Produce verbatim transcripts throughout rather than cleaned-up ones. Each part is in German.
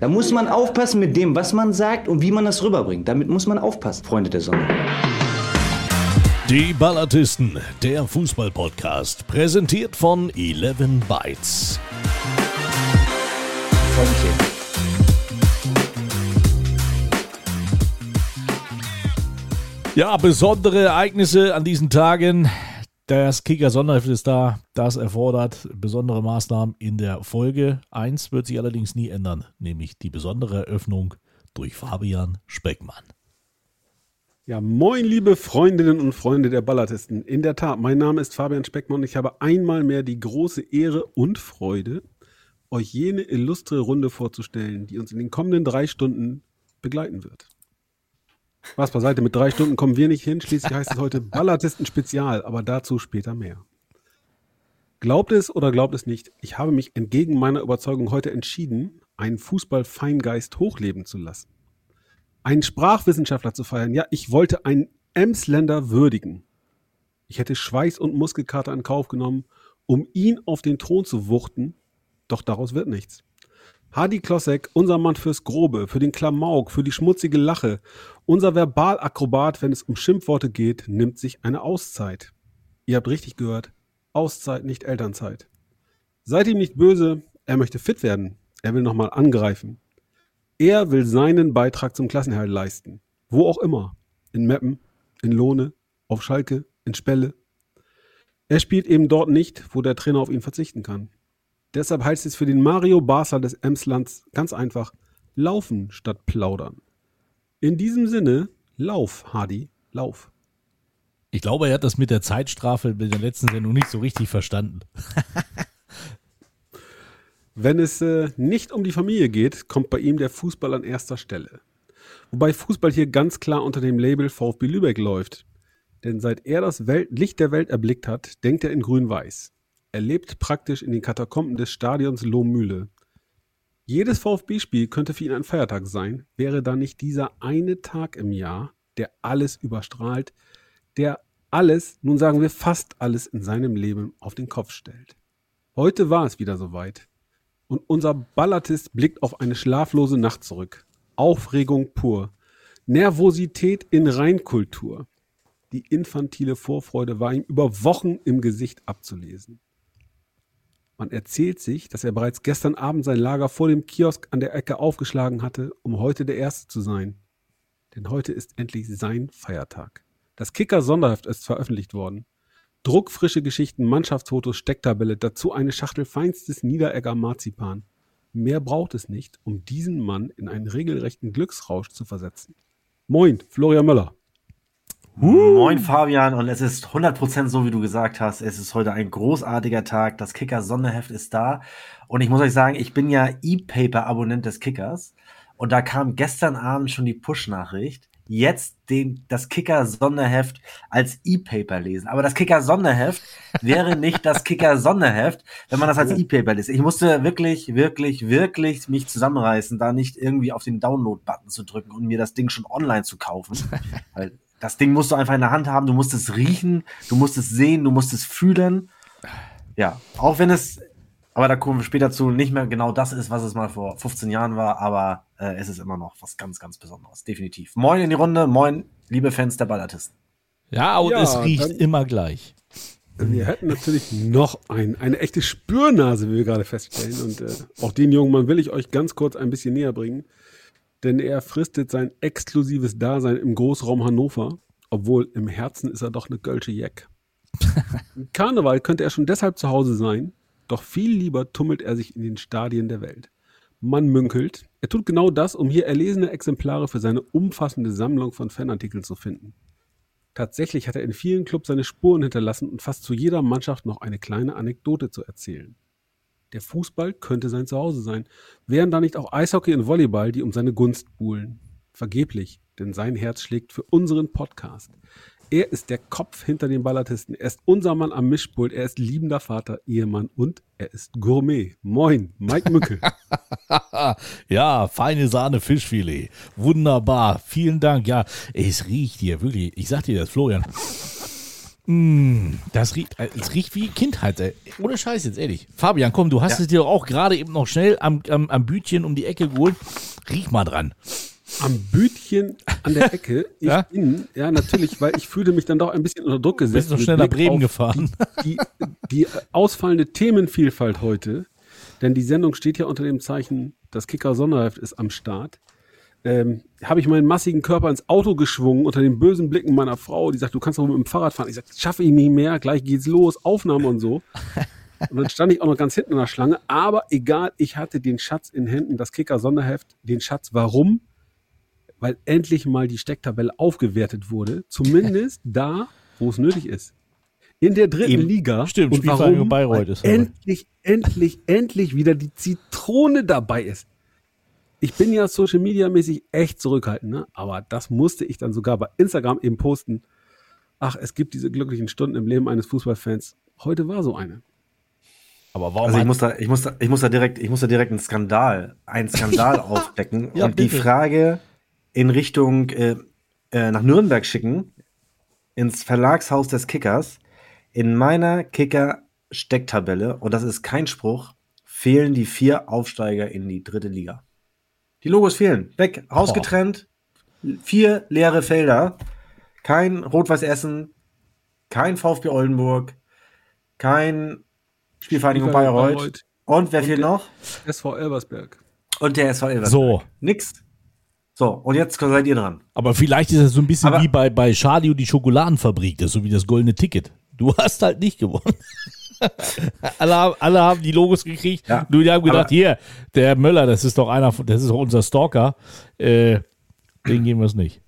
Da muss man aufpassen mit dem, was man sagt und wie man das rüberbringt. Damit muss man aufpassen, Freunde der Sonne. Die Ballartisten, der Fußball-Podcast, präsentiert von elf Bytes. Ja, besondere Ereignisse an diesen Tagen. Das Kicker-Sonderheft ist da, das erfordert besondere Maßnahmen in der Folge. Eins wird sich allerdings nie ändern, nämlich die besondere Eröffnung durch Fabian Speckmann. Ja, moin liebe Freundinnen und Freunde der Ballartisten. In der Tat, mein Name ist Fabian Speckmann und ich habe einmal mehr die große Ehre und Freude, euch jene illustre Runde vorzustellen, die uns in den kommenden drei Stunden begleiten wird. Was beiseite, mit drei Stunden kommen wir nicht hin. Schließlich heißt es heute Ballartisten-Spezial, aber dazu später mehr. Glaubt es oder glaubt es nicht, ich habe mich entgegen meiner Überzeugung heute entschieden, einen Fußball-Feingeist hochleben zu lassen. Einen Sprachwissenschaftler zu feiern, ja, ich wollte einen Emsländer würdigen. Ich hätte Schweiß und Muskelkater in Kauf genommen, um ihn auf den Thron zu wuchten, doch daraus wird nichts. Hadi Klosek, unser Mann fürs Grobe, für den Klamauk, für die schmutzige Lache. Unser Verbalakrobat, wenn es um Schimpfworte geht, nimmt sich eine Auszeit. Ihr habt richtig gehört, Auszeit, nicht Elternzeit. Seid ihm nicht böse, er möchte fit werden. Er will nochmal angreifen. Er will seinen Beitrag zum Klassenerhalt leisten. Wo auch immer. In Meppen, in Lohne, auf Schalke, in Spelle. Er spielt eben dort nicht, wo der Trainer auf ihn verzichten kann. Deshalb heißt es für den Mario Barca des Emslands ganz einfach, laufen statt plaudern. In diesem Sinne, lauf, Hadi, lauf. Ich glaube, er hat das mit der Zeitstrafe in der letzten Sendung nicht so richtig verstanden. Wenn es äh, nicht um die Familie geht, kommt bei ihm der Fußball an erster Stelle. Wobei Fußball hier ganz klar unter dem Label VfB Lübeck läuft. Denn seit er das Welt- Licht der Welt erblickt hat, denkt er in grün-weiß. Er lebt praktisch in den Katakomben des Stadions Lohmühle. Jedes VfB-Spiel könnte für ihn ein Feiertag sein, wäre da nicht dieser eine Tag im Jahr, der alles überstrahlt, der alles, nun sagen wir fast alles in seinem Leben auf den Kopf stellt. Heute war es wieder soweit und unser Ballartist blickt auf eine schlaflose Nacht zurück. Aufregung pur, Nervosität in Reinkultur. Die infantile Vorfreude war ihm über Wochen im Gesicht abzulesen. Man erzählt sich, dass er bereits gestern Abend sein Lager vor dem Kiosk an der Ecke aufgeschlagen hatte, um heute der Erste zu sein. Denn heute ist endlich sein Feiertag. Das Kicker-Sonderheft ist veröffentlicht worden. Druckfrische Geschichten, Mannschaftsfotos, Stecktabelle, dazu eine Schachtel feinstes Niederegger Marzipan. Mehr braucht es nicht, um diesen Mann in einen regelrechten Glücksrausch zu versetzen. Moin, Florian Möller. Uh. Moin Fabian, und es ist hundert Prozent so, wie du gesagt hast. Es ist heute ein großartiger Tag. Das Kicker-Sonderheft ist da. Und ich muss euch sagen, ich bin ja E-Paper-Abonnent des Kickers. Und da kam gestern Abend schon die Push-Nachricht. Jetzt den, das Kicker-Sonderheft als E-Paper lesen. Aber das Kicker-Sonderheft wäre nicht das Kicker-Sonderheft, wenn man das als E-Paper liest. Ich musste wirklich, wirklich, wirklich mich zusammenreißen, da nicht irgendwie auf den Download-Button zu drücken und mir das Ding schon online zu kaufen. Weil das Ding musst du einfach in der Hand haben, du musst es riechen, du musst es sehen, du musst es fühlen. Ja, auch wenn es, aber da kommen wir später zu, nicht mehr genau das ist, was es mal vor fünfzehn Jahren war, aber äh, es ist immer noch was ganz, ganz Besonderes, definitiv. Moin in die Runde, moin, liebe Fans der Ballartisten. Ja, und ja, es riecht dann immer gleich. Wir hätten natürlich noch ein, eine echte Spürnase, wie wir gerade feststellen. Und äh, auch den jungen Mann will ich euch ganz kurz ein bisschen näher bringen. Denn er fristet sein exklusives Dasein im Großraum Hannover, obwohl im Herzen ist er doch eine Gölsche Jack. Im Karneval könnte er schon deshalb zu Hause sein, doch viel lieber tummelt er sich in den Stadien der Welt. Man münkelt, er tut genau das, um hier erlesene Exemplare für seine umfassende Sammlung von Fanartikeln zu finden. Tatsächlich hat er in vielen Clubs seine Spuren hinterlassen und fast zu jeder Mannschaft noch eine kleine Anekdote zu erzählen. Der Fußball könnte sein Zuhause sein. Wären da nicht auch Eishockey und Volleyball, die um seine Gunst buhlen? Vergeblich, denn sein Herz schlägt für unseren Podcast. Er ist der Kopf hinter den Ballartisten. Er ist unser Mann am Mischpult. Er ist liebender Vater, Ehemann und er ist Gourmet. Moin, Mike Mücke. Ja, feine Sahne, Fischfilet. Wunderbar, vielen Dank. Ja, es riecht hier wirklich. Ich sag dir das, Florian. Das riecht, das riecht wie Kindheit, ey. Ohne Scheiß jetzt, ehrlich. Fabian, komm, du hast ja. es dir doch auch gerade eben noch schnell am, am, am Bütchen um die Ecke geholt. Riech mal dran. Am Bütchen an der Ecke? Ich ja? bin, ja natürlich, weil ich fühlte mich dann doch ein bisschen unter Druck gesetzt. Du bist doch schnell nach Bremen gefahren. Die, die, die ausfallende Themenvielfalt heute, denn die Sendung steht ja unter dem Zeichen, das Kicker-Sonderheft ist am Start. Ähm, habe ich meinen massigen Körper ins Auto geschwungen unter den bösen Blicken meiner Frau, die sagt, du kannst doch mit dem Fahrrad fahren. Ich sage, schaffe ich nicht mehr, gleich geht's los, Aufnahmen und so. Und dann stand ich auch noch ganz hinten in der Schlange, aber egal, ich hatte den Schatz in Händen, das Kicker-Sonderheft, den Schatz, warum? Weil endlich mal die Stecktabelle aufgewertet wurde, zumindest da, wo es nötig ist. In der dritten Eben. Liga. Stimmt, und warum? Bayreuth ist endlich, endlich, endlich wieder die Zitrone dabei ist. Ich bin ja Social Media mäßig echt zurückhaltend, ne? Aber das musste ich dann sogar bei Instagram eben posten. Ach, es gibt diese glücklichen Stunden im Leben eines Fußballfans. Heute war so eine. Aber warum? Also ich muss da, ich muss da, ich muss da direkt, ich muss da direkt einen Skandal, einen Skandal aufdecken ja, und bitte. Die Frage in Richtung äh, äh, nach Nürnberg schicken, ins Verlagshaus des Kickers. In meiner Kicker-Stecktabelle, und das ist kein Spruch, fehlen die vier Aufsteiger in die dritte Liga. Die Logos fehlen. Weg, rausgetrennt, vier leere Felder, kein Rot-Weiß Essen, kein VfB Oldenburg, kein Spielvereinigung Bayreuth. Bayreuth. Und wer und fehlt noch? S V Elversberg. Und der S V Elversberg. So. Nix. So, und jetzt seid ihr dran. Aber vielleicht ist das so ein bisschen Aber wie bei, bei Charlie und die Schokoladenfabrik, das ist so wie das goldene Ticket. Du hast halt nicht gewonnen. alle, alle haben die Logos gekriegt. Ja, du, die haben gedacht, hier, der Möller, das ist doch einer, das ist doch unser Stalker. Äh, den geben wir es nicht.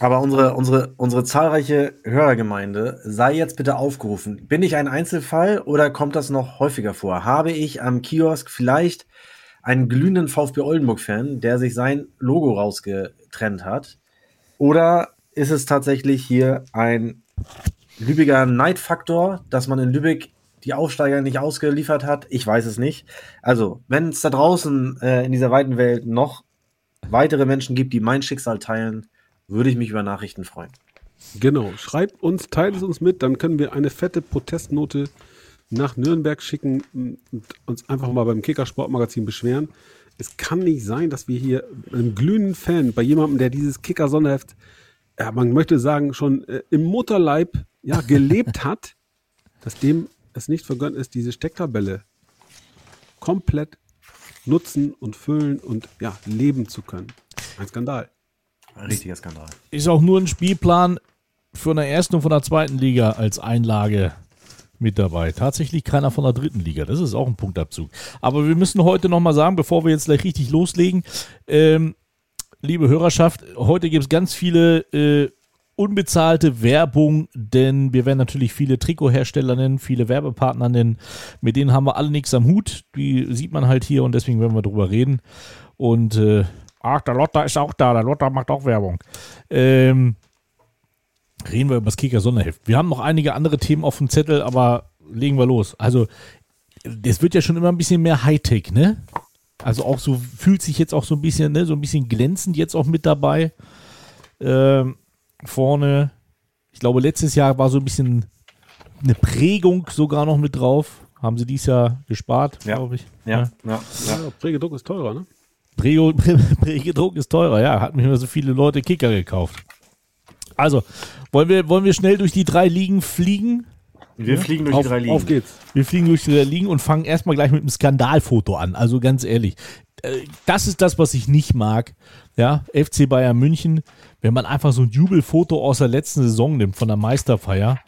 Aber unsere, unsere, unsere zahlreiche Hörergemeinde sei jetzt bitte aufgerufen. Bin ich ein Einzelfall oder kommt das noch häufiger vor? Habe ich am Kiosk vielleicht einen glühenden VfB Oldenburg-Fan, der sich sein Logo rausgetrennt hat? Oder ist es tatsächlich hier ein Lübecker Neidfaktor, dass man in Lübeck die Aufsteiger nicht ausgeliefert hat? Ich weiß es nicht. Also, wenn es da draußen äh, in dieser weiten Welt noch weitere Menschen gibt, die mein Schicksal teilen, würde ich mich über Nachrichten freuen. Genau. Schreibt uns, teilt es uns mit, dann können wir eine fette Protestnote nach Nürnberg schicken und uns einfach mal beim Kicker-Sportmagazin beschweren. Es kann nicht sein, dass wir hier einem glühenden Fan, bei jemandem, der dieses Kicker-Sonderheft, ja, man möchte sagen, schon äh, im Mutterleib ja, gelebt hat, dass dem es nicht vergönnt ist, diese Stecktabelle komplett nutzen und füllen und ja, leben zu können. Ein Skandal. Ein richtiger Skandal. Ist auch nur ein Spielplan von der ersten und von der zweiten Liga als Einlage mit dabei. Tatsächlich keiner von der dritten Liga. Das ist auch ein Punktabzug. Aber wir müssen heute nochmal sagen, bevor wir jetzt gleich richtig loslegen, ähm, liebe Hörerschaft, heute gibt es ganz viele äh, unbezahlte Werbung, denn wir werden natürlich viele Trikothersteller nennen, viele Werbepartner nennen, mit denen haben wir alle nichts am Hut, die sieht man halt hier und deswegen werden wir drüber reden und äh, ach, der Lotta ist auch da, der Lotta macht auch Werbung. Ähm, reden wir über das Kicker-Sonderheft. Wir haben noch einige andere Themen auf dem Zettel, aber legen wir los. Also, das wird ja schon immer ein bisschen mehr Hightech, ne? Also auch so, fühlt sich jetzt auch so ein bisschen, ne, so ein bisschen glänzend jetzt auch mit dabei. Ähm, Vorne, ich glaube, letztes Jahr war so ein bisschen eine Prägung sogar noch mit drauf. Haben sie dieses Jahr gespart, ja, glaube ich. Ja, ja. ja. ja Prägedruck ist teurer, ne? Prä- Prä- Prägedruck ist teurer, ja. Hat mich immer so viele Leute Kicker gekauft. Also, wollen wir, wollen wir schnell durch die drei Ligen fliegen? Wir ja? fliegen durch auf, die drei Ligen. Auf geht's. Wir fliegen durch die drei Ligen und fangen erstmal gleich mit einem Skandalfoto an. Also ganz ehrlich. Das ist das, was ich nicht mag. Ja, F C Bayern München, wenn man einfach so ein Jubelfoto aus der letzten Saison nimmt, von der Meisterfeier,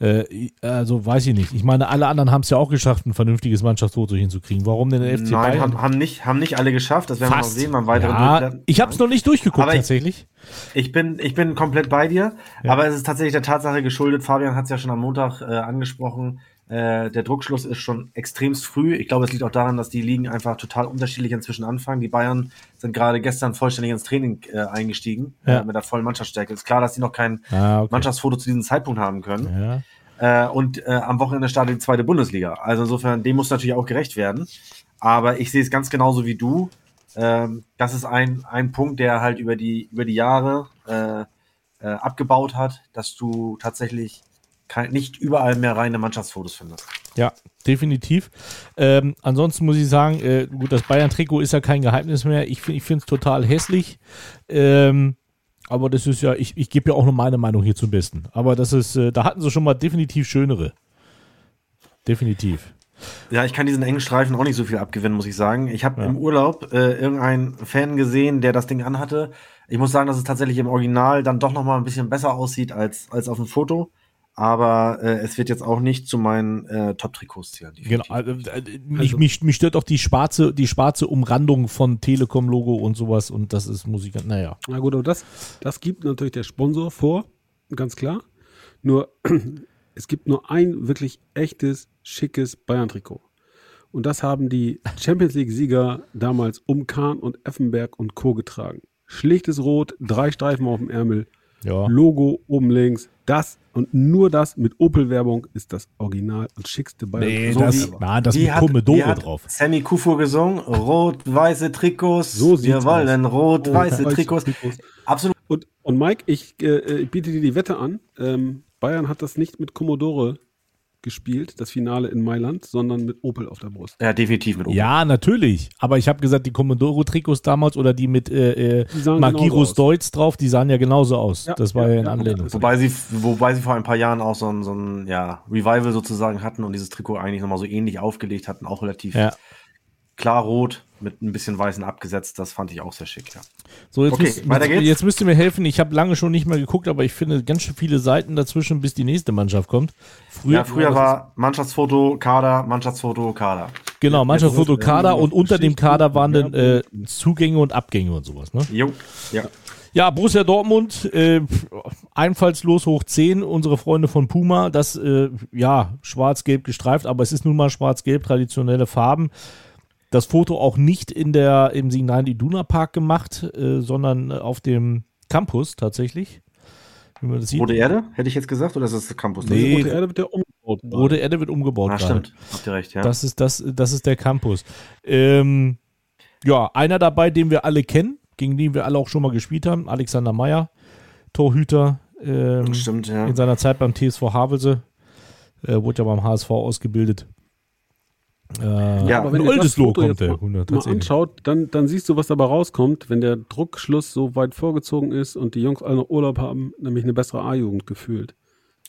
äh, also weiß ich nicht. Ich meine, alle anderen haben es ja auch geschafft, ein vernünftiges Mannschaftsfoto hinzukriegen. Warum denn der F C Nein, Bayern? Nein, haben nicht, haben nicht alle geschafft. Das werden Fast. wir noch sehen. Weiteren ja, ich habe es noch nicht durchgeguckt, ich, tatsächlich. Ich bin, ich bin komplett bei dir. Ja. Aber es ist tatsächlich der Tatsache geschuldet. Fabian hat es ja schon am Montag äh, angesprochen. Äh, der Druckschluss ist schon extremst früh. Ich glaube, es liegt auch daran, dass die Ligen einfach total unterschiedlich inzwischen anfangen. Die Bayern sind gerade gestern vollständig ins Training äh, eingestiegen, ja. äh, mit der vollen Mannschaftsstärke. Ist klar, dass sie noch kein ah, okay. Mannschaftsfoto zu diesem Zeitpunkt haben können. Ja. Äh, und äh, am Wochenende startet die zweite Bundesliga. Also insofern, dem muss natürlich auch gerecht werden. Aber ich sehe es ganz genauso wie du. Ähm, das ist ein, ein Punkt, der halt über die, über die Jahre äh, äh, abgebaut hat, dass du tatsächlich kein, nicht überall mehr reine Mannschaftsfotos findest. Ja, definitiv. Ähm, ansonsten muss ich sagen, äh, gut, das Bayern-Trikot ist ja kein Geheimnis mehr. Ich, ich finde es total hässlich. Ähm, aber das ist ja, ich, ich gebe ja auch nur meine Meinung hier zum Besten. Aber das ist, äh, da hatten sie schon mal definitiv schönere. Definitiv. Ja, ich kann diesen engen Streifen auch nicht so viel abgewinnen, muss ich sagen. Ich habe ja. im Urlaub äh, irgendeinen Fan gesehen, der das Ding anhatte. Ich muss sagen, dass es tatsächlich im Original dann doch noch mal ein bisschen besser aussieht als, als auf dem Foto. Aber äh, es wird jetzt auch nicht zu meinen äh, Top-Trikots zählen. Genau. Also, ich, mich, mich stört auch die schwarze, die schwarze Umrandung von Telekom-Logo und sowas. Und das ist Musik. Naja. Na gut, aber das, das gibt natürlich der Sponsor vor, ganz klar. Nur es gibt nur ein wirklich echtes, schickes Bayern-Trikot. Und das haben die Champions-League-Sieger damals Umkan und Effenberg und Co. getragen. Schlichtes Rot, drei Streifen auf dem Ärmel, ja. Logo oben links. Das und nur das mit Opel-Werbung ist das Original und schickste Bayern. Nee, so das, nein, das mit Pomodoro drauf. Sammy Kufur gesungen, rot-weiße Trikots. So sieht's aus. Wir wollen rot-weiße Trikots. Trikots. Absolut. Und, und Mike, ich äh, biete dir die Wette an. Ähm, Bayern hat das nicht mit Commodore gespielt, das Finale in Mailand, sondern mit Opel auf der Brust. Ja, definitiv mit Opel. Ja, natürlich. Aber ich habe gesagt, die Commodore-Trikots damals oder die mit äh, Magirus Deutz drauf, die sahen ja genauso aus. Ja, das war ja, ja in ja, Anlehnung. Wobei sie, wobei sie vor ein paar Jahren auch so ein, so ein ja, Revival sozusagen hatten und dieses Trikot eigentlich nochmal so ähnlich aufgelegt hatten, auch relativ ja. klar rot mit ein bisschen Weißen abgesetzt. Das fand ich auch sehr schick, ja. So, jetzt, okay, müsst, weiter geht's. Jetzt müsst ihr mir helfen. Ich habe lange schon nicht mehr geguckt, aber ich finde ganz schön viele Seiten dazwischen, bis die nächste Mannschaft kommt. Früher, ja, früher war Mannschaftsfoto, Kader, Mannschaftsfoto, Kader. Genau, Mannschaftsfoto, Kader und unter dem Kader waren dann äh, Zugänge und Abgänge und sowas, ne? Jo, ja. Ja, Borussia Dortmund, äh, einfallslos hoch zehn, unsere Freunde von Puma, das, äh, ja, schwarz-gelb gestreift, aber es ist nun mal schwarz-gelb, traditionelle Farben. Das Foto auch nicht in der, im Signal Iduna Park gemacht, äh, sondern auf dem Campus tatsächlich. Wie man das sieht. Rote Erde, hätte ich jetzt gesagt, oder ist das der Campus? Nee, Rote Erde wird ja umgebaut. Rote Erde wird umgebaut. Ah, stimmt. Habt ihr recht, ja. Das ist, das, das ist der Campus. Ähm, ja, einer dabei, den wir alle kennen, gegen den wir alle auch schon mal gespielt haben, Alexander Meyer, Torhüter. Ähm, stimmt, ja. In seiner Zeit beim T S V Havelse. Äh, wurde ja beim H S V ausgebildet. Äh, ja, aber wenn ihr das Foto kommt jetzt mal, mal anschaut, dann, dann siehst du, was dabei rauskommt, wenn der Druckschluss so weit vorgezogen ist und die Jungs alle noch Urlaub haben, nämlich eine bessere A-Jugend gefühlt.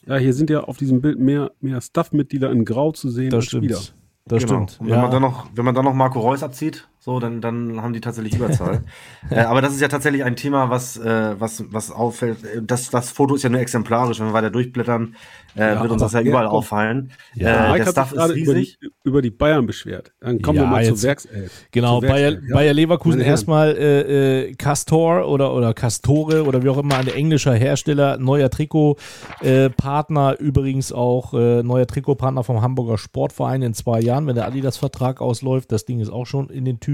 Ja, hier sind ja auf diesem Bild mehr, mehr Staff-Mitglieder in Grau zu sehen. Das stimmt. Spieler. Das genau. stimmt. Und wenn, ja. man dann noch, wenn man dann noch Marco Reus abzieht, so, dann, dann haben die tatsächlich Überzahl. äh, aber das ist ja tatsächlich ein Thema, was, äh, was, was auffällt. Das, das Foto ist ja nur exemplarisch. Wenn wir weiter durchblättern, äh, ja, wird uns das ja überall kommt. auffallen. Ja. Äh, Mike der Staff ist riesig. Über die, über die Bayern beschwert. Dann kommen ja, wir mal zur Werkself. Genau, zu Werkself. Bayer, ja. Bayer Leverkusen ja. erstmal äh, äh, Castore oder, oder Castore oder wie auch immer, ein englischer Hersteller, neuer Trikotpartner, äh, übrigens auch äh, neuer Trikotpartner vom Hamburger Sportverein in zwei Jahren, wenn der Adidas-Vertrag ausläuft. Das Ding ist auch schon in den Tüten.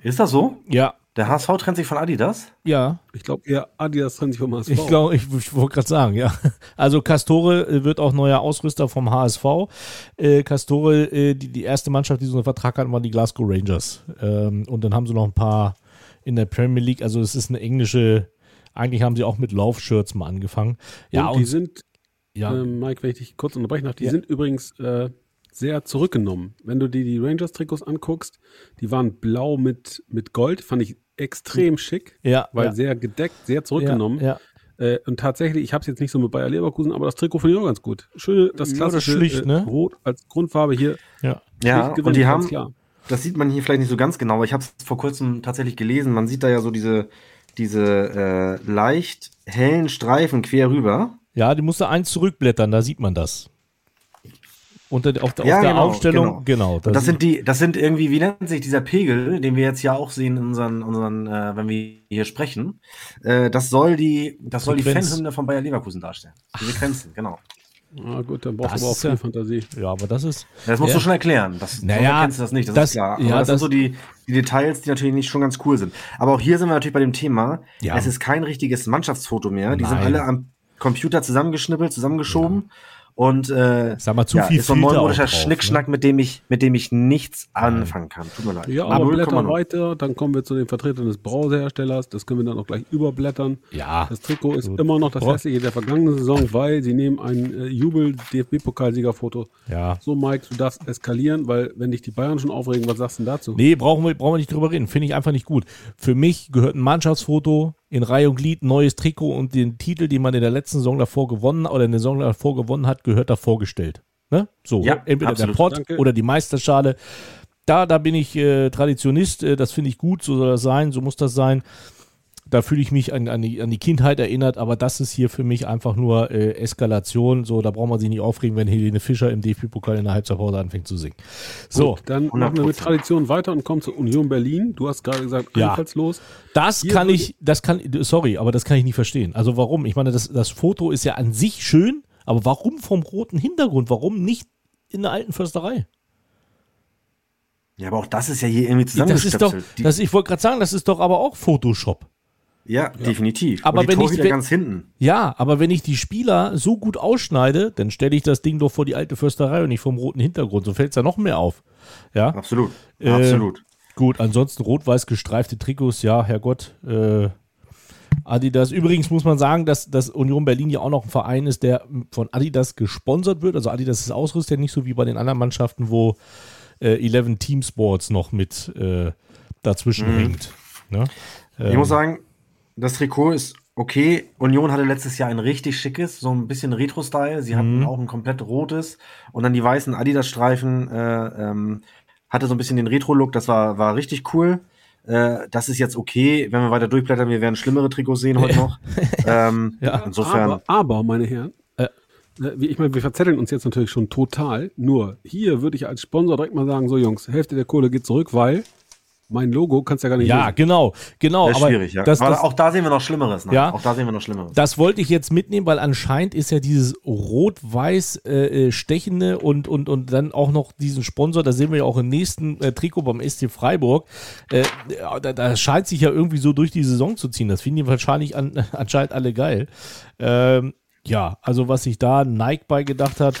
Ist das so? Ja. Der H S V trennt sich von Adidas? Ja. Ich glaube, ja, Adidas trennt sich vom H S V. Ich glaube, ich, ich wollte gerade sagen, ja. Also Castore wird auch neuer Ausrüster vom H S V. Äh, Castore, äh, die, die erste Mannschaft, die so einen Vertrag hatten, waren die Glasgow Rangers. Ähm, und dann haben sie noch ein paar in der Premier League. Also es ist eine englische, eigentlich haben sie auch mit Laufshirts mal angefangen. Ja, und die und, sind, ja. Äh, Mike, wenn ich dich kurz unterbrechen darf, die ja. sind übrigens... Äh, sehr zurückgenommen. Wenn du dir die Rangers-Trikots anguckst, die waren blau mit, mit Gold, fand ich extrem schick, ja, weil ja. sehr gedeckt, sehr zurückgenommen. Ja, ja. Äh, und tatsächlich, ich habe es jetzt nicht so mit Bayer Leverkusen, aber das Trikot finde ich auch ganz gut. Schön, das klassische ja, das schlicht, äh, ne? Rot als Grundfarbe hier. Ja, ja und die haben, klar. das sieht man hier vielleicht nicht so ganz genau, aber ich habe es vor kurzem tatsächlich gelesen, man sieht da ja so diese, diese äh, leicht hellen Streifen quer rüber. Ja, die musst du eins zurückblättern, da sieht man das. Unter, auf, ja, auf der genau, Aufstellung, genau. genau das, das sind die, das sind irgendwie, wie nennt sich dieser Pegel, den wir jetzt ja auch sehen in unseren, unseren äh, wenn wir hier sprechen. Äh, das soll die, das soll die, die Fanhymne von Bayer Leverkusen darstellen. Diese Grenzen, genau. Na gut, dann brauchst das du aber auch viel ja, Fantasie. Ja, aber das ist. Das musst ja. du schon erklären. Das, naja, kennst du das nicht, das, das ist klar. Aber ja, das, das sind so die, die Details, die natürlich nicht schon ganz cool sind. Aber auch hier sind wir natürlich bei dem Thema, ja. es ist kein richtiges Mannschaftsfoto mehr. Die Nein. sind alle am Computer zusammengeschnippelt, zusammengeschoben. Ja. und äh, sag mal, zu ja, viel ist so ein neumodischer Schnickschnack, ne? mit dem ich mit dem ich nichts anfangen kann. Tut mir leid. Ja, aber blättern weiter, dann kommen wir zu den Vertretern des Brauseherstellers, das können wir dann auch gleich überblättern. Ja. Das Trikot ist gut. Immer noch das hässliche der vergangenen Saison, weil sie nehmen ein äh, Jubel-D F B-Pokalsiegerfoto. Ja. So, Mike, du darfst eskalieren, weil wenn dich die Bayern schon aufregen, was sagst du denn dazu? Nee, brauchen wir, brauchen wir nicht drüber reden, finde ich einfach nicht gut. Für mich gehört ein Mannschaftsfoto in Reihe und Glied, neues Trikot und den Titel, den man in der letzten Saison davor gewonnen oder in der Saison davor gewonnen hat, gehört da vorgestellt. Ne? So, ja, entweder absolut. Der Pott Danke. Oder die Meisterschale. Da, da bin ich äh, Traditionist, äh, das finde ich gut, so soll das sein, so muss das sein. Da fühle ich mich an, an, die, an die Kindheit erinnert, aber das ist hier für mich einfach nur äh, Eskalation. So, da braucht man sich nicht aufregen, wenn Helene Fischer im D F B-Pokal in der Halbzeitpause anfängt zu singen. So, gut, dann machen wir mit Tradition weiter und kommen zur Union Berlin. Du hast gerade gesagt, einfallslos. Ja, das hier kann ich, das kann, sorry, aber das kann ich nicht verstehen. Also warum? Ich meine, das, das Foto ist ja an sich schön, aber warum vom roten Hintergrund? Warum nicht in der alten Försterei? Ja, aber auch das ist ja hier irgendwie zusammengestöpselt. Das ist doch, das, ich wollte gerade sagen, das ist doch aber auch Photoshop. Ja, ja, definitiv. Aber und die wenn Torhüter ich wenn, ganz hinten. Ja, aber wenn ich die Spieler so gut ausschneide, dann stelle ich das Ding doch vor die alte Försterei und nicht vom roten Hintergrund. So fällt es ja noch mehr auf. Ja, absolut, äh, absolut. Gut, ansonsten rot-weiß gestreifte Trikots, ja, Herrgott. Äh, Adidas. Übrigens muss man sagen, dass, dass Union Berlin ja auch noch ein Verein ist, der von Adidas gesponsert wird. Also Adidas ist Ausrüster, nicht so wie bei den anderen Mannschaften, wo äh, elf Team Sports noch mit äh, dazwischen mhm. hängt. Ne? Ähm, ich muss sagen, das Trikot ist okay. Union hatte letztes Jahr ein richtig schickes, so ein bisschen Retro-Style. Sie hatten mhm. auch ein komplett rotes und dann die weißen Adidas-Streifen. Äh, ähm, hatte so ein bisschen den Retro-Look, das war, war richtig cool. Äh, das ist jetzt okay. Wenn wir weiter durchblättern, wir werden schlimmere Trikots sehen heute noch. ähm, ja. Insofern. Aber, aber, meine Herren, äh, ich meine, wir verzetteln uns jetzt natürlich schon total. Nur hier würde ich als Sponsor direkt mal sagen, so Jungs, Hälfte der Kohle geht zurück, weil... Mein Logo kannst du ja gar nicht. Ja, lesen. genau, genau. Das ist aber schwierig, ja. Das, das, auch da sehen wir noch Schlimmeres. Ne? Ja, auch da sehen wir noch Schlimmeres. Das wollte ich jetzt mitnehmen, weil anscheinend ist ja dieses rot-weiß äh, stechende und, und, und dann auch noch diesen Sponsor, da sehen wir ja auch im nächsten äh, Trikot beim S C Freiburg, äh, da, da scheint sich ja irgendwie so durch die Saison zu ziehen. Das finden die wahrscheinlich an, anscheinend alle geil. Ähm, ja, also was sich da Nike bei gedacht hat,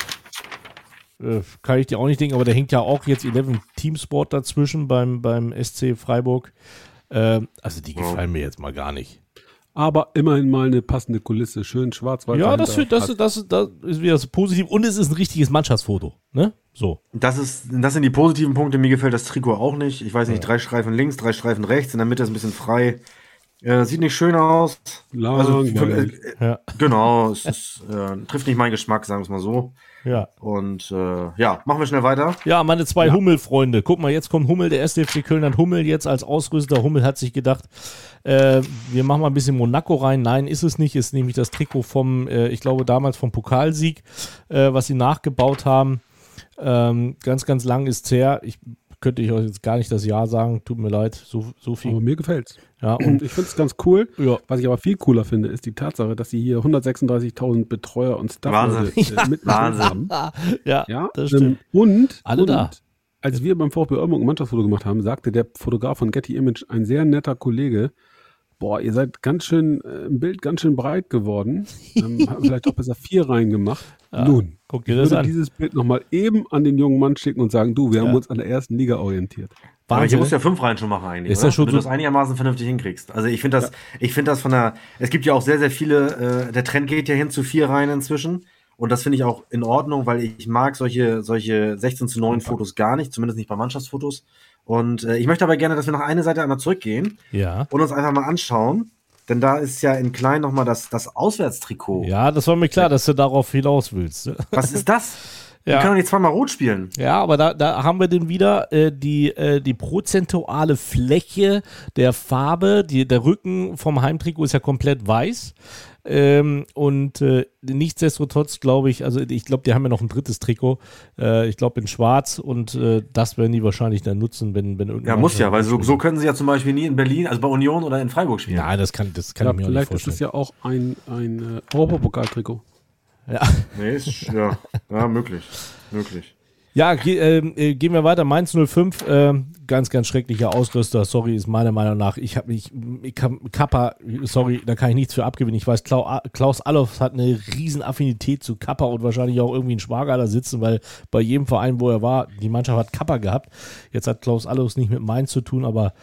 kann ich dir auch nicht denken, aber da hängt ja auch jetzt elf Teamsport dazwischen beim, beim S C Freiburg. Ähm, also die gefallen mir jetzt mal gar nicht. Aber immerhin mal eine passende Kulisse, schön schwarz-weiß. Ja, das, das, das, das ist wieder so positiv und es ist ein richtiges Mannschaftsfoto. Ne? So. Das, ist, das sind die positiven Punkte. Mir gefällt das Trikot auch nicht. Ich weiß nicht, ja. drei Streifen links, drei Streifen rechts, in der Mitte ist ein bisschen frei. Äh, sieht nicht schön aus. Also, für, äh, ja. Genau, es ist, äh, trifft nicht meinen Geschmack, sagen wir es mal so. Ja. Und äh, ja, machen wir schnell weiter. Ja, meine zwei ja. Hummel-Freunde. Guck mal, jetzt kommt Hummel, der erste F C Köln hat Hummel jetzt als Ausrüster. Hummel hat sich gedacht, äh, wir machen mal ein bisschen Monaco rein. Nein, ist es nicht. Ist nämlich das Trikot vom, äh, ich glaube damals vom Pokalsieg, äh, was sie nachgebaut haben. Ähm, ganz, ganz lang ist es her. Ich könnte ich euch jetzt gar nicht das Ja sagen, tut mir leid, so, so viel. Aber mir gefällt's. Ja, und ich finde es ganz cool. Ja. Was ich aber viel cooler finde, ist die Tatsache, dass sie hier hundertsechsunddreißigtausend Betreuer und Staff Wahnsinn. Äh, mit Wahnsinn. Haben. Ja, ja, das stimmt. Und, Alle und da. als wir beim VfB Oldenburg ein Mannschaftsfoto gemacht haben, sagte der Fotograf von Getty Image, ein sehr netter Kollege, boah, ihr seid ganz schön äh, im Bild ganz schön breit geworden. Ähm, haben vielleicht auch besser vier reingemacht. Ja, Nun, guck dir das ich würde an. Dieses Bild nochmal eben an den jungen Mann schicken und sagen, du, wir ja. haben uns an der ersten Liga orientiert. Aber hier musst du ja fünf rein schon machen eigentlich, ist das schon wenn so du das einigermaßen vernünftig hinkriegst. Also ich finde das, ja. ich finde das von der, es gibt ja auch sehr, sehr viele, äh, der Trend geht ja hin zu vier rein inzwischen. Und das finde ich auch in Ordnung, weil ich mag solche, solche sechzehn zu neun Fotos gar nicht, zumindest nicht bei Mannschaftsfotos. Und äh, ich möchte aber gerne, dass wir noch eine Seite einmal zurückgehen ja. und uns einfach mal anschauen. Denn da ist ja in klein nochmal das, das Auswärtstrikot. Ja, das war mir klar, dass du darauf hinaus willst. Was ist das? Ja. Wir können doch nicht zweimal rot spielen. Ja, aber da, da haben wir denn wieder äh, die, äh, die prozentuale Fläche der Farbe. Die, der Rücken vom Heimtrikot ist ja komplett weiß. Ähm, und äh, nichtsdestotrotz glaube ich, also ich glaube, die haben ja noch ein drittes Trikot, äh, ich glaube in schwarz und äh, das werden die wahrscheinlich dann nutzen, wenn, wenn irgendwann... Ja, muss ja, weil so, so können sie ja zum Beispiel nie in Berlin, also bei Union oder in Freiburg spielen. Nein, das kann, das kann ja, ich mir auch nicht vorstellen. Vielleicht ist es ja auch ein, ein äh, Europapokaltrikot. Ja. Nee, ist, ja, ja möglich, möglich. Ja, ge- äh, gehen wir weiter. Mainz null fünf, äh, ganz, ganz schrecklicher Ausrüster. Sorry, ist meiner Meinung nach. Ich habe nicht, ich hab, Kappa, sorry, da kann ich nichts für abgewinnen. Ich weiß, Klaus Allofs hat eine riesen Affinität zu Kappa und wahrscheinlich auch irgendwie einen Schwager da sitzen, weil bei jedem Verein, wo er war, die Mannschaft hat Kappa gehabt. Jetzt hat Klaus Allofs nicht mit Mainz zu tun, aber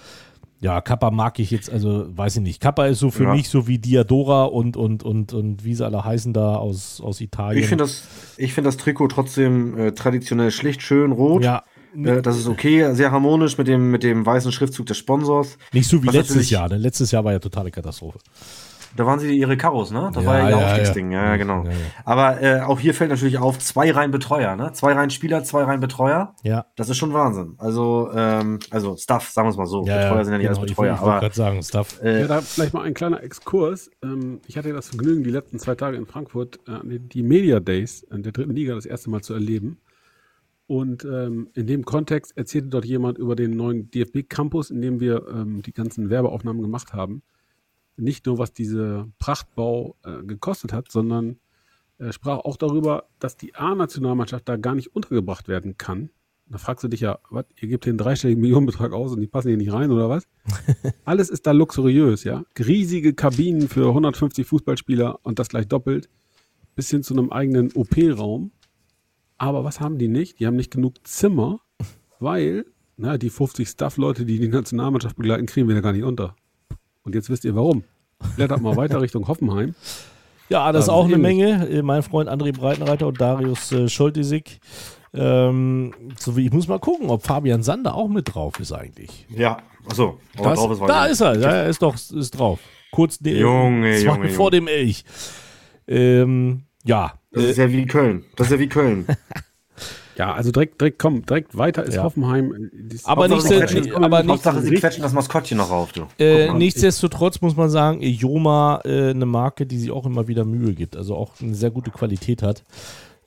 ja, Kappa mag ich jetzt, also weiß ich nicht. Kappa ist so für ja. mich so wie Diadora und, und, und, und wie sie alle heißen da aus, aus Italien. Ich finde das, find das Trikot trotzdem äh, traditionell schlicht, schön rot. Ja. Äh, das ist okay, sehr harmonisch mit dem, mit dem weißen Schriftzug des Sponsors. Nicht so wie was letztes Jahr, denn letztes Jahr war ja totale Katastrophe. Da waren sie ihre Karos, ne? Das ja, war ja ihr ja, Aufstiegsding, ja, ja genau. Ja, ja. Aber äh, auch hier fällt natürlich auf, zwei Reihen Betreuer, ne? Zwei Reihen Spieler, zwei Reihen Betreuer. Ja. Das ist schon Wahnsinn. Also, ähm, also Staff, sagen wir es mal so. Ja, Betreuer ja, sind ja nicht genau, alles Betreuer. Ich, ich wollte gerade sagen, Staff. Äh, ja, da vielleicht mal ein kleiner Exkurs. Ähm, ich hatte das Vergnügen, die letzten zwei Tage in Frankfurt äh, die Media Days in der dritten Liga das erste Mal zu erleben. Und ähm, in dem Kontext erzählte dort jemand über den neuen D F B-Campus, in dem wir ähm, die ganzen Werbeaufnahmen gemacht haben. Nicht nur, was dieser Prachtbau äh, gekostet hat, sondern äh, sprach auch darüber, dass die A-Nationalmannschaft da gar nicht untergebracht werden kann. Da fragst du dich ja, was, ihr gebt hier einen dreistelligen Millionenbetrag aus und die passen hier nicht rein oder was? Alles ist da luxuriös, ja. Riesige Kabinen für hundertfünfzig Fußballspieler und das gleich doppelt, bis hin zu einem eigenen O P-Raum. Aber was haben die nicht? Die haben nicht genug Zimmer, weil na, die fünfzig Staff-Leute, die die Nationalmannschaft begleiten, kriegen wir da gar nicht unter. Und jetzt wisst ihr warum. Blättert mal weiter Richtung Hoffenheim. Ja, das ist auch eine Menge. Mein Freund André Breitenreiter und Darius äh, Scholtisig. Ähm, so wie ich muss mal gucken, ob Fabian Sander auch mit drauf ist eigentlich. Ja, achso. Das, drauf ist da ist er, ja, er ist doch ist drauf. Kurz ne- Junge, Junge, vor Junge. dem Elch. Ähm, ja. Das ist ja wie Köln. Das ist ja wie Köln. Ja, also direkt, direkt, komm, direkt weiter ist ja. Hoffenheim. Aber Hauptsache, sie quetschen das Maskottchen noch auf, du. Äh, nichtsdestotrotz muss man sagen, Joma, äh, eine Marke, die sich auch immer wieder Mühe gibt, also auch eine sehr gute Qualität hat.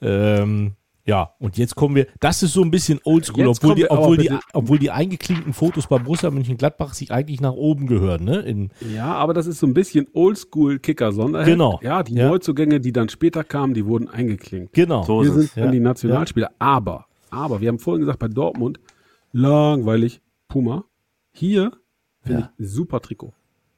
Ähm, ja, und jetzt kommen wir, das ist so ein bisschen oldschool, obwohl die, obwohl, die, obwohl die eingeklinkten Fotos bei Borussia Mönchengladbach sich eigentlich nach oben gehören, ne? In ja, aber das ist so ein bisschen Oldschool-Kicker-Sonderheit. Genau. Ja, die ja. Neuzugänge, die dann später kamen, die wurden eingeklinkt. Genau. So wir sind dann ja. die Nationalspieler. Ja. Aber, aber, wir haben vorhin gesagt, bei Dortmund, langweilig, Puma. Hier finde ja. ich super Trikot.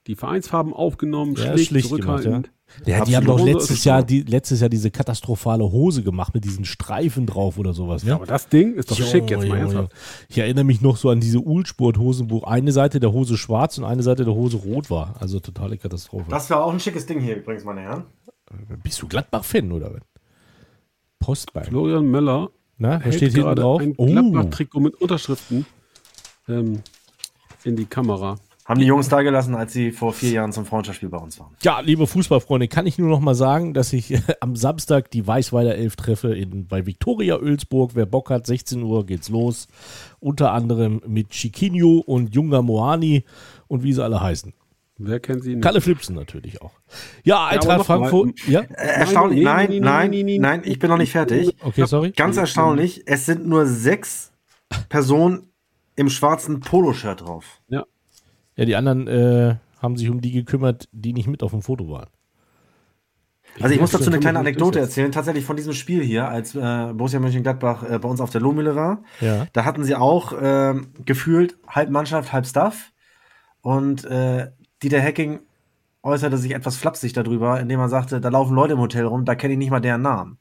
Die Vereinsfarben aufgenommen, ja, schlicht, schlicht zurückhaltend. Gemacht, ja. Ja, die haben doch letztes Jahr, die, letztes Jahr diese katastrophale Hose gemacht mit diesen Streifen drauf oder sowas. Ne? Ja, aber das Ding ist doch jo, schick jetzt jo, mal ernsthaft. Ich erinnere mich noch so an diese Ulsport-Hosen, wo eine Seite der Hose schwarz und eine Seite der Hose rot war. Also totale Katastrophe. Das war auch ein schickes Ding hier übrigens, meine Herren. Bist du Gladbach-Fan oder was? Postbank. Florian Möller. Na, was steht hinten drauf? Ein Gladbach-Trikot oh. mit Unterschriften ähm, in die Kamera. Haben die Jungs da gelassen, als sie vor vier Jahren zum Freundschaftsspiel bei uns waren. Ja, liebe Fußballfreunde, kann ich nur noch mal sagen, dass ich äh, am Samstag die Weißweiler Elf treffe in, bei Viktoria Oelsburg. Wer Bock hat, sechzehn Uhr geht's los. Unter anderem mit Chiquinho und Junga Moani und wie sie alle heißen. Wer kennt sie nicht? Kalle Flipsen natürlich auch. Ja, Eintracht ja, Frankfurt. Ja? Erstaunlich. Nein, nein, nein, nein, ich bin noch nicht fertig. Okay, sorry. Ganz erstaunlich, es sind nur sechs Personen im schwarzen Poloshirt drauf. Ja. Ja, die anderen äh, haben sich um die gekümmert, die nicht mit auf dem Foto waren. Also ich muss dazu eine kleine Anekdote erzählen, tatsächlich von diesem Spiel hier, als äh, Borussia Mönchengladbach äh, bei uns auf der Lohmühle war. Ja. Da hatten sie auch äh, gefühlt halb Mannschaft, halb Staff. Und äh, Dieter Hecking äußerte sich etwas flapsig darüber, indem er sagte, da laufen Leute im Hotel rum, da kenne ich nicht mal deren Namen.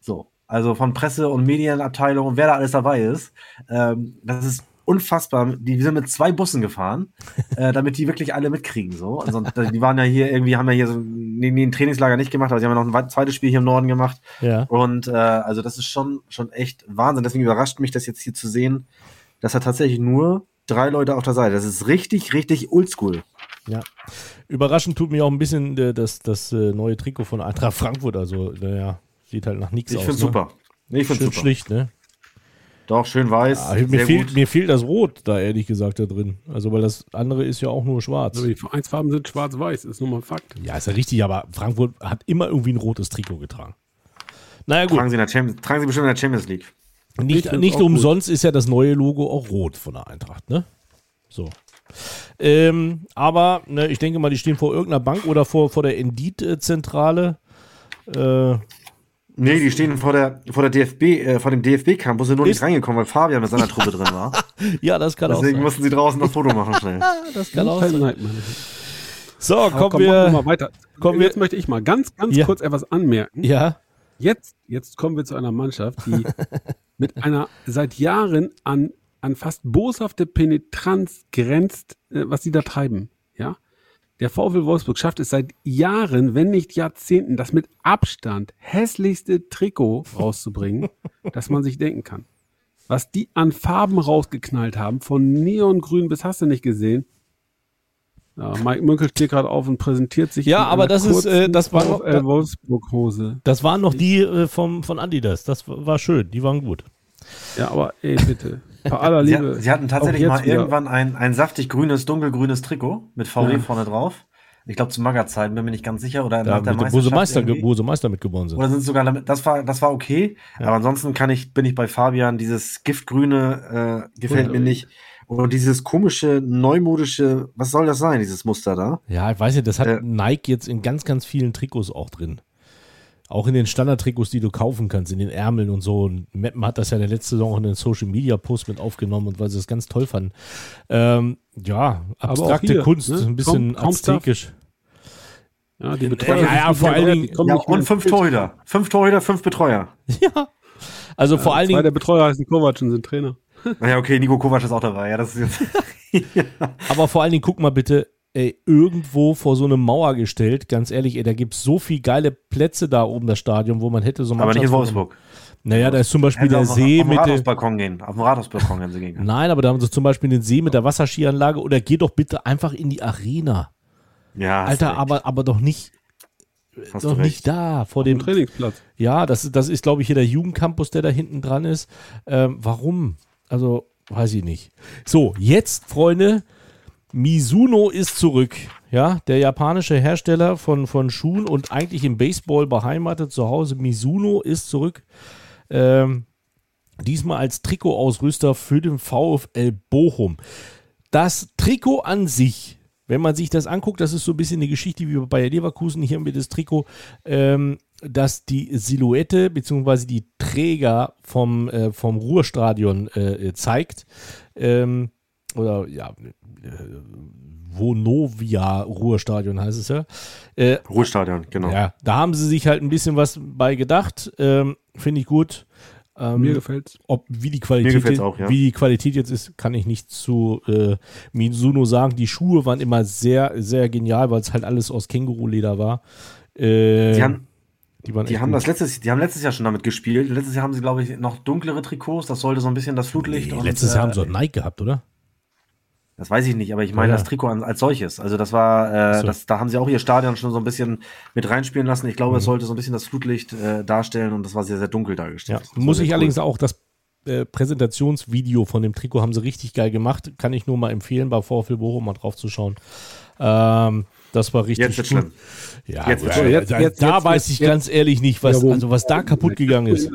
So, also von Presse- und Medienabteilung, wer da alles dabei ist. Ähm, das ist unfassbar, die sind mit zwei Bussen gefahren, äh, damit die wirklich alle mitkriegen. So. Also, die waren ja hier irgendwie, haben ja hier so nee, nee, ein Trainingslager nicht gemacht, aber sie haben ja noch ein zweites Spiel hier im Norden gemacht. Ja. Und äh, also das ist schon, schon echt Wahnsinn. Deswegen überrascht mich das jetzt hier zu sehen, dass da tatsächlich nur drei Leute auf der Seite. Das ist richtig, richtig oldschool. Ja, überraschend tut mir auch ein bisschen äh, das, das äh, neue Trikot von Eintracht Frankfurt. Also, naja, sieht halt nach nichts aus. Ich finde super. Ne? Ich finde super. Schlicht, ne? Doch, schön weiß. Ja, mir, fehlt, mir fehlt das Rot da, ehrlich gesagt, da drin. Also, weil das andere ist ja auch nur schwarz. Also die Vereinsfarben sind schwarz-weiß, ist nun mal ein Fakt. Ja, ist ja richtig, aber Frankfurt hat immer irgendwie ein rotes Trikot getragen. Naja, gut. Tragen sie, in der Champions, tragen sie bestimmt in der Champions League. Nicht, nicht umsonst gut. Ist ja das neue Logo auch rot von der Eintracht, ne? So. Ähm, aber ne, ich denke mal, die stehen vor irgendeiner Bank oder vor, vor der Endit-Zentrale. Äh. Nee, die stehen vor der vor der D F B, äh, vor dem D F B-Camp, wo sie nur nicht reingekommen, weil Fabian mit seiner Truppe drin war. Ja, das kann Deswegen auch sein. Deswegen mussten sie draußen das Foto machen schnell. Das kann auch sein. So, kommen komm, wir mal weiter. Kommen jetzt wir, möchte ich mal ganz, ganz ja. kurz etwas anmerken. Ja. Jetzt, jetzt kommen wir zu einer Mannschaft, die mit einer seit Jahren an, an fast boshafte Penetranz grenzt, äh, was sie da treiben. Ja. Der VfL Wolfsburg schafft es seit Jahren, wenn nicht Jahrzehnten, das mit Abstand hässlichste Trikot rauszubringen, das man sich denken kann. Was die an Farben rausgeknallt haben, von Neongrün bis hast du nicht gesehen. Ja, Mike Mücke steht gerade auf und präsentiert sich. Ja, aber das ist, äh, das war noch äh, Wolfsburg-Hose. Das waren noch die äh, vom von Adidas. Das war schön. Die waren gut. Ja, aber ey, bitte. Bei aller Liebe. Sie, sie hatten tatsächlich mal wieder irgendwann ein, ein saftig grünes, dunkelgrünes Trikot mit V W ja. vorne drauf. Ich glaube, zu Maggerzeiten, bin mir nicht ganz sicher. Oder nach der Meisterschaft, wo sie Meister, wo sie Meister mitgewonnen sind. Oder sind sogar damit, das war, das war okay. Ja. Aber ansonsten kann ich, bin ich bei Fabian, dieses Giftgrüne äh, gefällt und, mir nicht. Und dieses komische, neumodische, was soll das sein, dieses Muster da? Ja, ich weiß nicht, das hat äh, Nike jetzt in ganz, ganz vielen Trikots auch drin. Auch in den Standard-Trikots, die du kaufen kannst, in den Ärmeln und so. Und Meppen hat das ja in der letzten Saison auch in den Social-Media-Post mit aufgenommen, und weil sie das ganz toll fanden. Ähm, ja, abstrakte hier, Kunst, ne? Ein bisschen Kaum, aztekisch. Ja, die Betreuer. Ja, ja, vor allen Dingen. Ja, und fünf Torhüter. Fünf Torhüter, fünf Betreuer. Ja, also ja, vor allen Dingen. Zwei der Betreuer heißen Kovac und sind Trainer. Naja, okay, Nico Kovac ist auch dabei. Ja, das ist jetzt. Ja. Aber vor allen Dingen, guck mal bitte. Ey, irgendwo vor so eine Mauer gestellt, ganz ehrlich, ey, da gibt es so viele geile Plätze da oben, das Stadion, wo man hätte so Mannschafts- Aber nicht in Wolfsburg. Naja, da ist zum Beispiel der auf, See auf mit dem Rathausbalkon gehen. Auf dem Rathausbalkon gehen sie gehen. Nein, aber da haben sie zum Beispiel den See mit der Wasserskianlage, oder geh doch bitte einfach in die Arena. Ja. Alter, aber, aber doch nicht, hast doch nicht da vor dem Trainingsplatz. Ja, das, das ist, glaube ich, hier der Jugendcampus, der da hinten dran ist. Ähm, warum? Also, weiß ich nicht. So, jetzt, Freunde, Mizuno ist zurück, ja, der japanische Hersteller von, von Schuhen und eigentlich im Baseball beheimatet zu Hause. Mizuno ist zurück, ähm, diesmal als Trikotausrüster für den VfL Bochum. Das Trikot an sich, wenn man sich das anguckt, das ist so ein bisschen eine Geschichte wie bei Bayer Leverkusen. Hier haben wir das Trikot, ähm, dass die Silhouette bzw. die Träger vom, äh, vom Ruhrstadion äh, zeigt, ähm, oder ja, Vonovia Ruhrstadion heißt es ja. Äh, Ruhrstadion, genau. Ja, da haben sie sich halt ein bisschen was bei gedacht. Ähm, finde ich gut. Ähm, Mir gefällt's. Ob, wie die Qualität, Mir gefällt's auch, ja. Wie die Qualität jetzt ist, kann ich nicht zu äh, Mizuno sagen. Die Schuhe waren immer sehr, sehr genial, weil es halt alles aus Känguruleder war. Äh, die haben, die waren die haben das letztes, die haben letztes Jahr schon damit gespielt. Letztes Jahr haben sie, glaube ich, noch dunklere Trikots. Das sollte so ein bisschen das Flutlicht. Nee, und, letztes Jahr äh, haben sie auch Nike gehabt, oder? Das weiß ich nicht, aber ich meine ja. das Trikot als solches. Also das war, äh, so. das, da haben sie auch ihr Stadion schon so ein bisschen mit reinspielen lassen. Ich glaube, mhm. es sollte so ein bisschen das Flutlicht äh, darstellen, und das war sehr, sehr dunkel dargestellt. Ja. Muss ich cool. allerdings auch, das äh, Präsentationsvideo von dem Trikot haben sie richtig geil gemacht. Kann ich nur mal empfehlen, bei VfB Bochum mal drauf zu schauen. Ähm, das war richtig jetzt cool. Ja, jetzt, ja, jetzt, da, jetzt, da jetzt, weiß ich jetzt, ganz ehrlich nicht, was, ja, also was da kaputt gegangen ist.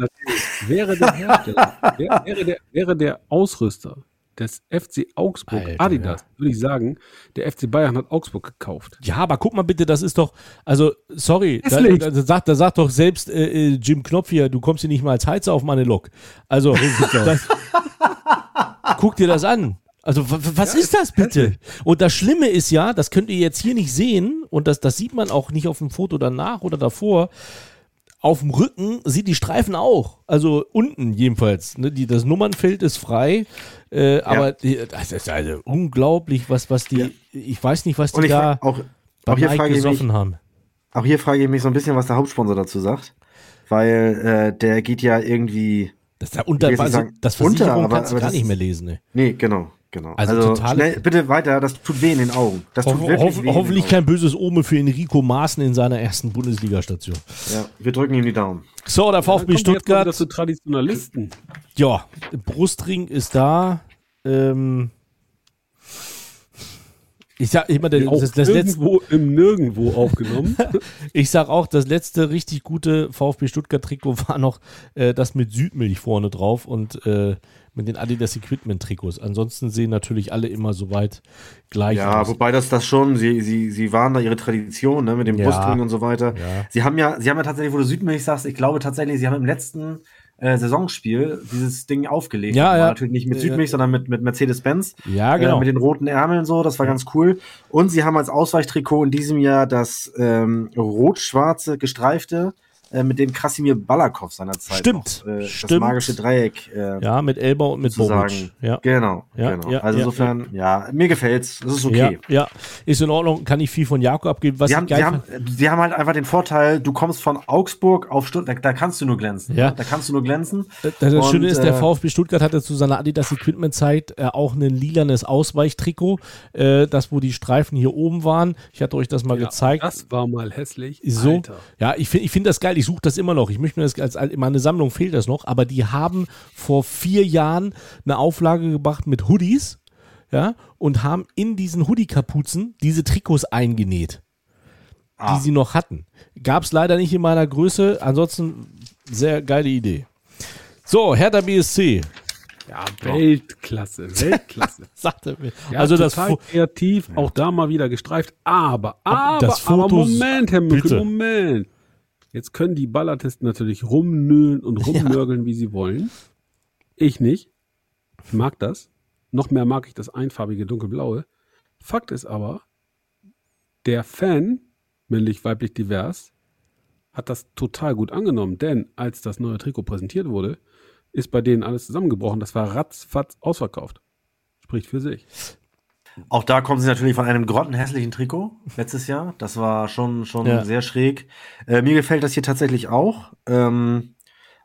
Wäre der Hersteller, wäre, wäre, der, wäre der Ausrüster des F C Augsburg, Alter, Adidas, ja. würde ich sagen, der F C Bayern hat Augsburg gekauft. Ja, aber guck mal bitte, das ist doch, also, sorry, da, da, da, sagt, da sagt doch selbst äh, Jim Knopf hier, du kommst hier nicht mal als Heizer auf meine Lok. Also, das, guck dir das an. Also, w- was ja, ist das bitte? Und das Schlimme ist ja, das könnt ihr jetzt hier nicht sehen, und das, das sieht man auch nicht auf dem Foto danach oder davor, auf dem Rücken sieht die Streifen auch. Also unten jedenfalls. Ne? Die, das Nummernfeld ist frei. Äh, ja. Aber die, das ist also unglaublich, was, was die... Ja. Ich weiß nicht, was die da auch, bei auch hier Nike gesoffen mich, haben. Auch hier frage ich mich so ein bisschen, was der Hauptsponsor dazu sagt. Weil äh, der geht ja irgendwie... Das, da unter, also, sagen, das Versicherung unter, aber, kannst aber du gar nicht mehr lesen. Ne? Nee, genau. Genau. Also, also total schnell, bitte weiter, das tut weh in den Augen. Das tut ho- wirklich ho- weh hoffentlich kein böses Omen für Enrico Maaßen in seiner ersten Bundesliga-Station. Ja, wir drücken ihm die Daumen. So, der VfB ja, Stuttgart. Das sind Traditionalisten. Ja, Brustring ist da. Ähm, Ich sag immer, das, das, das irgendwo letzte, im Nirgendwo aufgenommen. Ich sag auch, das letzte richtig gute VfB Stuttgart Trikot war noch äh, das mit Südmilch vorne drauf und äh, mit den Adidas Equipment Trikots. Ansonsten sehen natürlich alle immer soweit gleich ja, aus. Ja, wobei das das schon, sie sie sie waren da ihre Tradition, ne, mit dem ja, Brustring und so weiter. Ja. Sie haben ja, sie haben ja tatsächlich, wo du Südmilch sagst, ich glaube tatsächlich, sie haben im letzten Äh, Saisonspiel dieses Ding aufgelegt. Ja, war ja. Natürlich nicht mit Südmilch, ja, sondern mit, mit Mercedes-Benz. Ja, genau. Äh, mit den roten Ärmeln so, das war ganz cool. Und sie haben als Ausweichtrikot in diesem Jahr das ähm, rot-schwarze gestreifte äh, mit dem Krasimir Balakow seinerzeit. Stimmt. Noch, äh, stimmt. Das magische Dreieck. Äh, ja, mit Elbau und mit Bobic. Ja. Genau, ja, genau. Ja, also ja, insofern, ja. ja, mir gefällt's. Das ist okay. Ja, ja, ist in Ordnung. Kann ich viel von Jakob abgeben. Was sie, haben, sie, haben, sie haben halt einfach den Vorteil, du kommst von Augsburg auf Stuttgart, da, da kannst du nur glänzen. Ja. Da kannst du nur glänzen. Das, das und, Schöne ist, der VfB Stuttgart hatte zu seiner Adidas Equipment-Zeit äh, auch ein lilanes Ausweichtrikot, äh, das, wo die Streifen hier oben waren. Ich hatte euch das mal ja, gezeigt. Das war mal hässlich. So, Alter. Ja, ich finde ich find das geil. Ich suche das immer noch. Ich möchte mir das als, als meine Sammlung fehlt das noch, aber die haben vor vier Jahren eine Auflage gebracht mit Hoodies, ja, und haben in diesen Hoodie-Kapuzen diese Trikots eingenäht, ah. die sie noch hatten. Gab es leider nicht in meiner Größe, ansonsten sehr geile Idee. So, Hertha B S C. Ja, Weltklasse, Weltklasse. Sagte mir. Ja, also das Fo- kreativ, auch da mal wieder gestreift, aber, aber, das Fotos, aber Moment, Herr Mücke, Moment. Jetzt können die Ballartisten natürlich rumnölen und rumnörgeln, ja. wie sie wollen. Ich nicht. Ich mag das. Noch mehr mag ich das einfarbige dunkelblaue. Fakt ist aber, der Fan, männlich, weiblich, divers, hat das total gut angenommen. Denn als das neue Trikot präsentiert wurde, ist bei denen alles zusammengebrochen. Das war ratzfatz ausverkauft. Spricht für sich. Auch da kommen sie natürlich von einem grottenhässlichen Trikot letztes Jahr. Das war schon, schon ja. sehr schräg. Äh, mir gefällt das hier tatsächlich auch. Ähm,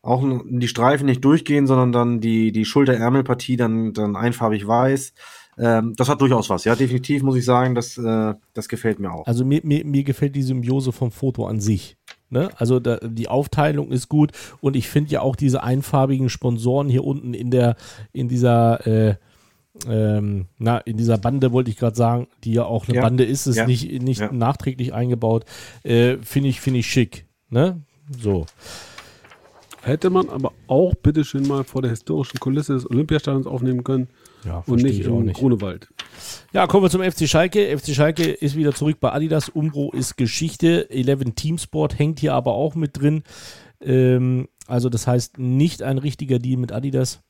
auch die Streifen nicht durchgehen, sondern dann die, die Schulterärmelpartie dann, dann einfarbig weiß. Ähm, das hat durchaus was. Ja, definitiv muss ich sagen, das, äh, das gefällt mir auch. Also mir, mir, mir gefällt die Symbiose vom Foto an sich. Ne? Also da, die Aufteilung ist gut. Und ich finde ja auch diese einfarbigen Sponsoren hier unten in der, in dieser, äh, Ähm, na, in dieser Bande wollte ich gerade sagen, die ja auch eine ja. Bande ist, ist ja. nicht, nicht ja. nachträglich eingebaut. Äh, finde ich, finde ich schick. Ne? So. Hätte man aber auch bitteschön mal vor der historischen Kulisse des Olympiastadions aufnehmen können ja, und nicht im Grunewald. Ja, kommen wir zum F C Schalke. F C Schalke ist wieder zurück bei Adidas. Umbro ist Geschichte. elf Teamsport hängt hier aber auch mit drin. Ähm, also das heißt nicht ein richtiger Deal mit Adidas.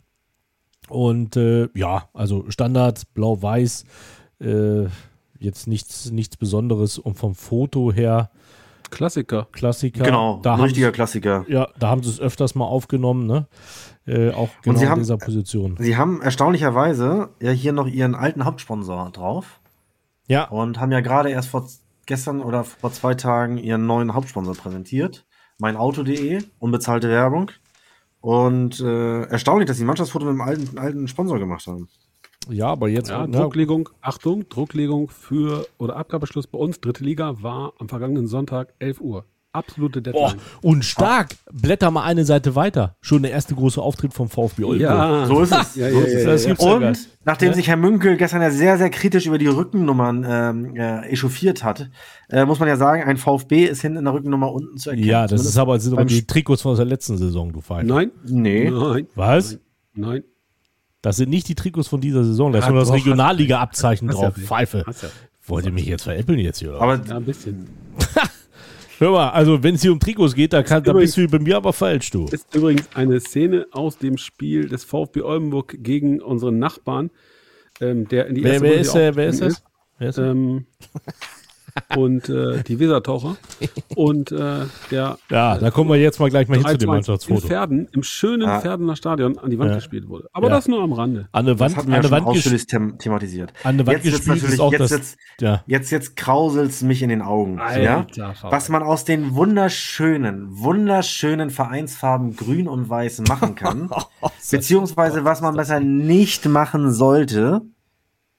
Und äh, ja, also Standard, blau-weiß, äh, jetzt nichts, nichts Besonderes. Und vom Foto her Klassiker. Klassiker. Genau, da richtiger Klassiker. Ja, da haben sie es öfters mal aufgenommen, ne? Äh, auch genau in haben, dieser Position. Sie haben erstaunlicherweise ja hier noch ihren alten Hauptsponsor drauf. Ja. Und haben ja gerade erst vor gestern oder vor zwei Tagen ihren neuen Hauptsponsor präsentiert. meinauto punkt de, unbezahlte Werbung. Und äh, erstaunlich, dass die Mannschaftsfoto mit einem alten, alten Sponsor gemacht haben. Ja, aber jetzt... Ja, na, Drucklegung, Achtung, Drucklegung für oder Abgabeschluss bei uns, dritte Liga, war am vergangenen Sonntag elf Uhr. Absolute Deadline. Oh, und stark, ah. blätter mal eine Seite weiter. Schon der erste große Auftritt vom VfB Oldenburg. Ja, so ist es. Ja, so ist ja, es. Ja, ja, ja. Und nachdem ja. sich Herr Münkel gestern ja sehr, sehr kritisch über die Rückennummern ähm, äh, echauffiert hat, äh, muss man ja sagen, ein VfB ist hinten in der Rückennummer unten zu erkennen. Ja, das ist aber, sind aber die Trikots von der letzten Saison, du Feind. Nein. Nee. Nein. Was? Nein. Das sind nicht die Trikots von dieser Saison. Da ist ja, nur das Regionalliga-Abzeichen drauf. Ja, Pfeife. Ja. Wollt ihr mich jetzt veräppeln jetzt hier? Oder? Aber ja, ein bisschen. Hör mal, also wenn es hier um Trikots geht, da, kann, da übrigens, bist du bei mir aber falsch, du. Ist übrigens eine Szene aus dem Spiel des VfB Oldenburg gegen unseren Nachbarn, ähm, der in die erste wer, wer ist der, wer ist das? Wer ist das? Ähm, und äh, die Wesertaucher. Und äh, der... Ja, da kommen wir jetzt mal gleich mal hin zu dem Mannschaftsfoto. In Verden, im schönen ah. Verdener Stadion an die Wand ja. gespielt wurde. Aber ja. das nur am Rande. An der Wand, das hatten wir an ja Wand ausführlich ges- thematisiert. An der Wand jetzt gespielt ist auch jetzt, das... Jetzt, ja. jetzt, jetzt krauselt's mich in den Augen. Alter, ja? Was man aus den wunderschönen, wunderschönen Vereinsfarben Grün und Weiß machen kann, beziehungsweise was man besser nicht machen sollte,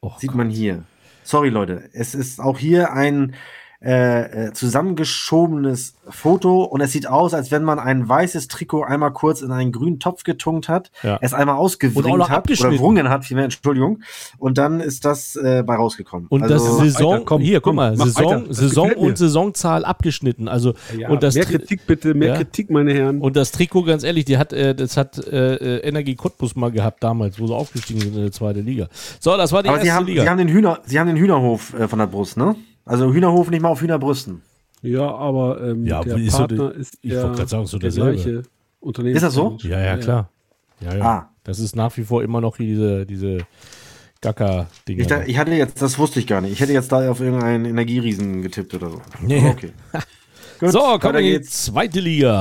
oh, sieht Gott. man hier. Sorry, Leute, es ist auch hier ein äh, zusammengeschobenes Foto und es sieht aus, als wenn man ein weißes Trikot einmal kurz in einen grünen Topf getunkt hat, ja. es einmal ausgewringt hat oder gerungen hat, vielmehr, Entschuldigung, und dann ist das äh, bei rausgekommen. Und also, das Saison, Alter, komm, hier, komm, guck mal, Saison, Saison und Saisonzahl abgeschnitten. Also, ja, und das mehr Tri- Kritik bitte, mehr ja. Kritik, meine Herren. Und das Trikot, ganz ehrlich, die hat, äh, das hat äh, Energie Cottbus mal gehabt damals, wo sie aufgestiegen sind in der zweiten Liga. So, das war die Aber erste sie haben, Liga. Sie haben den, Hühner, sie haben den Hühnerhof äh, von der Brust, ne? Also Hühnerhof nicht mal auf Hühnerbrüsten. Ja, aber ähm, ja, der ist Partner so die, ist ich der, wollte sagen, so der gleiche Unternehmen. Ist das so? Ja, ja, klar. Ja, ja. Ah. Das ist nach wie vor immer noch diese, diese Gacker-Dinger. Ich, da, ich hatte jetzt, das wusste ich gar nicht. Ich hätte jetzt da auf irgendeinen Energieriesen getippt oder so. Nee. Okay. Gut, so, kommen wir in die zweite Liga.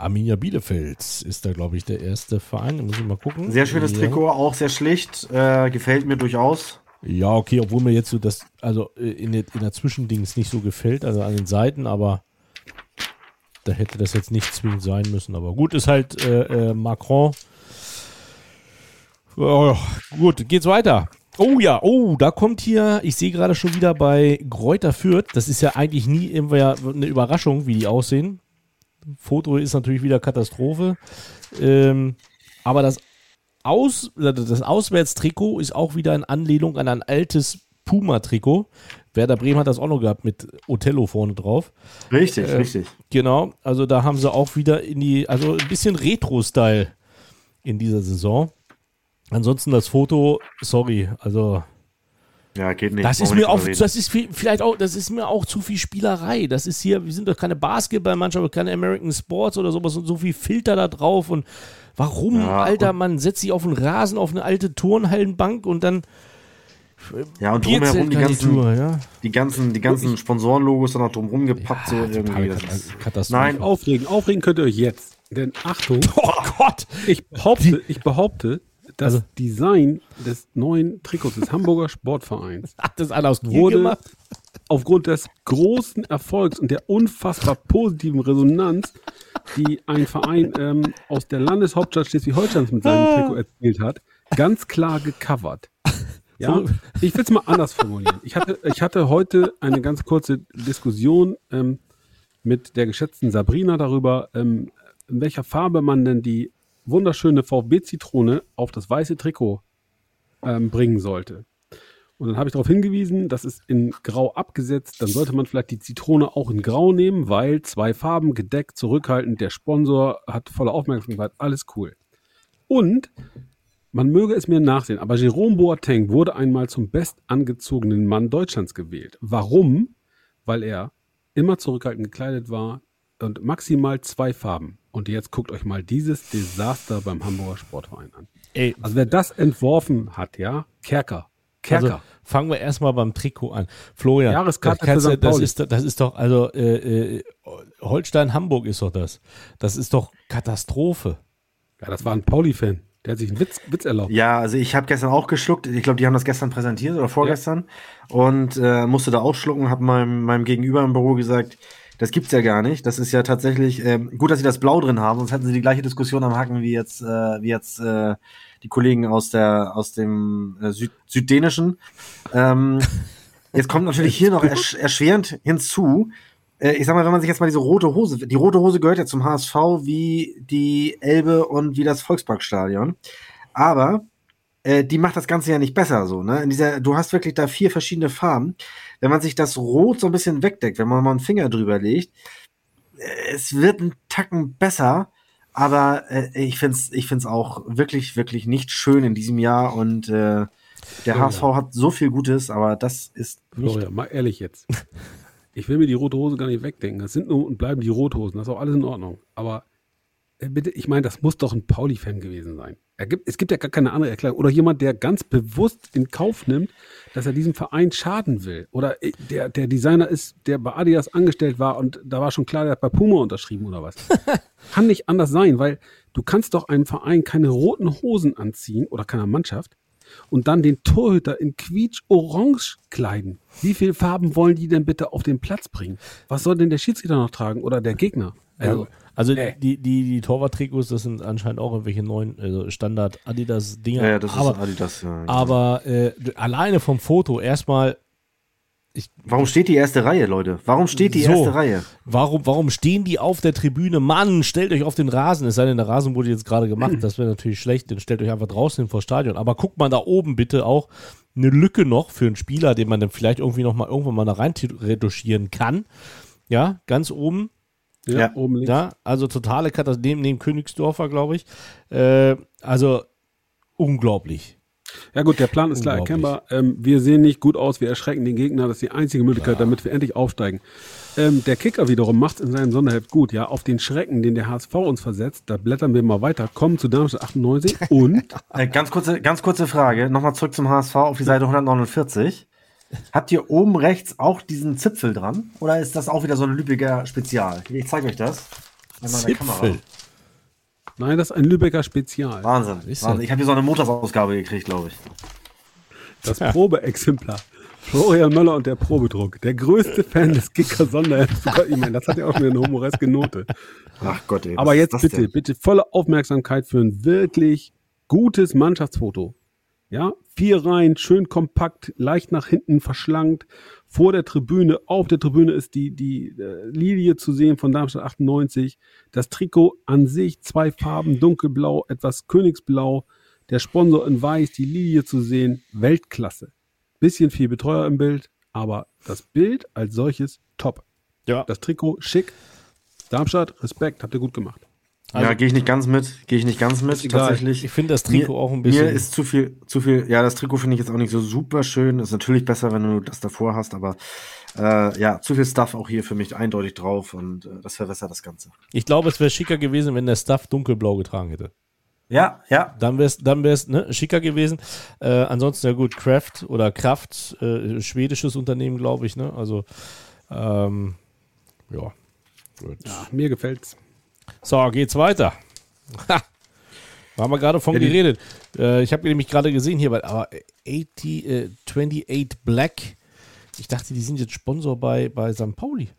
Arminia Bielefeld ist da, glaube ich, der erste Verein. Da muss ich mal gucken. Sehr schönes ja. Trikot, auch sehr schlicht. Äh, gefällt mir durchaus. Ja, okay, obwohl mir jetzt so das, also in der, in der Zwischendings nicht so gefällt, also an den Seiten, aber da hätte das jetzt nicht zwingend sein müssen. Aber gut, ist halt äh, äh, Macron. Oh, gut, geht's weiter. Oh ja, oh, da kommt hier, ich sehe gerade schon wieder bei Greuther Fürth, das ist ja eigentlich nie immer eine Überraschung, wie die aussehen. Foto ist natürlich wieder Katastrophe. Ähm, aber das Aus, das Auswärtstrikot ist auch wieder in Anlehnung an ein altes Puma-Trikot. Werder Bremen hat das auch noch gehabt mit Othello vorne drauf. Richtig, äh, richtig. Genau, also da haben sie auch wieder in die, also ein bisschen Retro-Style in dieser Saison. Ansonsten das Foto, sorry, also ja, geht nicht. Das ist mir auch, das ist vielleicht auch, das ist mir auch zu viel Spielerei. Das ist hier, wir sind doch keine Basketballmannschaft, keine American Sports oder sowas und so viel Filter da drauf und warum, ja, Alter, man setzt sich auf den Rasen, auf eine alte Turnhallenbank und dann. Ja, und drumherum die ganzen, die, Tour, ja? die ganzen, die ganzen Sponsorenlogos dann noch drumherum gepackt. Ja, so irgendwie. Katastrophe. Nein, aufregen, aufregen könnt ihr euch jetzt. Denn Achtung, oh Gott! Ich behaupte, ich behaupte, das also, Design des neuen Trikots des Hamburger Sportvereins hat das alles wurde gemacht? Aufgrund des großen Erfolgs und der unfassbar positiven Resonanz, die ein Verein ähm, aus der Landeshauptstadt Schleswig-Holsteins mit seinem Trikot erzielt hat, ganz klar gecovert. Ja? Ich will es mal anders formulieren. Ich hatte, ich hatte heute eine ganz kurze Diskussion ähm, mit der geschätzten Sabrina darüber, ähm, in welcher Farbe man denn die wunderschöne VfB-Zitrone auf das weiße Trikot ähm, bringen sollte. Und dann habe ich darauf hingewiesen, das ist in Grau abgesetzt, dann sollte man vielleicht die Zitrone auch in Grau nehmen, weil zwei Farben, gedeckt, zurückhaltend, der Sponsor hat volle Aufmerksamkeit, alles cool. Und man möge es mir nachsehen, aber Jerome Boateng wurde einmal zum bestangezogenen Mann Deutschlands gewählt. Warum? Weil er immer zurückhaltend gekleidet war und maximal zwei Farben. Und jetzt guckt euch mal dieses Desaster beim Hamburger Sportverein an. Ey, also wer das entworfen hat, ja, Kerker. Kerker. Also fangen wir erstmal beim Trikot an. Florian, Jahreskarte für Sankt Pauli. Das ist, das ist doch, also äh, äh, Holstein-Hamburg ist doch das. Das ist doch Katastrophe. Ja, das war ein Pauli-Fan. Der hat sich einen Witz, Witz erlaubt. Ja, also ich habe gestern auch geschluckt. Ich glaube, die haben das gestern präsentiert oder vorgestern. Ja. Und äh, musste da auch schlucken, habe meinem, meinem Gegenüber im Büro gesagt, das gibt's ja gar nicht. Das ist ja tatsächlich, ähm, gut, dass sie das Blau drin haben, sonst hätten sie die gleiche Diskussion am Haken wie jetzt, äh, wie jetzt äh, die Kollegen aus der aus dem äh, Süd- Süddänischen. Ähm, jetzt kommt natürlich hier noch ersch- erschwerend hinzu. Äh, ich sag mal, wenn man sich jetzt mal diese rote Hose, die rote Hose gehört ja zum H S V wie die Elbe und wie das Volksparkstadion. Aber äh, die macht das Ganze ja nicht besser so, ne? In dieser, du hast wirklich da vier verschiedene Farben. Wenn man sich das Rot so ein bisschen wegdeckt, wenn man mal einen Finger drüber legt, es wird ein Tacken besser, aber äh, ich finde es ich find's auch wirklich, wirklich nicht schön in diesem Jahr und äh, der H S V hat so viel Gutes, aber das ist nicht... Florian, mal ehrlich jetzt. Ich will mir die rote Hose gar nicht wegdenken. Das sind nur und bleiben die Rothosen, das ist auch alles in Ordnung. Aber äh, bitte, ich meine, das muss doch ein Pauli-Fan gewesen sein. Er gibt, es gibt ja gar keine andere Erklärung. Oder jemand, der ganz bewusst in Kauf nimmt, dass er diesem Verein schaden will. Oder der, der Designer ist, der bei Adidas angestellt war und da war schon klar, der hat bei Puma unterschrieben oder was. Kann nicht anders sein, weil du kannst doch einem Verein keine roten Hosen anziehen oder keiner Mannschaft und dann den Torhüter in quietsch-orange kleiden. Wie viele Farben wollen die denn bitte auf den Platz bringen? Was soll denn der Schiedsrichter noch tragen oder der Gegner? Also, also die, die, die Torwart-Trikots, das sind anscheinend auch irgendwelche neuen also Standard-Adidas-Dinger. Ja, ja, das aber, ist Adidas, ja. Aber äh, alleine vom Foto erstmal Ich, warum steht die erste Reihe, Leute? Warum steht die so, erste Reihe? Warum, warum stehen die auf der Tribüne? Mann, stellt euch auf den Rasen. Es sei denn, der Rasen wurde jetzt gerade gemacht. Das wäre natürlich schlecht. Dann stellt euch einfach draußen hin vor das Stadion. Aber guckt mal da oben bitte auch eine Lücke noch für einen Spieler, den man dann vielleicht irgendwie noch mal irgendwann mal da rein retuschieren kann. Ja, ganz oben. Ja, ja. Oben links. Ja, also totale Katastrophe. Neben, neben Königsdorfer, glaube ich. Äh, also unglaublich. Ja gut, der Plan ist klar erkennbar. Ähm, wir sehen nicht gut aus, wir erschrecken den Gegner. Das ist die einzige Möglichkeit, klar, damit wir endlich aufsteigen. Ähm, der Kicker wiederum macht es in seinem Sonderheft gut. Ja, auf den Schrecken, den der H S V uns versetzt, da blättern wir mal weiter. Kommen zu Darmstadt achtundneunzig und... äh, ganz kurze, ganz kurze Frage, nochmal zurück zum H S V auf die Seite hundertneunundvierzig. Habt ihr oben rechts auch diesen Zipfel dran? Oder ist das auch wieder so ein Lübecker Spezial? Ich zeige euch das. Zipfel? Nein, das ist ein Lübecker Spezial. Wahnsinn. Wahnsinn. Ich habe hier so eine Motorsausgabe gekriegt, glaube ich. Das ja. Probeexemplar. Florian Möller und der Probedruck. Der größte Fan des Kicker-Sonderhefts. Ich meine, das hat ja auch schon eine humoreske Note. Ach Gott, ey. Aber jetzt bitte, denn? bitte volle Aufmerksamkeit für ein wirklich gutes Mannschaftsfoto. Ja, vier Reihen, schön kompakt, leicht nach hinten verschlankt. Vor der Tribüne, auf der Tribüne ist die, die äh, Lilie zu sehen von Darmstadt achtundneunzig. Das Trikot an sich, zwei Farben, dunkelblau, etwas königsblau. Der Sponsor in weiß, die Lilie zu sehen, Weltklasse. Bisschen viel Betreuer im Bild, aber das Bild als solches top. Ja. Das Trikot schick. Darmstadt, Respekt, habt ihr gut gemacht. Also, ja, gehe ich nicht ganz mit, gehe ich nicht ganz mit, tatsächlich. Ich finde das Trikot mir, auch ein bisschen... Mir ist zu viel, zu viel, ja, das Trikot finde ich jetzt auch nicht so super schön, ist natürlich besser, wenn du das davor hast, aber äh, ja, zu viel Stuff auch hier für mich eindeutig drauf und äh, das verwässert das Ganze. Ich glaube, es wäre schicker gewesen, wenn der Stuff dunkelblau getragen hätte. Ja, ja. Dann wäre es dann wär's, ne, schicker gewesen. Äh, ansonsten, ja gut, Kraft oder Kraft, äh, schwedisches Unternehmen, glaube ich, ne, also ähm, ja. Gut. Ja, mir gefällt's. So, geht's weiter. Ha! Da haben wir gerade von ja, geredet. Äh, ich habe nämlich gerade gesehen hier bei aber achtzig, äh, achtundzwanzig Black. Ich dachte, die sind jetzt Sponsor bei, bei Sankt Pauli.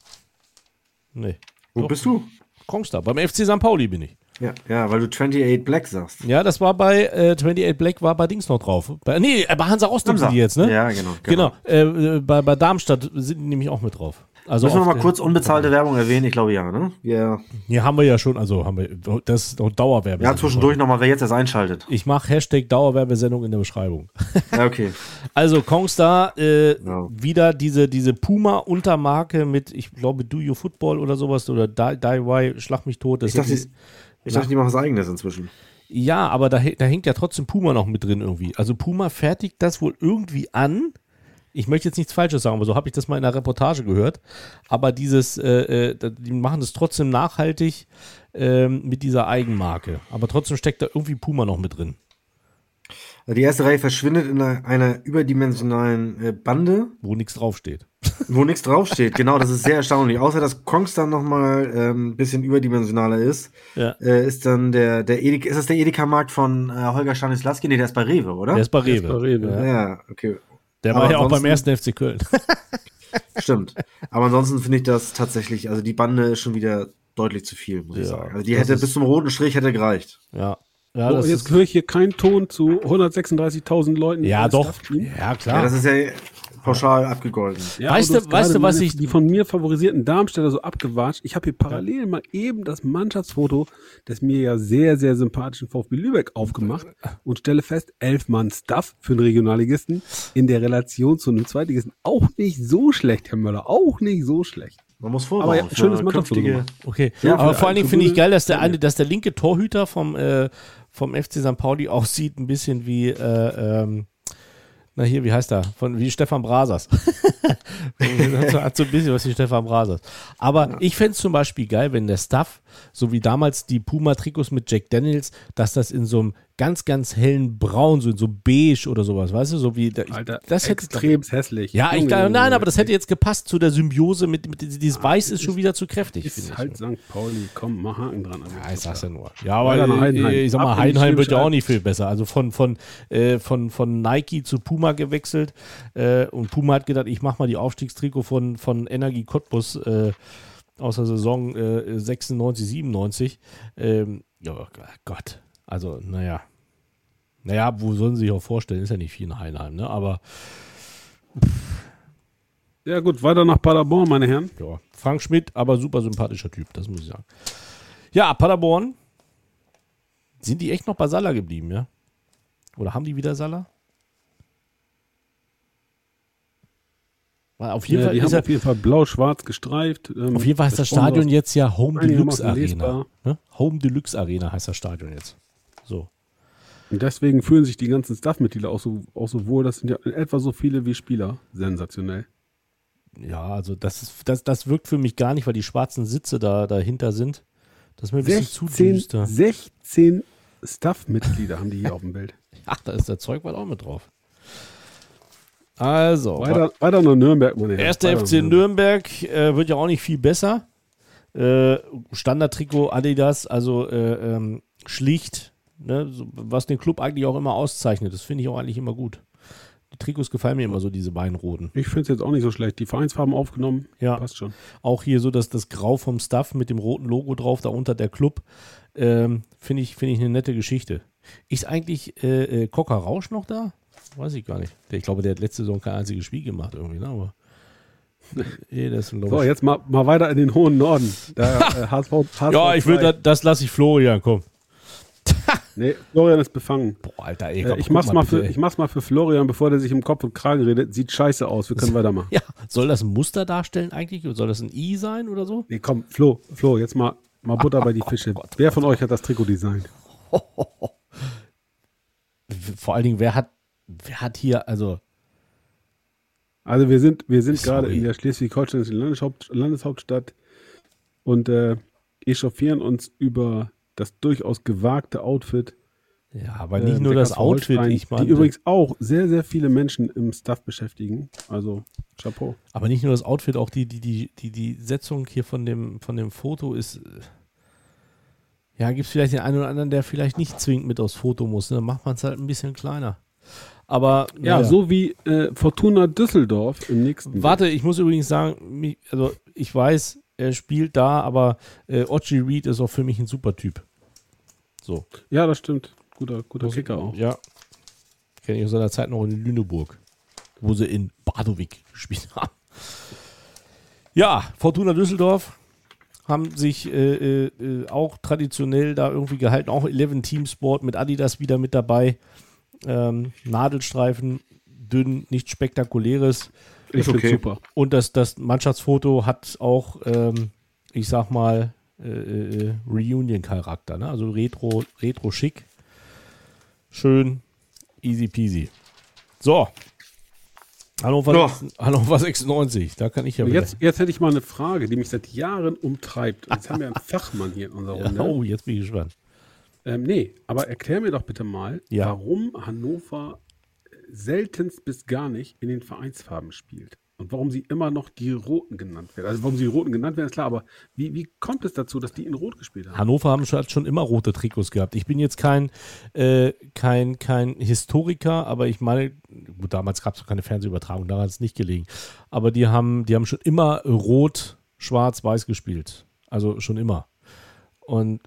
Nee. Wo doch, bist du? Kongstar. Beim F C Sankt Pauli bin ich. Ja, ja, weil du achtundzwanzig Black sagst. Ja, das war bei äh, achtundzwanzig Black war bei Dings noch drauf. Bei, nee, bei Hansa Rostock sind die jetzt, ne? Ja, genau. Genau. genau äh, bei, bei Darmstadt sind die nämlich auch mit drauf. Also müssen wir mal kurz unbezahlte Werbung erwähnen? Ich glaube ja, ne? Yeah. Ja, haben wir ja schon, also haben wir, das ist Dauerwerbe. Ja, zwischendurch nochmal, wer jetzt erst einschaltet. Ich mache Hashtag Dauerwerbesendung in der Beschreibung. Ja, okay. Also Kongstar, äh, ja. wieder diese, diese Puma-Untermarke mit, ich glaube, Do You Football oder sowas oder Die, die Why, Schlag mich tot. Das ich dachte, die, ich dachte, die machen was Eigenes inzwischen. Ja, aber da, da hängt ja trotzdem Puma noch mit drin irgendwie. Also Puma fertigt das wohl irgendwie an. Ich möchte jetzt nichts Falsches sagen, aber so habe ich das mal in der Reportage gehört. Aber dieses, äh, äh, die machen das trotzdem nachhaltig äh, mit dieser Eigenmarke. Aber trotzdem steckt da irgendwie Puma noch mit drin. Die erste Reihe verschwindet in einer, einer überdimensionalen äh, Bande. Wo nichts draufsteht. Wo nichts draufsteht, genau. Das ist sehr erstaunlich. Außer, dass Kongstar noch mal ähm, ein bisschen überdimensionaler ist. Ja. Äh, ist dann der, der Edeka, ist das der Edeka-Markt von äh, Holger Stanislawski? Nee, der ist bei Rewe, oder? Der ist bei Rewe. Der ist bei Rewe. Ja, ja, okay. Der war aber ja auch beim ersten. F C Köln. Stimmt. Aber ansonsten finde ich das tatsächlich, also die Bande ist schon wieder deutlich zu viel, muss ja, ich sagen. Also die hätte bis zum roten Strich hätte gereicht. Ja. ja so, das jetzt höre ich hier keinen Ton zu hundertsechsunddreißigtausend Leuten. Ja, doch. Ja, klar. Ja, das ist ja pauschal abgegolten. Ja, weißt du, weißt du, was ich... Die von mir favorisierten Darmstädter so abgewatscht. Ich habe hier parallel ja. mal eben das Mannschaftsfoto des mir ja sehr, sehr sympathischen VfB Lübeck aufgemacht und stelle fest, elf Mann Staff für einen Regionalligisten in der Relation zu einem Zweitligisten. Auch nicht so schlecht, Herr Möller. Auch nicht so schlecht. Man muss vorbauen. Aber ja, schönes Mannschaftsfoto. Okay. Ja, aber vor allen Dingen finde ich geil, dass der eine, dass der linke Torhüter vom, äh, vom F C Sankt Pauli aussieht ein bisschen wie... Äh, ähm, Na hier, wie heißt er? Von wie Stefan Brasers. Hat so ein bisschen was wie Stefan Brasers. Aber ja. ich fände es zum Beispiel geil, wenn der Stuff, so wie damals die Puma-Trikots mit Jack Daniels, dass das in so einem ganz, ganz hellen Braun, so in so beige oder sowas, weißt du? So wie ich, Alter, das extrem hätte, hässlich. Ja, ich glaube, nein, aber das hätte jetzt gepasst zu der Symbiose mit, mit dieses ah, Weiß ist schon wieder zu kräftig. Ist ich halt Sankt Pauli, komm, mach Haken dran. Ja, ich sag's ja nur. Ja, aber ich sag mal, Heidenheim wird ja auch nicht viel besser. Also von, von, äh, von, von Nike zu Puma gewechselt äh, und Puma hat gedacht, ich mach mal die Aufstiegstrikot von, von Energie Cottbus äh, aus der Saison äh, sechsundneunzig, siebenundneunzig. Ähm, oh Gott. Also, naja. Naja, wo sollen sie sich auch vorstellen? Ist ja nicht viel in Heinheim, ne? Aber pff, Ja gut, weiter nach Paderborn, meine Herren. Ja, Frank Schmidt, aber super sympathischer Typ, das muss ich sagen. Ja, Paderborn, sind die echt noch bei Salah geblieben, ja? Oder haben die wieder Salah? Weil auf jeden ja, Fall die ist haben er, auf jeden Fall blau-schwarz gestreift. Ähm, auf jeden Fall heißt das Stadion jetzt ja Home Deluxe Arena. Ne? Home Deluxe Arena heißt das Stadion jetzt. So. Und deswegen fühlen sich die ganzen Staff-Mitglieder auch so, auch so wohl. Das sind ja in etwa so viele wie Spieler. Sensationell. Ja, also das, ist, das, das wirkt für mich gar nicht, weil die schwarzen Sitze da dahinter sind. Das ist mir ein bisschen zu düster. sechzehn Staff-Mitglieder haben die hier auf dem Bild. Ach, da ist der Zeugwald auch mit drauf. Also. Weiter, weiter nach Nürnberg. erster. F C Nürnberg, Nürnberg äh, wird ja auch nicht viel besser. Äh, Standard-Trikot, Adidas, also äh, ähm, schlicht, ne, so, was den Club eigentlich auch immer auszeichnet. Das finde ich auch eigentlich immer gut. Die Trikots gefallen mir immer so, diese beiden roten. Ich finde es jetzt auch nicht so schlecht. Die Vereinsfarben aufgenommen, ja. Passt schon. Auch hier so, dass das Grau vom Staff mit dem roten Logo drauf, darunter der Club, ähm, finde ich, find ich eine nette Geschichte. Ist eigentlich äh, äh, Cocker Rausch noch da? Weiß ich gar nicht. Ich glaube, der hat letzte Saison kein einziges Spiel gemacht irgendwie, ne? Aber eh, das ist so, jetzt mal, mal weiter in den hohen Norden. Da, H S V, H S V ja, ich will das, das lasse ich Florian, komm. Nee, Florian ist befangen. Boah, Alter, ey, komm, ich, mach's mal bitte, für, ich mach's mal für Florian, bevor der sich im Kopf und Kragen redet. Sieht scheiße aus, wir können weitermachen. Ja, soll das ein Muster darstellen eigentlich? Soll das ein I sein oder so? Nee, komm, Flo, Flo, jetzt mal, mal Butter bei die Fische. Gott, wer von Gott. euch hat das Trikot designt? Vor allen Dingen, wer hat Wer hat hier, also... Also wir sind, wir sind gerade in der schleswig-holsteinischen Landeshaupt, Landeshauptstadt und äh, echauffieren uns über das durchaus gewagte Outfit. Ja, aber nicht äh, nur das Outfit, ich meine... Die übrigens auch sehr, sehr viele Menschen im Staff beschäftigen, also Chapeau. Aber nicht nur das Outfit, auch die, die, die, die, die Setzung hier von dem, von dem Foto ist... Ja, gibt es vielleicht den einen oder anderen, der vielleicht nicht zwingend mit aufs Foto muss, ne? Dann macht man es halt ein bisschen kleiner. Aber ja, ja, so wie äh, Fortuna Düsseldorf im nächsten. Warte, ich muss übrigens sagen, mich, also ich weiß, er spielt da, aber äh, Oji Reed ist auch für mich ein super Typ. So. Ja, das stimmt. Guter, guter also, Kicker auch. Ja. Kenne ich aus seiner Zeit noch in Lüneburg, wo sie in Badowik gespielt haben. Ja, Fortuna Düsseldorf haben sich äh, äh, auch traditionell da irgendwie gehalten. Auch elf Team Sport mit Adidas wieder mit dabei. Ähm, Nadelstreifen, dünn, nichts Spektakuläres. Ist okay. Super. Und das, das Mannschaftsfoto hat auch, ähm, ich sag mal, äh, äh, Reunion-Charakter, ne? Also retro, retro schick. Schön, easy peasy. So. Hannover, Hannover sechsundneunzig, da kann ich ja jetzt, jetzt hätte ich mal eine Frage, die mich seit Jahren umtreibt. Und jetzt haben wir einen Fachmann hier in unserer Runde. Oh, jetzt bin ich gespannt. Ähm, nee, aber erklär mir doch bitte mal, ja. warum Hannover seltenst bis gar nicht in den Vereinsfarben spielt und warum sie immer noch die Roten genannt werden. Also warum sie die Roten genannt werden, ist klar, aber wie, wie kommt es dazu, dass die in Rot gespielt haben? Hannover haben schon, hat schon immer rote Trikots gehabt. Ich bin jetzt kein, äh, kein, kein Historiker, aber ich meine, gut, damals gab es noch keine Fernsehübertragung, daran hat es nicht gelegen, aber die haben, die haben schon immer rot, schwarz, weiß gespielt. Also schon immer. Und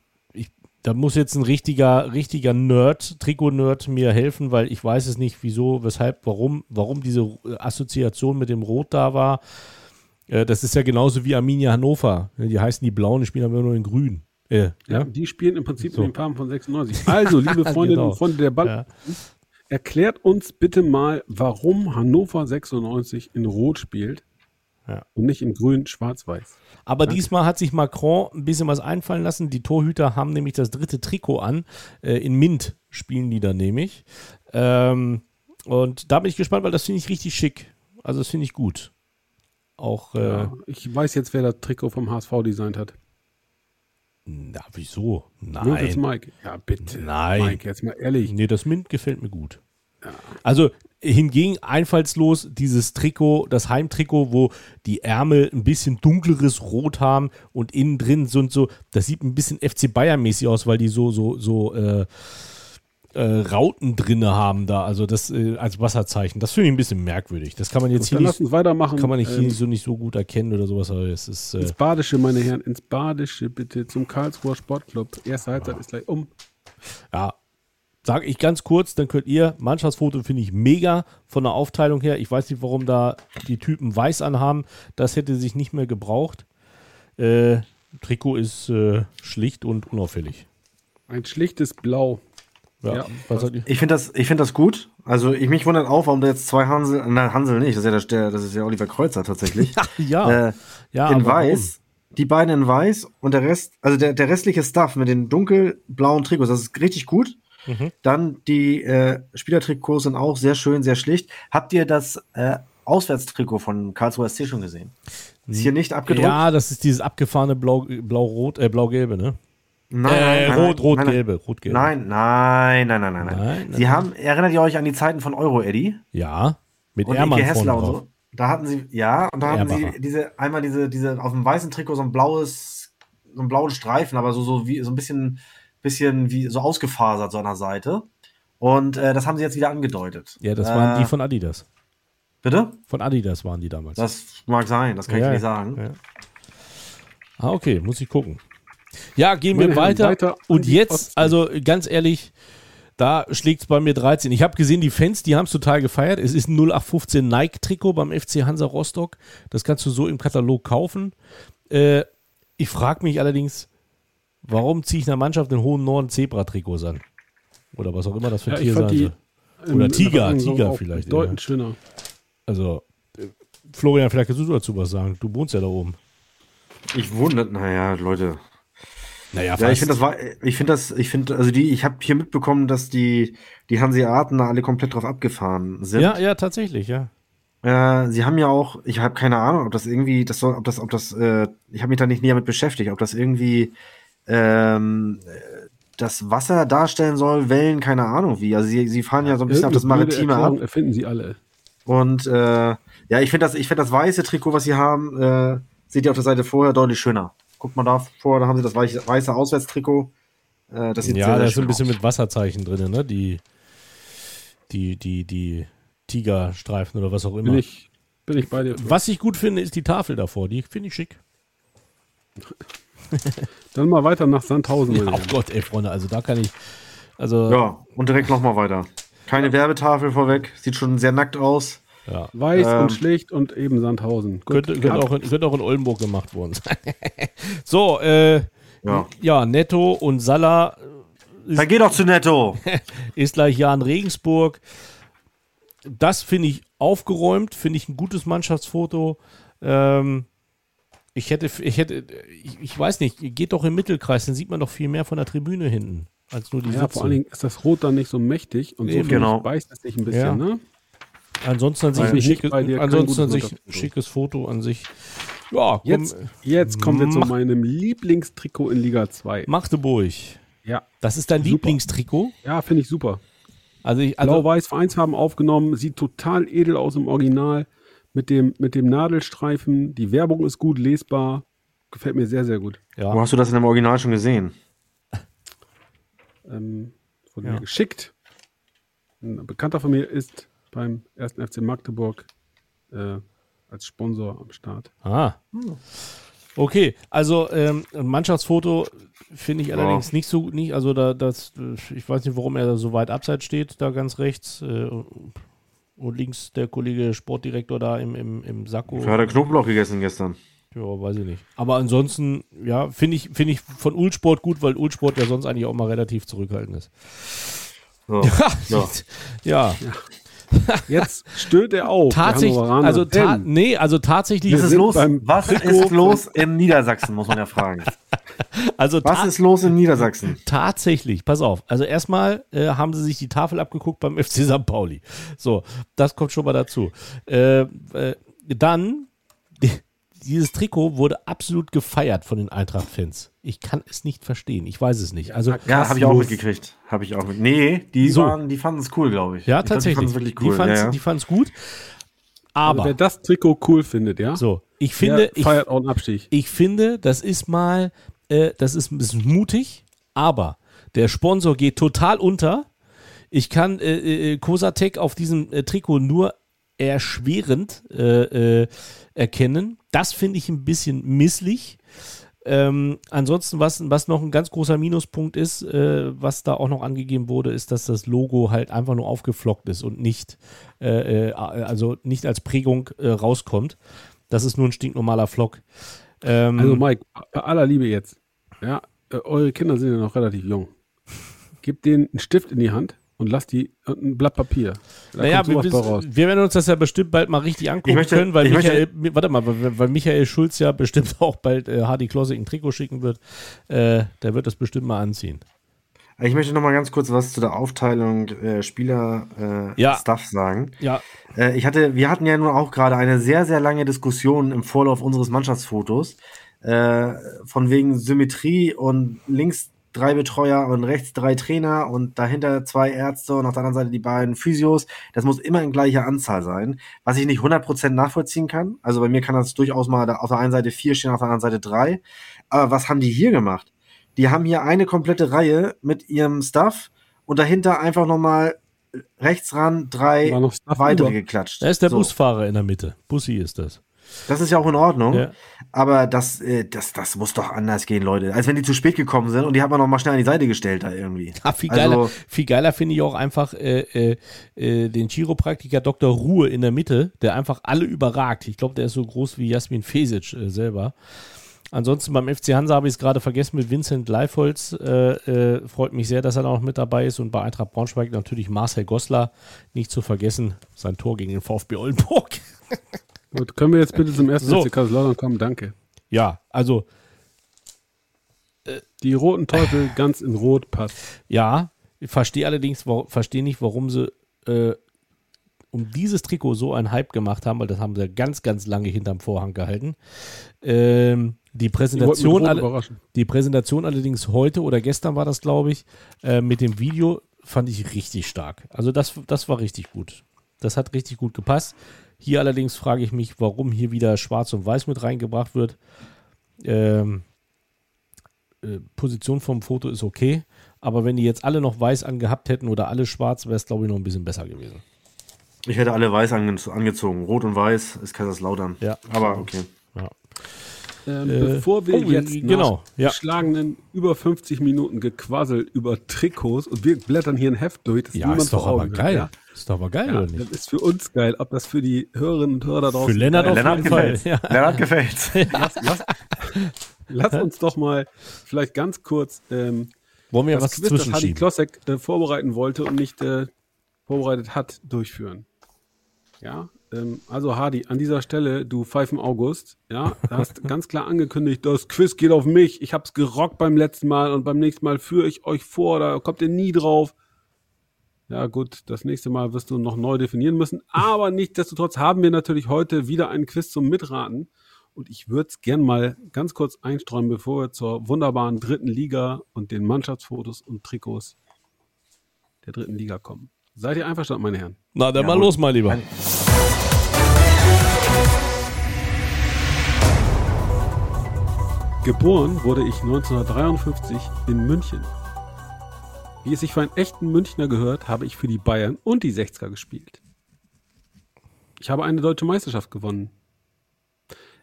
da muss jetzt ein richtiger, richtiger Nerd, Trikot-Nerd mir helfen, weil ich weiß es nicht, wieso, weshalb, warum, warum diese Assoziation mit dem Rot da war. Das ist ja genauso wie Arminia Hannover. Die heißen die Blauen, die spielen aber nur in Grün. Äh, ja, ja? Die spielen im Prinzip so. In den Farben von sechsundneunzig. Also, liebe Freundinnen genau. und Freunde der Ball, ja. erklärt uns bitte mal, warum Hannover sechsundneunzig in Rot spielt. Ja. Und nicht in grün, schwarz-weiß. Aber Danke. Diesmal hat sich Macron ein bisschen was einfallen lassen. Die Torhüter haben nämlich das dritte Trikot an. Äh, in Mint spielen die dann nämlich. Ähm, und da bin ich gespannt, weil das finde ich richtig schick. Also das finde ich gut. Auch äh, ja, ich weiß jetzt, wer das Trikot vom H S V designt hat. Na, wieso? Nein. Nur das Mike. Ja, bitte. Nein. Mike, jetzt mal ehrlich. Nee, das Mint gefällt mir gut. Ja. Also hingegen einfallslos dieses Trikot, das Heimtrikot, wo die Ärmel ein bisschen dunkleres Rot haben und innen drin sind so, das sieht ein bisschen F C Bayern mäßig aus, weil die so so so äh, äh, Rauten drinne haben da, also das äh, als Wasserzeichen. Das finde ich ein bisschen merkwürdig. Das kann man jetzt hier nicht, weitermachen. Kann man nicht, ähm, hier so nicht so gut erkennen oder sowas. Aber es ist, äh, ins Badische, meine Herren, ins Badische bitte zum Karlsruher Sportclub. Erste Halbzeit ja. ist gleich um. Ja. Sage ich ganz kurz, dann könnt ihr, Mannschaftsfoto finde ich mega von der Aufteilung her. Ich weiß nicht, warum da die Typen weiß anhaben. Das hätte sich nicht mehr gebraucht. Äh, Trikot ist äh, schlicht und unauffällig. Ein schlichtes Blau. Ja, ja. Was hat die? Ich finde das, find das gut. Also ich mich wundert auch, warum da jetzt zwei Hansel, nein, Hansel nicht, das ist ja, der, das ist ja Oliver Kreuzer tatsächlich. ja, äh, ja. In Weiß. Warum? Die beiden in Weiß und der Rest, also der, der restliche Stuff mit den dunkelblauen Trikots, das ist richtig gut. Mhm. Dann die äh, Spielertrikots sind auch sehr schön, sehr schlicht. Habt ihr das äh, Auswärtstrikot von Karlsruher S C schon gesehen? Ist hier nicht abgedruckt? Ja, das ist dieses abgefahrene Blau, Blau-Rot, äh, Blau-Gelbe, ne? Nein, äh, nein, rot, rot, nein, gelbe, rot, gelbe. Nein, nein, nein, nein, nein, nein. nein Sie nein. haben, erinnert ihr euch an die Zeiten von Euro, Eddie? Ja, mit Ehrmann vorne drauf. So. Da hatten sie, ja, und da hatten Ehrbacher. sie diese, einmal diese, diese, auf dem weißen Trikot so ein blaues, so einen blauen Streifen, aber so, so wie, so ein bisschen, bisschen wie, so ausgefasert so an der Seite. Und äh, das haben sie jetzt wieder angedeutet. Ja, das waren äh, die von Adidas. Bitte? Von Adidas waren die damals. Das mag sein, das kann ja, ich nicht sagen. Ja. Ah, okay, muss ich gucken. Ja, gehen wir weiter. weiter und jetzt, Osten. Also ganz ehrlich, da schlägt es bei mir dreizehn. Ich habe gesehen, die Fans, die haben es total gefeiert. Es ist ein null acht fünfzehn Nike-Trikot beim F C Hansa Rostock. Das kannst du so im Katalog kaufen. Äh, ich frage mich allerdings, warum ziehe ich einer Mannschaft den hohen Norden Zebra-Trikots an? Oder was auch immer das für ja, Tier sein soll. Oder im, Tiger, im Tiger vielleicht. Deutlich schöner. Also, äh, Florian, vielleicht kannst du dazu was sagen. Du wohnst ja da oben. Ich wohne, naja, Leute. Naja, ja, ich finde das, ich finde das, ich finde, also die, ich habe hier mitbekommen, dass die, die Hanseaten da alle komplett drauf abgefahren sind. Ja, ja, tatsächlich, ja. Äh, sie haben ja auch, ich habe keine Ahnung, ob das irgendwie, das soll, ob das, ob das, äh, ich habe mich da nicht näher mit beschäftigt, ob das irgendwie ähm, das Wasser darstellen soll, Wellen, keine Ahnung wie. Also sie, sie fahren ja so ein bisschen auf das Maritime ab. Erfinden sie alle. Und äh, ja, ich finde das, ich finde das weiße Trikot, was sie haben, äh, seht ihr auf der Seite vorher deutlich schöner. Guckt mal da vor, da haben sie das weiße Auswärtstrikot. Das sieht ja, sehr, sehr da ist so ein bisschen aus. Mit Wasserzeichen drin, ne? Die, die, die, die Tigerstreifen oder was auch immer. Bin ich, bin ich bei dir. Was ich gut finde, ist die Tafel davor. Die finde ich schick. Dann mal weiter nach Sandhausen. Ja, oh Gott, ey, Freunde. Also da kann ich... Also ja, und direkt nochmal weiter. Keine Werbetafel vorweg. Sieht schon sehr nackt aus. Ja. Weiß ähm, und schlicht und eben Sandhausen. Könnte, könnte, auch in, könnte auch in Oldenburg gemacht worden sein. so, äh, ja. ja, Netto und Salah. Ist, dann geh doch zu Netto. Ist gleich Jan Regensburg. Das finde ich aufgeräumt, finde ich ein gutes Mannschaftsfoto. Ähm, ich hätte, ich hätte, ich, ich weiß nicht, geht doch im Mittelkreis, dann sieht man doch viel mehr von der Tribüne hinten als nur die ja, Sitze. Vor allen Dingen ist das Rot dann nicht so mächtig und so genau. Beißt es sich ein bisschen, ja. ne? Ansonsten an sich, ein, schicke, ansonsten an sich ein schickes Foto an sich. Ja, komm, jetzt, jetzt kommen wir zu meinem Lieblingstrikot in Liga zwei. Magdeburg. Ja. Das ist dein super. Lieblingstrikot? Ja, finde ich super. Also, ich, also Blau-Weiß Vereinsfarben aufgenommen, sieht total edel aus im Original. Mit dem, mit dem Nadelstreifen, die Werbung ist gut lesbar. Gefällt mir sehr, sehr gut. Ja. Wo hast du das in dem Original schon gesehen? ähm, wurde ja. mir geschickt. Ein Bekannter von mir ist beim ersten F C Magdeburg äh, als Sponsor am Start. Ah. Okay, also ähm, ein Mannschaftsfoto finde ich allerdings oh. nicht so, nicht, also da das, ich weiß nicht, warum er da so weit abseits steht, da ganz rechts äh, und links der Kollege Sportdirektor da im, im, im Sakko. Hat er Knoblauch gegessen gestern? Ja, weiß ich nicht. Aber ansonsten, ja, finde ich, finde ich von Ulsport gut, weil Ulsport ja sonst eigentlich auch mal relativ zurückhaltend ist. Oh. ja. ja. ja. Jetzt stöhnt er auf. Tatsächlich, also, ta- nee, also tatsächlich. Was ist los? Was ist los in Niedersachsen, muss man ja fragen. Also ta- Was ist los in Niedersachsen? Tatsächlich, pass auf. Also erstmal äh, haben sie sich die Tafel abgeguckt beim F C Sankt Pauli. So, das kommt schon mal dazu. Äh, äh, dann, die, dieses Trikot wurde absolut gefeiert von den Eintracht-Fans. Ich kann es nicht verstehen. Ich weiß es nicht. Also, ja, habe ich auch mitgekriegt. Habe ich auch mit. Nee, die so. waren, die fanden es cool, glaube ich. Ja, ich tatsächlich. Glaub, die fanden es wirklich cool. Die fanden es ja, ja. gut. Aber also, wer das Trikot cool findet, ja. So, ich finde, ich, feiert auch einen Abstieg. Ich finde, das ist mal, äh, das ist ein bisschen mutig. Aber der Sponsor geht total unter. Ich kann äh, äh, Kosatec auf diesem äh, Trikot nur erschwerend äh, äh, erkennen. Das finde ich ein bisschen misslich. Ähm, ansonsten, was, was noch ein ganz großer Minuspunkt ist, äh, was da auch noch angegeben wurde, ist, dass das Logo halt einfach nur aufgeflockt ist und nicht, äh, also nicht als Prägung äh, rauskommt. Das ist nur ein stinknormaler Flock. Ähm, also Mike, bei aller Liebe jetzt, ja, äh, eure Kinder sind ja noch relativ jung. Gebt denen einen Stift in die Hand und lasst die äh, ein Blatt Papier. Da naja, wir, wir werden uns das ja bestimmt bald mal richtig angucken möchte, können, weil Michael, möchte, warte mal, weil, weil Michael Schulz ja bestimmt auch bald äh, Hadi Klosek ein Trikot schicken wird. Äh, der wird das bestimmt mal anziehen. Ich möchte noch mal ganz kurz was zu der Aufteilung äh, Spieler-Stuff äh, ja. sagen. Ja. Äh, ich hatte, wir hatten ja nun auch gerade eine sehr, sehr lange Diskussion im Vorlauf unseres Mannschaftsfotos äh, von wegen Symmetrie und links drei Betreuer und rechts drei Trainer und dahinter zwei Ärzte und auf der anderen Seite die beiden Physios. Das muss immer in gleicher Anzahl sein, was ich nicht hundert Prozent nachvollziehen kann. Also bei mir kann das durchaus mal auf der einen Seite vier stehen, auf der anderen Seite drei. Aber was haben die hier gemacht? Die haben hier eine komplette Reihe mit ihrem Stuff und dahinter einfach nochmal rechts ran drei weitere über. geklatscht. Da ist der so. Busfahrer in der Mitte. Bussi ist das. Das ist ja auch in Ordnung, ja. aber das, das, das muss doch anders gehen, Leute. Als wenn die zu spät gekommen sind und die hat man noch mal schnell an die Seite gestellt da irgendwie. Ja, viel geiler, also, viel geiler finde ich auch einfach äh, äh, den Chiropraktiker Doktor Ruhe in der Mitte, der einfach alle überragt. Ich glaube, der ist so groß wie Jasmin Fesic äh, selber. Ansonsten beim F C Hansa habe ich es gerade vergessen mit Vincent Leifolz. Äh, äh, freut mich sehr, dass er da noch mit dabei ist. Und bei Eintracht Braunschweig natürlich Marcel Goslar. Nicht zu vergessen, sein Tor gegen den VfB Oldenburg. Gut, können wir jetzt bitte zum ersten so. F C Kaiserslautern kommen? Danke. Ja, also. Äh, die roten Teufel ganz in Rot passt. Ja, ich verstehe allerdings, verstehe nicht, warum sie äh, um dieses Trikot so einen Hype gemacht haben, weil das haben sie ganz, ganz lange hinterm Vorhang gehalten. Ähm, die, Präsentation alle, die Präsentation allerdings heute oder gestern war das, glaube ich, äh, mit dem Video fand ich richtig stark. Also, das, das war richtig gut. Das hat richtig gut gepasst. Hier allerdings frage ich mich, warum hier wieder Schwarz und Weiß mit reingebracht wird. Ähm, äh, Position vom Foto ist okay, aber wenn die jetzt alle noch Weiß angehabt hätten oder alle Schwarz, wäre es glaube ich noch ein bisschen besser gewesen. Ich hätte alle Weiß ange- angezogen. Rot und Weiß ist Kaiserslautern. Ja. Aber okay. Ja. Ähm, äh, bevor wir oh, jetzt genau, nach ja. geschlagenen über fünfzig Minuten gequasselt über Trikots und wir blättern hier ein Heft durch, das ja, niemand ist doch vor Augen aber geil. Ja. Ist doch aber geil, ja, oder nicht? Das ist für uns geil, ob das für die Hörerinnen und Hörer da draußen für Lennart, Lennart gefällt. Ja. Lennart gefällt. Lass, lass, lass uns doch mal vielleicht ganz kurz ähm, wollen wir das was Quiz, das Hadi Klosek äh, vorbereiten wollte und nicht äh, vorbereitet hat, durchführen. Ja, ähm, also Hadi, an dieser Stelle, du Pfeifen August, ja, hast ganz klar angekündigt, das Quiz geht auf mich, ich hab's gerockt beim letzten Mal und beim nächsten Mal führe ich euch vor, da kommt ihr nie drauf. Ja gut, das nächste Mal wirst du noch neu definieren müssen. Aber nichtsdestotrotz haben wir natürlich heute wieder einen Quiz zum Mitraten. Und ich würde es gern mal ganz kurz einstreuen, bevor wir zur wunderbaren dritten Liga und den Mannschaftsfotos und Trikots der dritten Liga kommen. Seid ihr einverstanden, meine Herren? Na, dann ja, mal gut. Los, mein Lieber. Geboren wurde ich neunzehnhundertdreiundfünfzig in München. Wie es sich für einen echten Münchner gehört, habe ich für die Bayern und die sechziger gespielt. Ich habe eine deutsche Meisterschaft gewonnen.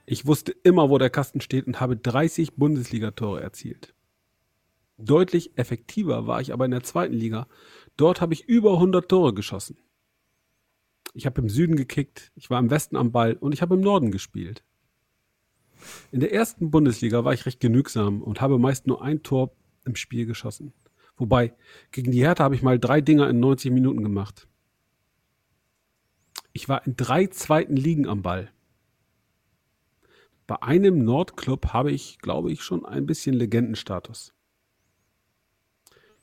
Ich wusste immer, wo der Kasten steht und habe dreißig Bundesliga-Tore erzielt. Deutlich effektiver war ich aber in der zweiten Liga. Dort habe ich über hundert Tore geschossen. Ich habe im Süden gekickt, ich war im Westen am Ball und ich habe im Norden gespielt. In der ersten Bundesliga war ich recht genügsam und habe meist nur ein Tor im Spiel geschossen. Wobei, gegen die Hertha habe ich mal drei Dinger in neunzig Minuten gemacht. Ich war in drei zweiten Ligen am Ball. Bei einem Nordclub habe ich, glaube ich, schon ein bisschen Legendenstatus.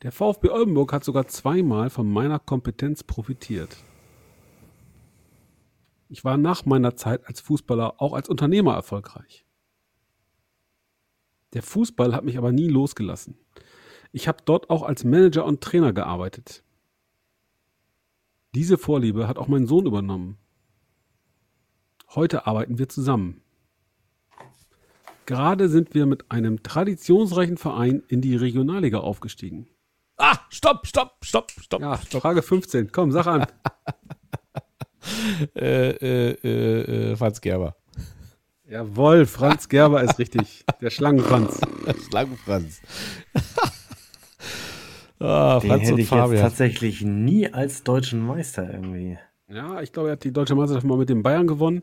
Der VfB Oldenburg hat sogar zweimal von meiner Kompetenz profitiert. Ich war nach meiner Zeit als Fußballer auch als Unternehmer erfolgreich. Der Fußball hat mich aber nie losgelassen. Ich habe dort auch als Manager und Trainer gearbeitet. Diese Vorliebe hat auch mein Sohn übernommen. Heute arbeiten wir zusammen. Gerade sind wir mit einem traditionsreichen Verein in die Regionalliga aufgestiegen. Ah, stopp, stopp, stopp, stopp. Ja, stopp. Frage fünfzehn, komm, sag an. äh, äh, äh, Franz Gerber. Jawohl, Franz Gerber ist richtig. Der Schlangenfranz. Schlangenfranz. ah, Den Franz hätte ich Fabian. Jetzt tatsächlich nie als deutschen Meister irgendwie. Ja, ich glaube, er hat die deutsche Meisterschaft mal mit den Bayern gewonnen,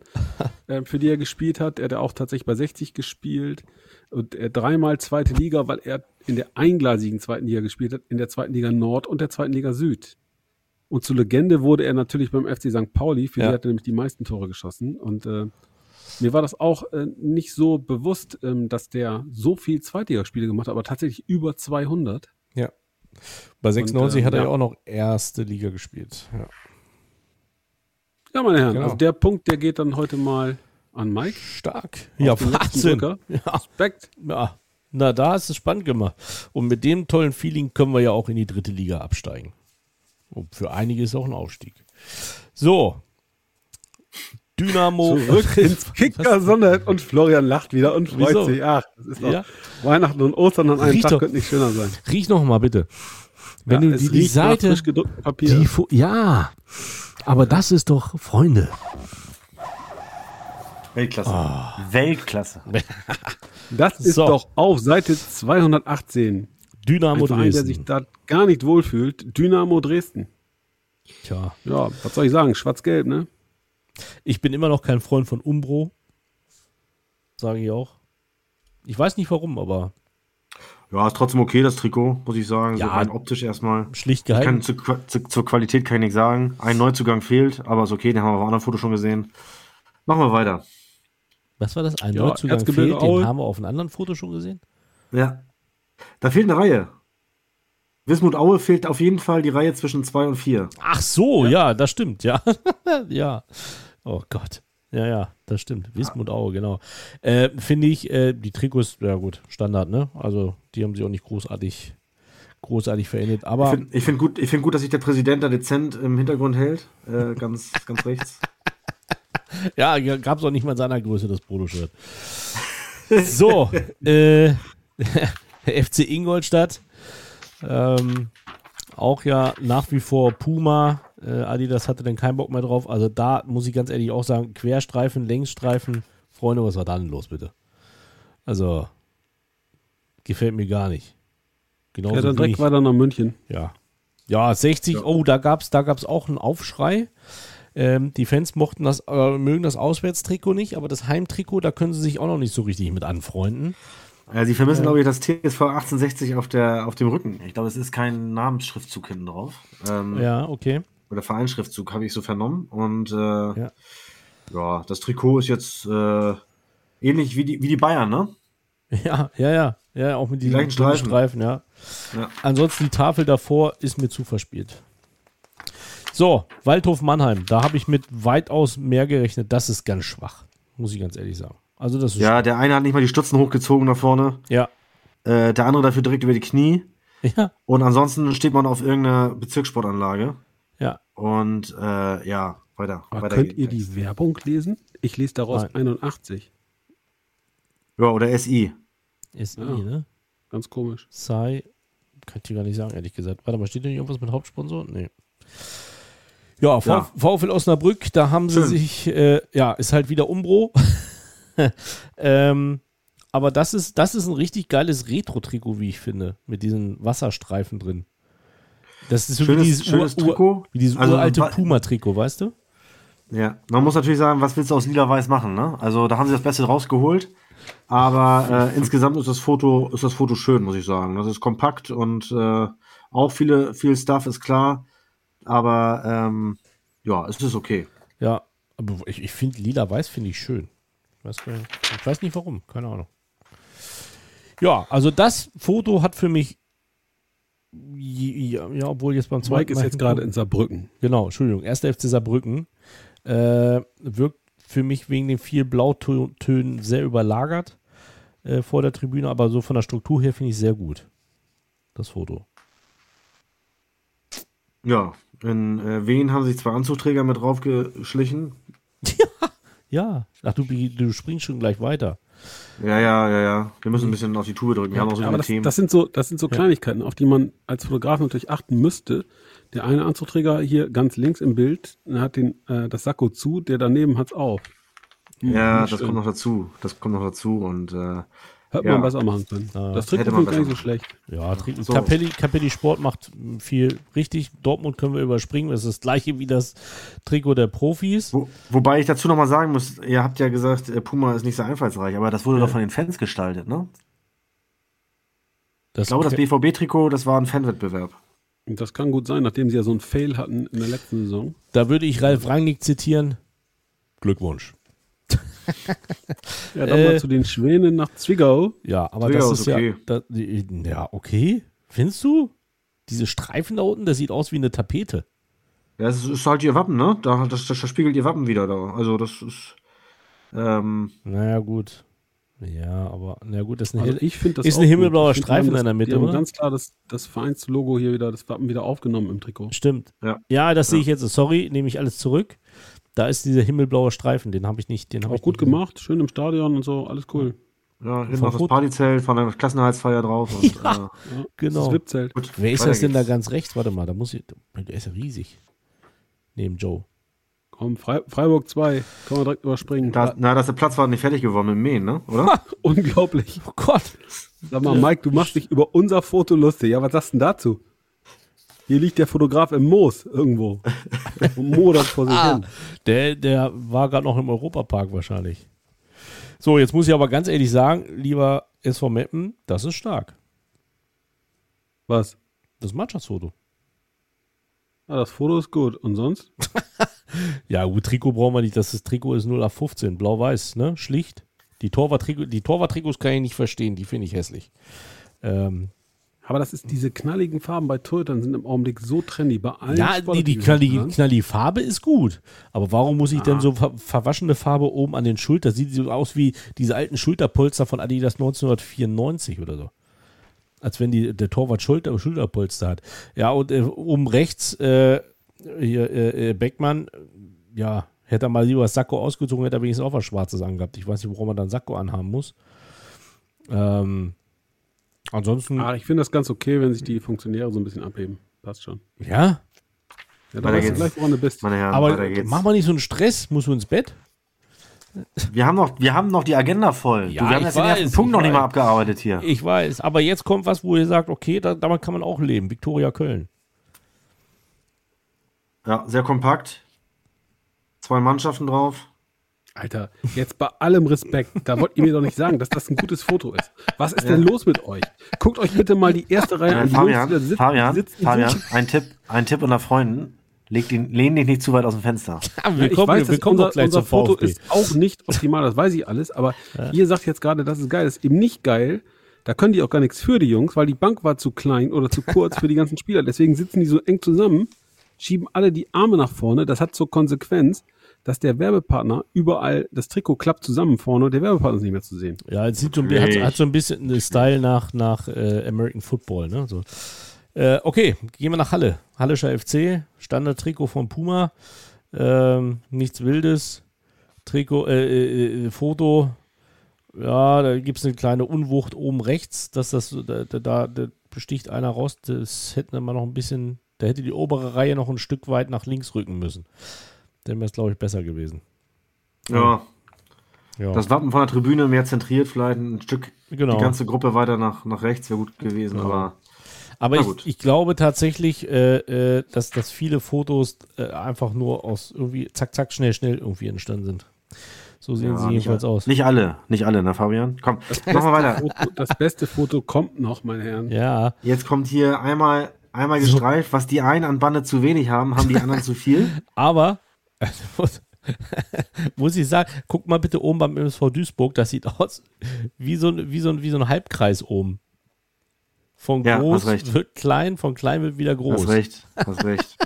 äh, für die er gespielt hat. Er hat auch tatsächlich bei sechzig gespielt und er dreimal zweite Liga, weil er in der einglasigen zweiten Liga gespielt hat, in der zweiten Liga Nord und der zweiten Liga Süd. Und zur Legende wurde er natürlich beim F C Sankt Pauli, für ja. die hat er nämlich die meisten Tore geschossen. Und äh, mir war das auch äh, nicht so bewusst, äh, dass der so viel Zweitligaspiele gemacht hat, aber tatsächlich über zweihundert. Ja, bei sechsundneunzig und, äh, hat er ja auch noch erste Liga gespielt, ja. Ja, meine Herren, genau. Also der Punkt, der geht dann heute mal an Mike. Stark. Ja, Wahnsinn. Ja. Respekt. Ja. Na, da ist es spannend gemacht. Und mit dem tollen Feeling können wir ja auch in die dritte Liga absteigen. Und für einige ist auch ein Aufstieg. So. Dynamo. Zurück ins Kicker-Sonderheft. Und Florian lacht wieder und freut Wieso? sich. Ach, das ist doch ja. Weihnachten und Ostern an einem riech Tag doch. Könnte nicht schöner sein. Riech noch mal, bitte. Wenn ja, du die, die Seite... frisch gedruckten Papier. Die Fu- ja. Aber das ist doch, Freunde. Weltklasse. Oh. Weltklasse. Das ist so. Doch auf Seite zweihundertachtzehn. Dynamo Ein Verein, Dresden. Der sich da gar nicht wohlfühlt. Dynamo Dresden. Tja. Ja, was soll ich sagen? Schwarz-Gelb, ne? Ich bin immer noch kein Freund von Umbro. Sage ich auch. Ich weiß nicht warum, aber... Ja, ist trotzdem okay, das Trikot, muss ich sagen. Ja, so rein optisch erstmal. Schlicht gehalten. Zu, zu, zur Qualität kann ich nichts sagen. Ein Neuzugang fehlt, aber ist okay, den haben wir auf einem anderen Foto schon gesehen. Machen wir weiter. Was war das? Ein ja, Neuzugang fehlt, Aul. Den haben wir auf einem anderen Foto schon gesehen? Ja. Da fehlt eine Reihe. Wismut Aue fehlt auf jeden Fall die Reihe zwischen zwei und vier. Ach so, ja, ja das stimmt, ja. ja. Oh Gott. Ja, ja, das stimmt. Wismut Aue, genau. Äh, finde ich, äh, die Trikots, ja gut, Standard, ne? Also, die haben sie auch nicht großartig, großartig verändert. Aber ich finde find gut, find gut, dass sich der Präsident da dezent im Hintergrund hält. Äh, ganz, ganz rechts. Ja, gab es auch nicht mal in seiner Größe, das Polo-Shirt. So, äh, F C Ingolstadt. Ähm, auch ja nach wie vor Puma. Adidas hatte dann keinen Bock mehr drauf. Also da muss ich ganz ehrlich auch sagen, Querstreifen, Längsstreifen. Freunde, was war da denn los, bitte? Also, gefällt mir gar nicht. Genauso ja, dann direkt weiter nach München. Ja, ja sechzig, ja. Oh, da gab es da gab's auch einen Aufschrei. Ähm, die Fans mochten das, äh, mögen das Auswärtstrikot nicht, aber das Heimtrikot, da können sie sich auch noch nicht so richtig mit anfreunden. Ja, sie vermissen, ähm, glaube ich, das T S V achtzehnhundertsechzig auf, der, auf dem Rücken. Ich glaube, es ist kein Namensschriftzug hinten drauf. Ähm, ja, okay. Oder Vereinsschriftzug, habe ich so vernommen. Und äh, ja. ja, das Trikot ist jetzt äh, ähnlich wie die, wie die Bayern, ne? Ja, ja, ja. Ja, auch mit den gleichen Streifen. Streifen ja. ja. Ansonsten die Tafel davor ist mir zu verspielt. So, Waldhof Mannheim. Da habe ich mit weitaus mehr gerechnet. Das ist ganz schwach, muss ich ganz ehrlich sagen. Also das ist ja, schwach. Der eine hat nicht mal die Stutzen hochgezogen nach vorne. Ja. Äh, der andere dafür direkt über die Knie. Ja. Und ansonsten steht man auf irgendeiner Bezirkssportanlage. Ja. Und äh, ja, weiter. Aber weiter könnt ihr die Werbung lesen? Ich lese daraus Nein. einundachtzig. Ja, oder S I. S I, ja. Ne? Ganz komisch. Sai, kann ich dir gar nicht sagen, ehrlich gesagt. Warte mal, steht da nicht irgendwas mit Hauptsponsor? Nee. Ja, v- ja. VfL Osnabrück, da haben sie Schön. sich, äh, ja, ist halt wieder Umbro. ähm, aber das ist, das ist ein richtig geiles Retro-Trikot, wie ich finde, mit diesen Wasserstreifen drin. Das ist so schönes, wie dieses, schönes Ur, Trikot. Wie dieses also, uralte Puma-Trikot, weißt du? Ja, man muss natürlich sagen, was willst du aus Lila-Weiß machen, ne? Also da haben sie das Beste rausgeholt, aber äh, insgesamt ist das, Foto, ist das Foto schön, muss ich sagen. Das ist kompakt und äh, auch viele, viel Stuff ist klar, aber ähm, ja, es ist okay. Ja, aber ich, ich finde Lila-Weiß finde ich schön. Ich weiß, ich weiß nicht warum, keine Ahnung. Ja, also das Foto hat für mich Ja, ja, obwohl jetzt beim zweiten Mike ist jetzt gerade in Saarbrücken. Genau, Entschuldigung. erster F C Saarbrücken äh, wirkt für mich wegen den vielen Blautönen sehr überlagert äh, vor der Tribüne, aber so von der Struktur her finde ich sehr gut. Das Foto. Ja, in äh, Wien haben sich zwei Anzugträger mit draufgeschlichen. Ja, ja. Ach, du, du springst schon gleich weiter. Ja, ja, ja, ja. Wir müssen ein bisschen auf die Tube drücken. Wir haben auch so ja, das, Themen. Das sind so, das sind so ja. Kleinigkeiten, auf die man als Fotograf natürlich achten müsste. Der eine Anzugträger hier ganz links im Bild hat den, äh, das Sakko zu, der daneben hat's auf. Ja, das kommt noch dazu. Das kommt noch dazu und äh, hätte ja. man besser machen können. Ja. Das Trick ist gar nicht so schlecht. Ja, so. Capelli, Capelli Sport macht viel richtig. Dortmund können wir überspringen. Das ist das gleiche wie das Trikot der Profis. Wo, wobei ich dazu nochmal sagen muss, ihr habt ja gesagt, Puma ist nicht so einfallsreich, aber das wurde ja. doch von den Fans gestaltet, ne? Das ich glaube, das B V B-Trikot, das war ein Fanwettbewerb. Das kann gut sein, nachdem sie ja so einen Fail hatten in der letzten Saison. Da würde ich Ralf Rangnick zitieren. Glückwunsch. Ja, dann äh, mal zu den Schwänen nach Zwickau. Ja, aber Zwickau das ist, ist okay. ja... Da, ja, okay. Findest du? Diese Streifen da unten, das sieht aus wie eine Tapete. Ja, das ist halt ihr Wappen, ne? Da, das, das, das spiegelt ihr Wappen wieder da. Also das ist... Ähm, naja, gut. Ja, aber... Na gut, das ist, eine also ich das ist ein himmelblauer Streifen das, in der Mitte, oder? Ganz klar das, das Vereinslogo hier wieder, das Wappen wieder aufgenommen im Trikot. Stimmt. Ja, ja das ja. sehe ich jetzt. Sorry, nehme ich alles zurück. Da ist dieser himmelblaue Streifen, den habe ich nicht. Den hab auch ich gut nicht gemacht, gesehen. Schön im Stadion und so, alles cool. Ja, hinten auf das Partyzelt, von der Klassenheizfeier drauf. Und, ja, äh, ja, genau. Das ist gut, wer ist das denn geht's. Da ganz rechts? Warte mal, da muss ich. Der ist ja riesig. Neben Joe. Komm, Fre- Freiburg zwei, können wir direkt überspringen. Da, na, das der Platz war nicht fertig geworden mit Mähen, ne? Oder? Unglaublich. Oh Gott. Sag mal, Mike, du machst dich über unser Foto lustig. Ja, was sagst du denn dazu? Hier liegt der Fotograf im Moos irgendwo. Modert vor sich ah, hin. Der, der war gerade noch im Europapark wahrscheinlich. So, jetzt muss ich aber ganz ehrlich sagen, lieber S V Meppen, das ist stark. Was? Das Mannschaftsfoto. Ah, das Foto ist gut. Und sonst? Ja, gut, Trikot brauchen wir nicht. Das ist, Trikot ist null acht fünfzehn. Blau-Weiß, ne? Schlicht. Die Torwart-Trikots, die Torwart-Trikots kann ich nicht verstehen. Die finde ich hässlich. Ähm. Aber das ist, diese knalligen Farben bei Torhütern sind im Augenblick so trendy. Bei allen ja, Sport- nee, die knallige, knallige Farbe ist gut. Aber warum muss ich ah. denn so ver- verwaschene Farbe oben an den Schultern? Sieht so aus wie diese alten Schulterpolster von Adidas neunzehnhundertvierundneunzig oder so. Als wenn die, der Torwart Schulter, Schulterpolster hat. Ja, und äh, oben rechts, äh, hier, äh, Beckmann, ja, hätte er mal lieber das Sakko ausgezogen, hätte er wenigstens auch was Schwarzes angehabt. Ich weiß nicht, warum man dann Sakko anhaben muss. Ähm. Ansonsten. Ah, ich finde das ganz okay, wenn sich die Funktionäre so ein bisschen abheben. Passt schon. Ja? Ja, da weißt du gleich, woran du bist. Meine Herren, aber mach mal nicht so einen Stress. Musst du ins Bett? Wir haben noch, wir haben noch die Agenda voll. Ja, du, wir haben jetzt weiß, den ersten Punkt noch weiß. Nicht mal abgearbeitet hier. Ich weiß, aber jetzt kommt was, wo ihr sagt, okay, da, damit kann man auch leben. Viktoria Köln. Ja, sehr kompakt. Zwei Mannschaften drauf. Alter, jetzt bei allem Respekt, da wollt ihr mir doch nicht sagen, dass das ein gutes Foto ist. Was ist ja. denn los mit euch? Guckt euch bitte mal die erste Reihe ja, an. Fabian, Jungs, sitzt, Fabian, sitzt Fabian ein, Tipp, ein Tipp unter Freunden, leg den, lehn dich nicht zu weit aus dem Fenster. Ja, wir ja, ich kommen, weiß, wir dass kommen unser, gleich unser Foto VfB. Ist auch nicht optimal, das weiß ich alles, aber ja. ihr sagt jetzt gerade, das ist geil, das ist eben nicht geil. Da können die auch gar nichts für, die Jungs, weil die Bank war zu klein oder zu kurz für die ganzen Spieler. Deswegen sitzen die so eng zusammen, schieben alle die Arme nach vorne. Das hat zur Konsequenz, dass der Werbepartner überall, das Trikot klappt zusammen vorne und der Werbepartner ist nicht mehr zu sehen. Ja, es sieht so ein, hat, hat so ein bisschen einen Style nach, nach äh, American Football. Ne? So. Äh, okay, gehen wir nach Halle. Hallischer F C, Standard-Trikot von Puma, ähm, nichts Wildes, Trikot, äh, äh, Foto, ja, da gibt es eine kleine Unwucht oben rechts, dass das da, da, da besticht einer raus, das hätten wir noch ein bisschen, da hätte die obere Reihe noch ein Stück weit nach links rücken müssen. Dann wäre es, glaube ich, besser gewesen. Ja. ja. Das Wappen von der Tribüne mehr zentriert, vielleicht ein Stück, genau. die ganze Gruppe weiter nach, nach rechts wäre gut gewesen. Genau. Aber, aber ich, gut. ich glaube tatsächlich, äh, äh, dass, dass viele Fotos äh, einfach nur aus irgendwie zack, zack, schnell, schnell irgendwie entstanden sind. So sehen ja, sie jedenfalls aus. Nicht alle, nicht alle, ne, Fabian? Komm, mach mal weiter. Foto, das beste Foto kommt noch, meine Herren. Ja. Jetzt kommt hier einmal, einmal gestreift, was die einen an Bande zu wenig haben, haben die anderen zu viel. Aber Also muss, muss ich sagen, guck mal bitte oben beim M S V Duisburg, das sieht aus wie so ein, wie so ein, wie so ein Halbkreis oben. Von ja, groß wird klein, von klein wird wieder groß. Hast recht, hast recht.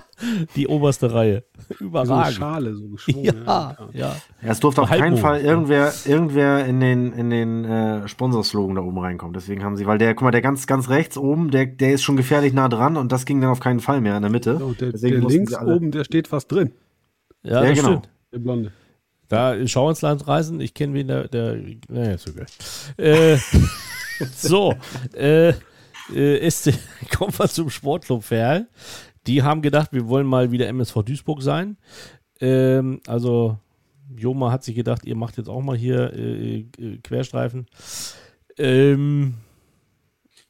Die oberste Reihe. Überragend. So eine Schale, so geschwungen. Ja, ja. ja. ja es durfte auf keinen Fall irgendwer, irgendwer in den, in den äh, Sponsorslogan da oben reinkommen. Deswegen haben sie, weil der, guck mal, der ganz, ganz rechts oben, der, der ist schon gefährlich nah dran und das ging dann auf keinen Fall mehr in der Mitte. So, der der links oben, der steht fast drin. Ja, ja, das genau. stimmt. Der Blonde. Da, schau ins Land reisen, ich kenne wen der, der, naja, ist okay. Äh, so, äh, äh, S C, kommen wir zum Sportclub Verl. Die haben gedacht, wir wollen mal wieder M S V Duisburg sein. Ähm, also Joma hat sich gedacht, ihr macht jetzt auch mal hier äh, äh, Querstreifen. Ähm,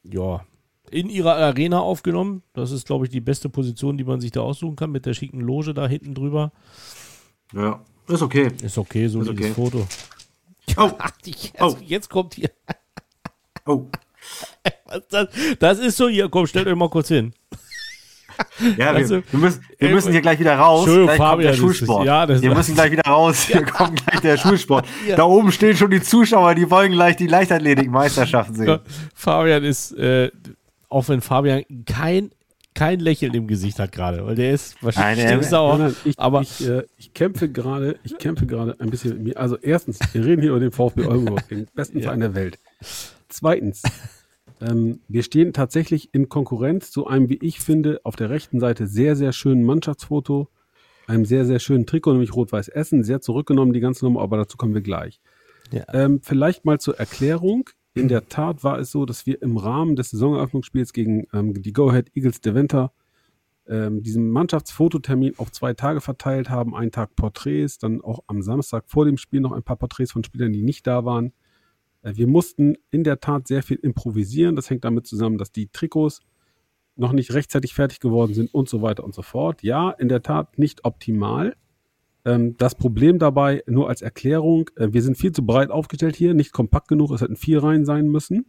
ja, in ihrer Arena aufgenommen. Das ist, glaube ich, die beste Position, die man sich da aussuchen kann, mit der schicken Loge da hinten drüber. Ja, ist okay. Ist okay, so ist dieses okay. Foto. Oh. Ach, jetzt, oh. jetzt kommt hier. Oh. Was das? Das ist so hier. Komm, stellt euch mal kurz hin. Ja, also, wir, wir, müssen, wir müssen hier gleich wieder raus. Schön, gleich Fabian, kommt der Schulsport. Ja, wir das. müssen gleich wieder raus. Hier ja. kommt gleich der Schulsport. Ja. Da oben stehen schon die Zuschauer, die wollen gleich die Leichtathletik-Meisterschaften sehen. Fabian ist, äh, auch wenn Fabian kein, kein Lächeln im Gesicht hat gerade, weil der ist wahrscheinlich Nein, sauer. Nein, ich, aber ich, äh, ich kämpfe gerade, ich kämpfe gerade ein bisschen mit mir. Also erstens, wir reden hier über den VfB Oldenburg, den besten ja. Verein der Welt. Zweitens. Ähm, wir stehen tatsächlich in Konkurrenz zu einem, wie ich finde, auf der rechten Seite sehr, sehr schönen Mannschaftsfoto, einem sehr, sehr schönen Trikot, nämlich Rot-Weiß Essen, sehr zurückgenommen, die ganze Nummer, aber dazu kommen wir gleich. Ja. Ähm, vielleicht mal zur Erklärung. In der Tat war es so, dass wir im Rahmen des Saisoneröffnungsspiels gegen ähm, die Go-Ahead Eagles Deventer ähm, diesen Mannschaftsfototermin auf zwei Tage verteilt haben, einen Tag Porträts, dann auch am Samstag vor dem Spiel noch ein paar Porträts von Spielern, die nicht da waren. Wir mussten in der Tat sehr viel improvisieren. Das hängt damit zusammen, dass die Trikots noch nicht rechtzeitig fertig geworden sind und so weiter und so fort. Ja, in der Tat nicht optimal. Das Problem dabei, nur als Erklärung, wir sind viel zu breit aufgestellt hier, nicht kompakt genug. Es hätten vier Reihen sein müssen.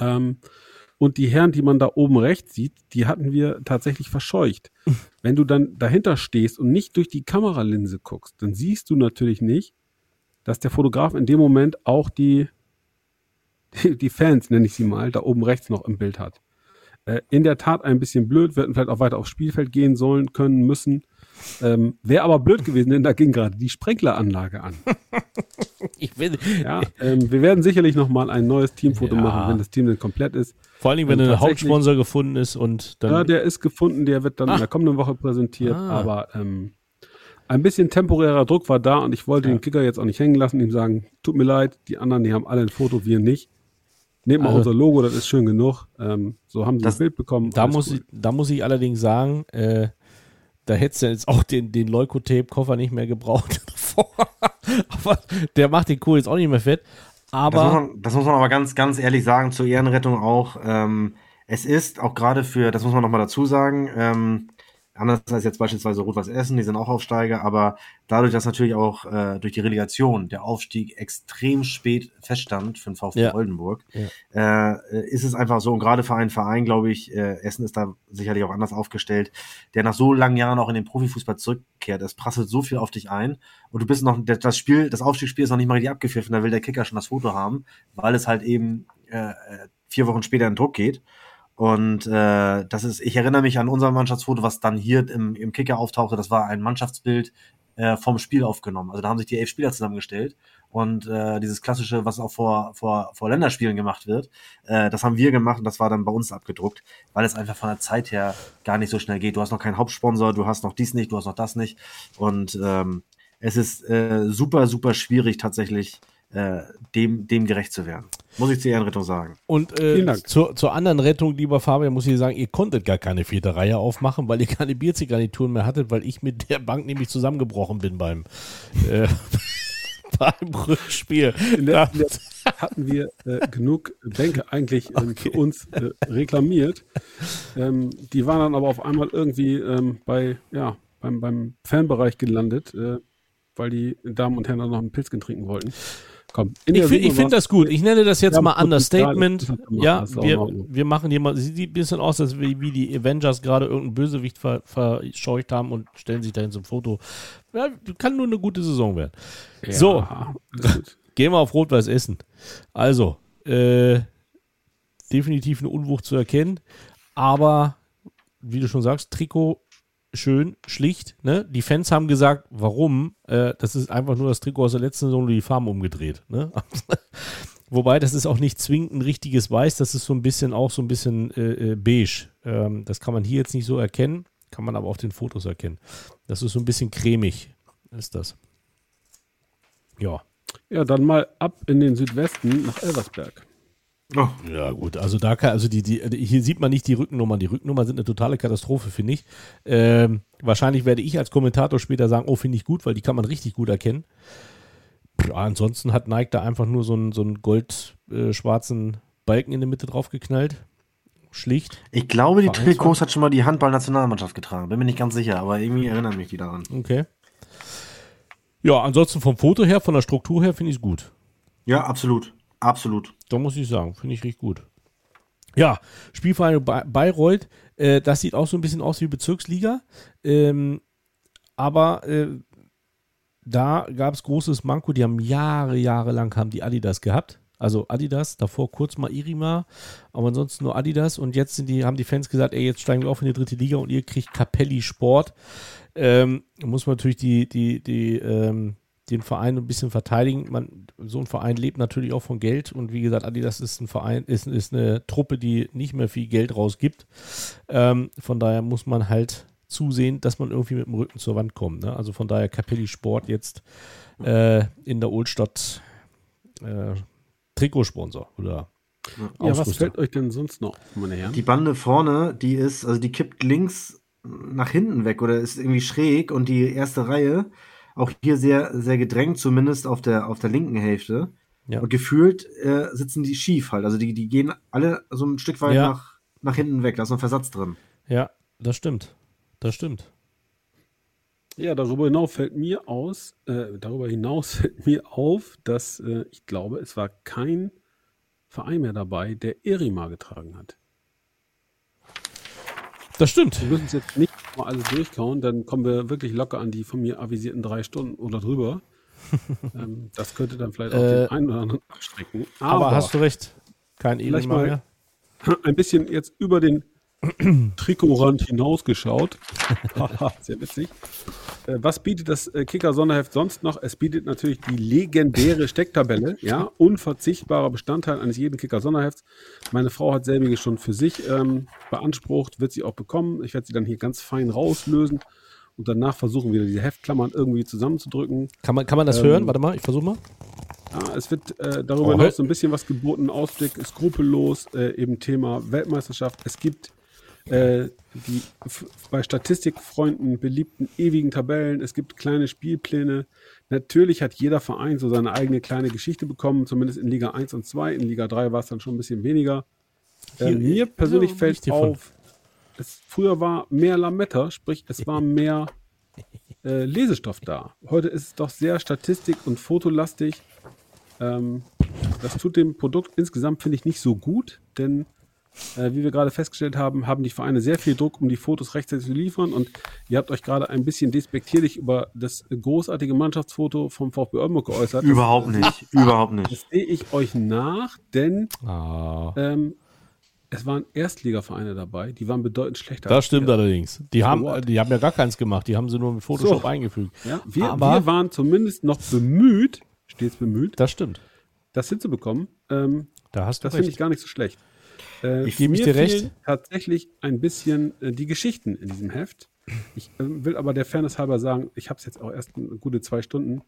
Und die Herren, die man da oben rechts sieht, die hatten wir tatsächlich verscheucht. Wenn du dann dahinter stehst und nicht durch die Kameralinse guckst, dann siehst du natürlich nicht, dass der Fotograf in dem Moment auch die, die, die Fans, nenne ich sie mal, da oben rechts noch im Bild hat. Äh, in der Tat ein bisschen blöd, wir hätten vielleicht auch weiter aufs Spielfeld gehen sollen, können, müssen. Ähm, wäre aber blöd gewesen, denn da ging gerade die Sprenkleranlage an. Ich bin ja, ähm, wir werden sicherlich nochmal ein neues Teamfoto ja. machen, wenn das Team dann komplett ist. Vor allen Dingen, wenn ein Hauptsponsor gefunden ist und dann... Ja, der ist gefunden, der wird dann Ach. in der kommenden Woche präsentiert, ah. aber... Ähm, Ein bisschen temporärer Druck war da und ich wollte ja. den Kicker jetzt auch nicht hängen lassen, ihm sagen, tut mir leid, die anderen, die haben alle ein Foto, wir nicht. Nehmt mal also, unser Logo, das ist schön genug. Ähm, so haben sie das Bild bekommen. Da muss, cool. ich, da muss ich allerdings sagen, äh, da hättest du jetzt auch den, den Leukotape-Koffer nicht mehr gebraucht. Aber der macht den Kohl jetzt auch nicht mehr fett. Aber das muss man, das muss man aber ganz, ganz ehrlich sagen, zur Ehrenrettung auch. Ähm, es ist auch gerade für, das muss man nochmal dazu sagen, ähm, anders als jetzt beispielsweise Rot-Weiß Essen, die sind auch Aufsteiger, aber dadurch, dass natürlich auch äh, durch die Relegation der Aufstieg extrem spät feststand für den VfB ja. Oldenburg, ja. Äh, ist es einfach so, und gerade für einen Verein, glaube ich, äh, Essen ist da sicherlich auch anders aufgestellt, der nach so langen Jahren auch in den Profifußball zurückkehrt. Es prasselt so viel auf dich ein und du bist noch, das Spiel, das Aufstiegsspiel ist noch nicht mal richtig abgepfiffen, da will der Kicker schon das Foto haben, weil es halt eben äh, vier Wochen später in Druck geht. Und äh, das ist, ich erinnere mich an unser Mannschaftsfoto, was dann hier im, im Kicker auftauchte. Das war ein Mannschaftsbild äh, vom Spiel aufgenommen. Also da haben sich die elf Spieler zusammengestellt. Und äh, dieses klassische, was auch vor, vor, vor Länderspielen gemacht wird, äh, das haben wir gemacht und das war dann bei uns abgedruckt, weil es einfach von der Zeit her gar nicht so schnell geht. Du hast noch keinen Hauptsponsor, du hast noch dies nicht, du hast noch das nicht. Und ähm, es ist äh, super, super schwierig tatsächlich, Äh, dem, dem gerecht zu werden. Muss ich zur Ehrenrettung sagen. Und äh, zur, zur anderen Rettung, lieber Fabian, muss ich sagen, ihr konntet gar keine vierte Reihe aufmachen, weil ihr keine Bierzigarnituren mehr hattet, weil ich mit der Bank nämlich zusammengebrochen bin beim, äh, beim Rückspiel. In der, in der hatten wir äh, genug Bänke eigentlich äh, okay. für uns äh, reklamiert. Ähm, die waren dann aber auf einmal irgendwie ähm, bei, ja, beim, beim Fanbereich gelandet, äh, weil die Damen und Herren dann noch einen Pilzchen trinken wollten. Komm, ich finde find das gut. Ich nenne das jetzt ja, mal Understatement. Ja, wir, wir machen hier mal, sieht ein bisschen aus, als wir, wie die Avengers gerade irgendeinen Bösewicht ver, verscheucht haben und stellen sich dahin zum Foto. Ja, kann nur eine gute Saison werden. Ja, so, gehen wir auf Rot-Weiß Essen. Also, äh, definitiv eine Unwucht zu erkennen, aber wie du schon sagst, Trikot schön, schlicht, ne? Die Fans haben gesagt, warum? Äh, das ist einfach nur das Trikot aus der letzten Saison, nur die Farben umgedreht, ne? Wobei, das ist auch nicht zwingend ein richtiges Weiß, das ist so ein bisschen auch so ein bisschen äh, beige. Ähm, das kann man hier jetzt nicht so erkennen, kann man aber auf den Fotos erkennen. Das ist so ein bisschen cremig, ist das. Ja. Ja, dann mal ab in den Südwesten nach Elversberg. Oh. Ja gut, also da kann, also die, die, hier sieht man nicht die Rückennummer. Die Rückennummer sind eine totale Katastrophe, finde ich. Ähm, wahrscheinlich werde ich als Kommentator später sagen, oh, finde ich gut, weil die kann man richtig gut erkennen. Pff, ansonsten hat Nike da einfach nur so einen, so einen goldschwarzen äh, Balken in der Mitte drauf geknallt. Schlicht. Ich glaube, die Trikots hat schon mal die Handball-Nationalmannschaft getragen. Bin mir nicht ganz sicher, aber irgendwie erinnern mich die daran. Okay. Ja, ansonsten vom Foto her, von der Struktur her, finde ich es gut. Ja, absolut. Absolut. Da muss ich sagen, finde ich richtig gut. Ja, Spielvereinigung Bayreuth, äh, das sieht auch so ein bisschen aus wie Bezirksliga. Ähm, aber äh, da gab es großes Manko. Die haben Jahre, Jahre lang haben die Adidas gehabt. Also Adidas, davor kurz mal Irima, aber ansonsten nur Adidas. Und jetzt sind die, haben die Fans gesagt, ey, jetzt steigen wir auf in die dritte Liga und ihr kriegt Capelli Sport. Ähm, da muss man natürlich die, die, die, ähm, den Verein ein bisschen verteidigen. Man, so ein Verein lebt natürlich auch von Geld und wie gesagt, Adidas ist ein Verein, ist, ist eine Truppe, die nicht mehr viel Geld rausgibt. Ähm, von daher muss man halt zusehen, dass man irgendwie mit dem Rücken zur Wand kommt. Ne? Also von daher Capelli Sport jetzt äh, in der Ohlstadt äh, Trikotsponsor oder ja, ja, was fällt euch denn sonst noch, meine Herren? Die Bande vorne, die ist, also die kippt links nach hinten weg oder ist irgendwie schräg und die erste Reihe auch hier sehr, sehr gedrängt, zumindest auf der, auf der linken Hälfte. Ja. Und gefühlt äh, sitzen die schief halt. Also die, die gehen alle so ein Stück weit ja. nach, nach hinten weg. Da ist noch ein Versatz drin. Ja, das stimmt. Das stimmt. Ja, darüber hinaus fällt mir aus, äh, darüber hinaus fällt mir auf, dass äh, ich glaube, es war kein Verein mehr dabei, der Erima getragen hat. Das stimmt. Wir müssen es jetzt nicht mal alles durchkauen, dann kommen wir wirklich locker an die von mir avisierten drei Stunden oder drüber. ähm, das könnte dann vielleicht auch äh, den einen oder anderen abstrecken. Aber, aber hast du recht, kein Erima mehr. Ein bisschen jetzt über den Trikotrand hinausgeschaut. Sehr witzig. Was bietet das Kicker-Sonderheft sonst noch? Es bietet natürlich die legendäre Stecktabelle, ja, unverzichtbarer Bestandteil eines jeden Kicker-Sonderhefts. Meine Frau hat selbige schon für sich ähm, beansprucht, wird sie auch bekommen. Ich werde sie dann hier ganz fein rauslösen und danach versuchen, wieder diese Heftklammern irgendwie zusammenzudrücken. Kann man, kann man das ähm, hören? Warte mal, ich versuche mal. Ja, es wird äh, darüber hinaus oh, so ein bisschen was geboten. Ausblick, skrupellos, äh, eben Thema Weltmeisterschaft. Es gibt Äh, die f- bei Statistikfreunden beliebten ewigen Tabellen, es gibt kleine Spielpläne. Natürlich hat jeder Verein so seine eigene kleine Geschichte bekommen, zumindest in Liga eins und zwei. In Liga drei war es dann schon ein bisschen weniger. Äh, mir persönlich fällt auf, es früher war mehr Lametta, sprich es war mehr äh, Lesestoff da. Heute ist es doch sehr statistik- und fotolastig. Ähm, das tut dem Produkt insgesamt, finde ich, nicht so gut, denn wie wir gerade festgestellt haben, haben die Vereine sehr viel Druck, um die Fotos rechtzeitig zu liefern. Und ihr habt euch gerade ein bisschen despektierlich über das großartige Mannschaftsfoto vom VfB Oldenburg geäußert. Überhaupt das, nicht, das, überhaupt nicht. Das sehe ich euch nach, denn oh. ähm, es waren Erstligavereine dabei, die waren bedeutend schlechter. Das stimmt als allerdings. Die haben, die haben ja gar keins gemacht, die haben sie nur mit Photoshop so eingefügt. Ja, wir, wir waren zumindest noch bemüht, stets bemüht, das stimmt, das hinzubekommen. Ähm, da hast du das finde ich gar nicht so schlecht. Äh, ich gebe mir dir recht. Tatsächlich ein bisschen äh, die Geschichten in diesem Heft. Ich äh, will aber der Fairness halber sagen, ich habe es jetzt auch erst eine gute zwei Stunden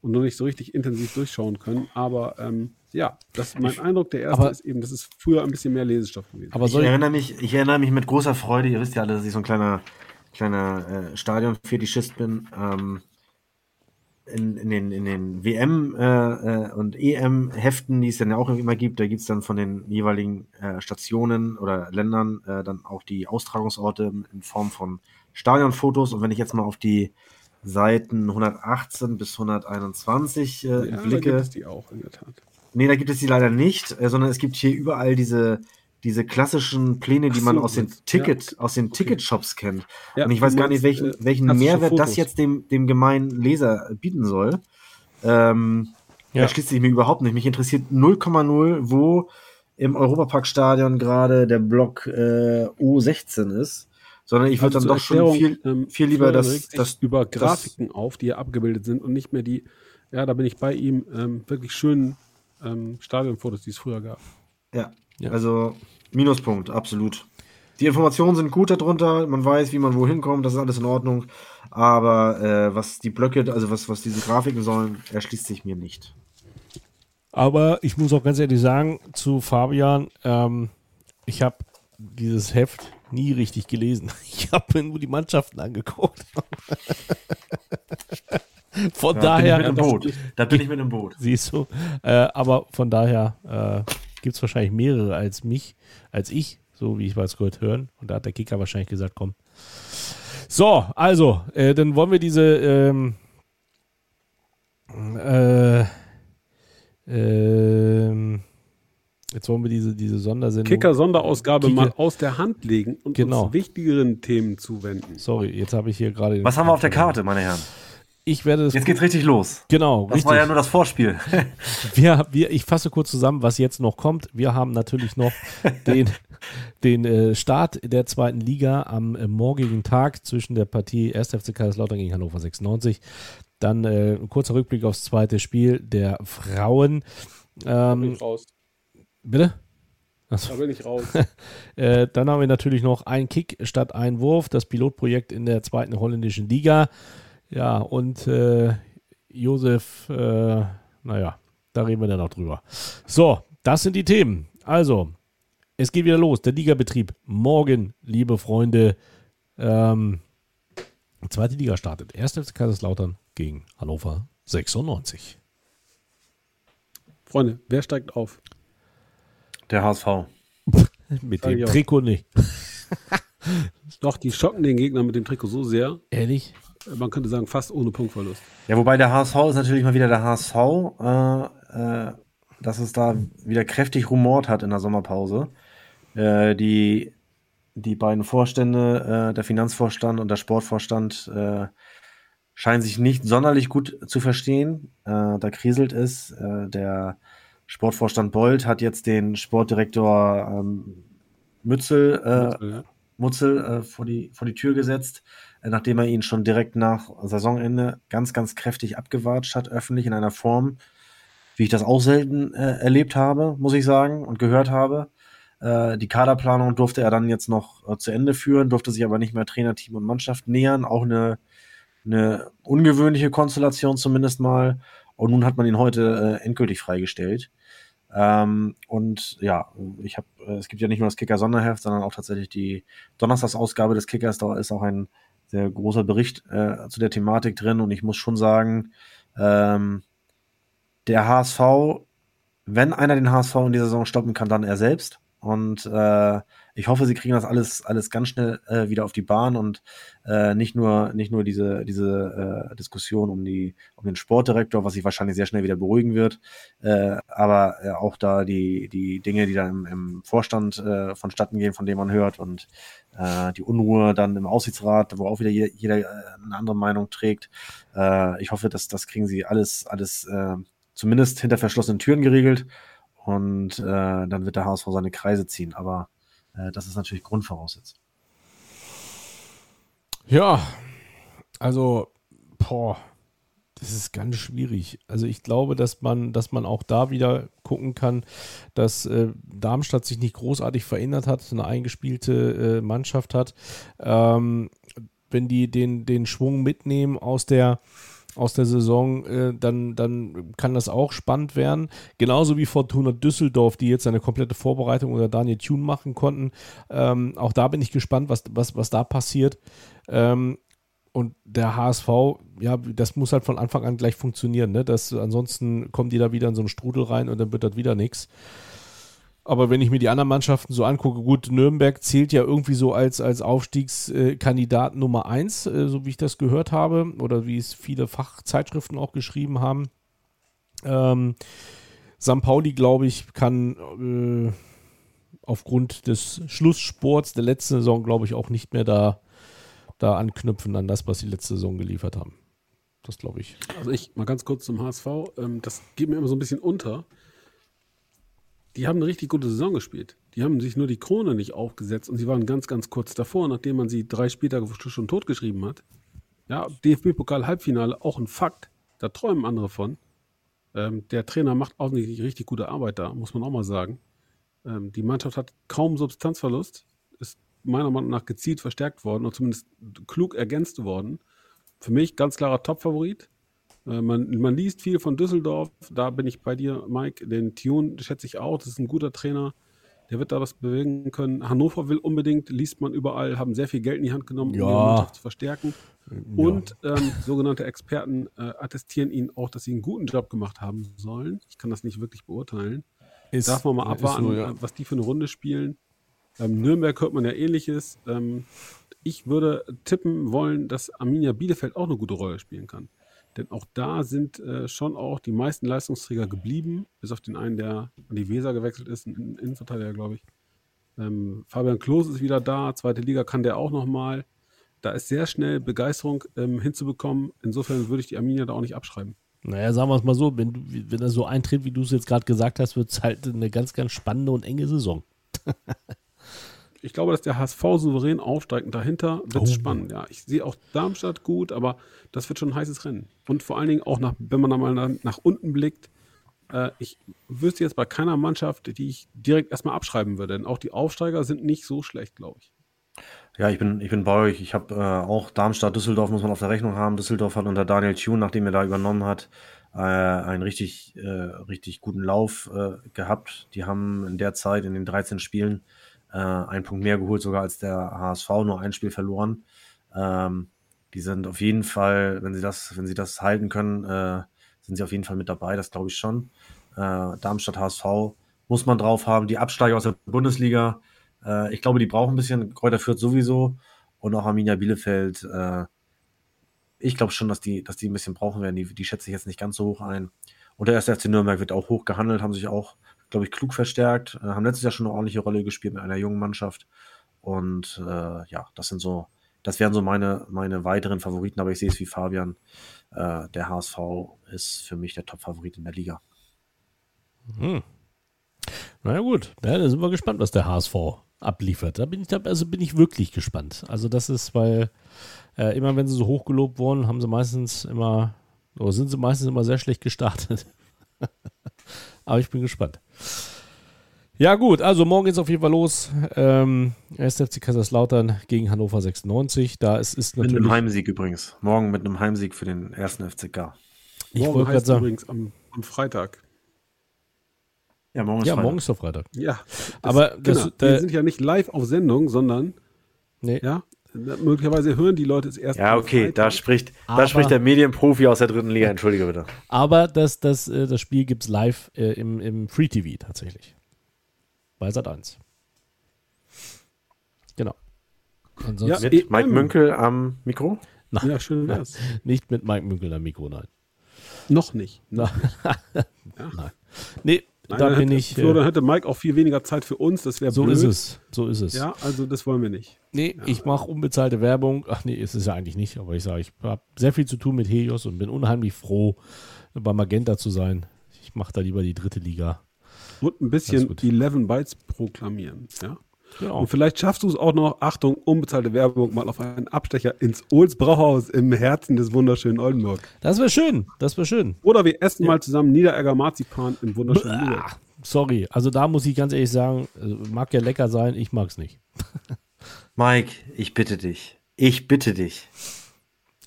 und noch nicht so richtig intensiv durchschauen können. Aber ähm, ja, das ist mein ich, Eindruck. Der erste aber, ist eben, das ist früher ein bisschen mehr Lesestoff gewesen. Aber ich, ich, erinnere mich, ich erinnere mich mit großer Freude, ihr wisst ja alle, dass ich so ein kleiner, kleiner äh, Stadion-Fetischist bin. Ähm, in, in den, in den W M äh, und E M-Heften, die es dann ja auch immer gibt, da gibt es dann von den jeweiligen äh, Stationen oder Ländern äh, dann auch die Austragungsorte in Form von Stadionfotos. Und wenn ich jetzt mal auf die Seiten hundertachtzehn bis hunderteinundzwanzig äh, ja, blicke... Da gibt es die auch, in der Tat. Nee, da gibt es die leider nicht, äh, sondern es gibt hier überall diese... diese klassischen Pläne, die man so, aus den Ticket, ja. aus den okay. Ticketshops kennt. Ja, und ich weiß gar nicht, welchen, welchen äh, Mehrwert das jetzt dem, dem gemeinen Leser bieten soll. Ähm, ja. Da schließt sich mir überhaupt nicht. Mich interessiert null Komma null, wo im Europaparkstadion gerade der Block äh, O sechzehn ist. Sondern ich würde also dann doch Erklärung, schon viel, ähm, viel lieber das, das... über Grafiken das, auf, die hier abgebildet sind und nicht mehr die, ja, da bin ich bei ihm, ähm, wirklich schönen ähm, Stadionfotos, die es früher gab. Ja. Ja. Also, Minuspunkt, absolut. Die Informationen sind gut darunter, man weiß, wie man wohin kommt, das ist alles in Ordnung, aber äh, was die Blöcke, also was, was diese Grafiken sollen, erschließt sich mir nicht. Aber ich muss auch ganz ehrlich sagen zu Fabian, ähm, ich habe dieses Heft nie richtig gelesen. Ich habe mir nur die Mannschaften angeguckt. Von ja, daher. Bin ich mit dem Boot. Da bin ich mit dem Boot. Siehst du? Äh, aber von daher äh, gibt es wahrscheinlich mehrere als mich, als ich, so wie ich es gehört hören. Und da hat der Kicker wahrscheinlich gesagt, komm. So, also, äh, dann wollen wir diese ähm, äh, ähm, jetzt wollen wir diese, diese Sondersendung. Kicker-Sonderausgabe Kicker. mal aus der Hand legen und genau. uns wichtigeren Themen zuwenden. Sorry, jetzt habe ich hier gerade... Was haben wir auf der Karte, meine Herren? Ich werde das... Jetzt geht's richtig los. Genau, Das richtig. war ja nur das Vorspiel. wir, wir, ich fasse kurz zusammen, was jetzt noch kommt. Wir haben natürlich noch den, den äh, Start der zweiten Liga am äh, morgigen Tag zwischen der Partie erster. F C Kaiserslautern gegen Hannover sechsundneunzig. Dann äh, ein kurzer Rückblick aufs zweite Spiel der Frauen. Ähm, Bitte? Achso. Da bin ich raus. äh, dann haben wir natürlich noch ein Kick statt ein Wurf, das Pilotprojekt in der zweiten holländischen Liga. Ja, und äh, Josef, äh, naja, da reden wir dann noch drüber. So, das sind die Themen. Also, es geht wieder los. Der Ligabetrieb morgen, liebe Freunde. Ähm, zweite Liga startet. erster. F C Kaiserslautern gegen Hannover sechsundneunzig. Freunde, wer steigt auf? Der H S V. Mit dem Trikot nicht. Doch, die schocken den Gegner mit dem Trikot so sehr. Ehrlich? Man könnte sagen, fast ohne Punktverlust. Ja, wobei der H S V ist natürlich mal wieder der H S V, äh, äh, dass es da wieder kräftig rumort hat in der Sommerpause. Äh, die, die beiden Vorstände, äh, der Finanzvorstand und der Sportvorstand, äh, scheinen sich nicht sonderlich gut zu verstehen. Äh, da kriselt es. Äh, der Sportvorstand Bold hat jetzt den Sportdirektor ähm, Mützel, äh, Mützel, ja. Mützel äh, vor, die, vor die Tür gesetzt, äh, nachdem er ihn schon direkt nach Saisonende ganz, ganz kräftig abgewatscht hat, öffentlich in einer Form, wie ich das auch selten äh, erlebt habe, muss ich sagen, und gehört habe. Äh, die Kaderplanung durfte er dann jetzt noch äh, zu Ende führen, durfte sich aber nicht mehr Trainer, Team und Mannschaft nähern. Auch eine, eine ungewöhnliche Konstellation zumindest mal. Und nun hat man ihn heute äh, endgültig freigestellt. Ähm, und ja, ich habe, äh, es gibt ja nicht nur das Kicker-Sonderheft, sondern auch tatsächlich die Donnerstagsausgabe des Kickers. Da ist auch ein sehr großer Bericht äh, zu der Thematik drin. Und ich muss schon sagen, ähm, der H S V, wenn einer den H S V in dieser Saison stoppen kann, dann er selbst. Und äh, ich hoffe, sie kriegen das alles, alles ganz schnell äh, wieder auf die Bahn und äh, nicht nur, nicht nur diese, diese äh, Diskussion um, die, um den Sportdirektor, was sich wahrscheinlich sehr schnell wieder beruhigen wird, äh, aber äh, auch da die, die Dinge, die dann im, im Vorstand äh, vonstatten gehen, von denen man hört, und äh, die Unruhe dann im Aufsichtsrat, wo auch wieder jeder, jeder eine andere Meinung trägt. Äh, ich hoffe, dass das kriegen sie alles, alles äh, zumindest hinter verschlossenen Türen geregelt, und äh, dann wird der H S V seine Kreise ziehen, aber das ist natürlich Grundvoraussetzung. Ja, also, boah, das ist ganz schwierig. Also ich glaube, dass man, dass man auch da wieder gucken kann, dass äh, Darmstadt sich nicht großartig verändert hat, eine eingespielte äh, Mannschaft hat. Ähm, wenn die den, den Schwung mitnehmen aus der aus der Saison, äh, dann, dann kann das auch spannend werden. Genauso wie Fortuna Düsseldorf, die jetzt eine komplette Vorbereitung unter Daniel Thune machen konnten. Ähm, auch da bin ich gespannt, was, was, was da passiert. Ähm, und der H S V, ja, das muss halt von Anfang an gleich funktionieren. Ne? Das, ansonsten kommen die da wieder in so einen Strudel rein und dann wird das wieder nichts. Aber wenn ich mir die anderen Mannschaften so angucke, gut, Nürnberg zählt ja irgendwie so als, als Aufstiegskandidat Nummer eins, so wie ich das gehört habe oder wie es viele Fachzeitschriften auch geschrieben haben. Ähm, Sankt Pauli, glaube ich, kann äh, aufgrund des Schlusssports der letzten Saison, glaube ich, auch nicht mehr da, da anknüpfen an das, was sie letzte Saison geliefert haben. Das glaube ich. Also ich, mal ganz kurz zum H S V, das geht mir immer so ein bisschen unter. Die haben eine richtig gute Saison gespielt. Die haben sich nur die Krone nicht aufgesetzt und sie waren ganz, ganz kurz davor, nachdem man sie drei Spieltage schon totgeschrieben hat. Ja, D F B-Pokal-Halbfinale, auch ein Fakt. Da träumen andere von. Ähm, der Trainer macht offensichtlich richtig gute Arbeit da, muss man auch mal sagen. Ähm, die Mannschaft hat kaum Substanzverlust, ist meiner Meinung nach gezielt verstärkt worden oder zumindest klug ergänzt worden. Für mich ganz klarer Top-Favorit. Man, man liest viel von Düsseldorf, da bin ich bei dir, Mike. Den Tune schätze ich auch, das ist ein guter Trainer, der wird da was bewegen können. Hannover will unbedingt, liest man überall, haben sehr viel Geld in die Hand genommen, ja. um die Mannschaft zu verstärken. Ja. Und ähm, sogenannte Experten äh, attestieren ihnen auch, dass sie einen guten Job gemacht haben sollen. Ich kann das nicht wirklich beurteilen. Ist, Darf man mal abwarten, so, ja. was die für eine Runde spielen. Ähm, Nürnberg hört man ja Ähnliches. Ähm, ich würde tippen wollen, dass Arminia Bielefeld auch eine gute Rolle spielen kann. Denn auch da sind äh, schon auch die meisten Leistungsträger geblieben, bis auf den einen, der an die Weser gewechselt ist, ein Innenverteidiger, glaube ich. Ähm, Fabian Klosek ist wieder da, zweite Liga kann der auch nochmal. Da ist sehr schnell Begeisterung ähm, hinzubekommen. Insofern würde ich die Arminia da auch nicht abschreiben. Naja, sagen wir es mal so, wenn, du, wenn das so eintritt, wie du es jetzt gerade gesagt hast, wird es halt eine ganz, ganz spannende und enge Saison. Ich glaube, dass der H S V souverän aufsteigt und dahinter wird es oh. spannend. Ja, ich sehe auch Darmstadt gut, aber das wird schon ein heißes Rennen. Und vor allen Dingen auch, nach, wenn man da mal nach, nach unten blickt, äh, ich wüsste jetzt bei keiner Mannschaft, die ich direkt erstmal abschreiben würde. Denn auch die Aufsteiger sind nicht so schlecht, glaube ich. Ja, ich bin, ich bin bei euch. Ich habe äh, auch Darmstadt, Düsseldorf muss man auf der Rechnung haben. Düsseldorf hat unter Daniel Thune, nachdem er da übernommen hat, äh, einen richtig, äh, richtig guten Lauf äh, gehabt. Die haben in der Zeit, in den dreizehn Spielen, Äh, einen Punkt mehr geholt, sogar als der H S V, nur ein Spiel verloren. Ähm, die sind auf jeden Fall, wenn sie das, wenn sie das halten können, äh, sind sie auf jeden Fall mit dabei, das glaube ich schon. Äh, Darmstadt, H S V muss man drauf haben. Die Absteiger aus der Bundesliga, äh, ich glaube, die brauchen ein bisschen. Kräuter Fürth sowieso und auch Arminia Bielefeld. Äh, ich glaube schon, dass die, dass die ein bisschen brauchen werden. Die, die schätze ich jetzt nicht ganz so hoch ein. Und der erste F C Nürnberg wird auch hoch gehandelt, haben sich auch, glaube ich, klug verstärkt, äh, haben letztes Jahr schon eine ordentliche Rolle gespielt mit einer jungen Mannschaft und äh, ja, das sind so, das wären so meine, meine weiteren Favoriten, aber ich sehe es wie Fabian, äh, der H S V ist für mich der Top-Favorit in der Liga. Mhm. Na gut, ja, da sind wir gespannt, was der H S V abliefert. Da bin ich, da, also bin ich wirklich gespannt. Also das ist, weil äh, immer wenn sie so hoch gelobt wurden, haben sie meistens immer, oder sind sie meistens immer sehr schlecht gestartet. Aber ich bin gespannt. Ja gut, also morgen geht es auf jeden Fall los. Ähm, erster F C Kaiserslautern gegen Hannover sechsundneunzig. Da ist, ist natürlich mit einem Heimsieg übrigens. Morgen mit einem Heimsieg für den ersten F C K. Ich morgen wollte heißt sagen, übrigens am, am Freitag. Ja, morgen ist ja, Freitag. morgen ist doch Freitag. Ja, das, aber das, genau, da, wir sind ja nicht live auf Sendung, sondern nee. ja, möglicherweise hören die Leute es erst. Ja, okay, da spricht, da spricht der Medienprofi aus der dritten Liga, entschuldige bitte. Aber das, das, das Spiel gibt es live äh, im, im Free-T V tatsächlich. Bei Sat eins. Genau. Ja, mit e- Mike Münkel am Mikro? Nein, ja, schön wär's. Nicht mit Mike Münkel am Mikro, nein. Noch nicht. Noch nicht. Ja. Nein. Nee. Nein, da bin hätte, ich, Flo, dann hätte Mike auch viel weniger Zeit für uns, das wäre so blöd. So ist es, so ist es. Ja, also das wollen wir nicht. Nee, ja. Ich mache unbezahlte Werbung, ach nee, es ist ja eigentlich nicht, aber ich sage, ich habe sehr viel zu tun mit Helios und bin unheimlich froh, bei Magenta zu sein. Ich mache da lieber die dritte Liga. Und ein bisschen die eleven Bytes proklamieren, ja. Genau. Und vielleicht schaffst du es auch noch, Achtung, unbezahlte Werbung, mal auf einen Abstecher ins Ols Brauhaus im Herzen des wunderschönen Oldenburg. Das wäre schön, das wäre schön. Oder wir essen ja. mal zusammen Niederegger Marzipan im wunderschönen Lübeck. Sorry, also da muss ich ganz ehrlich sagen, mag ja lecker sein, ich mag es nicht. Mike, ich bitte dich, ich bitte dich.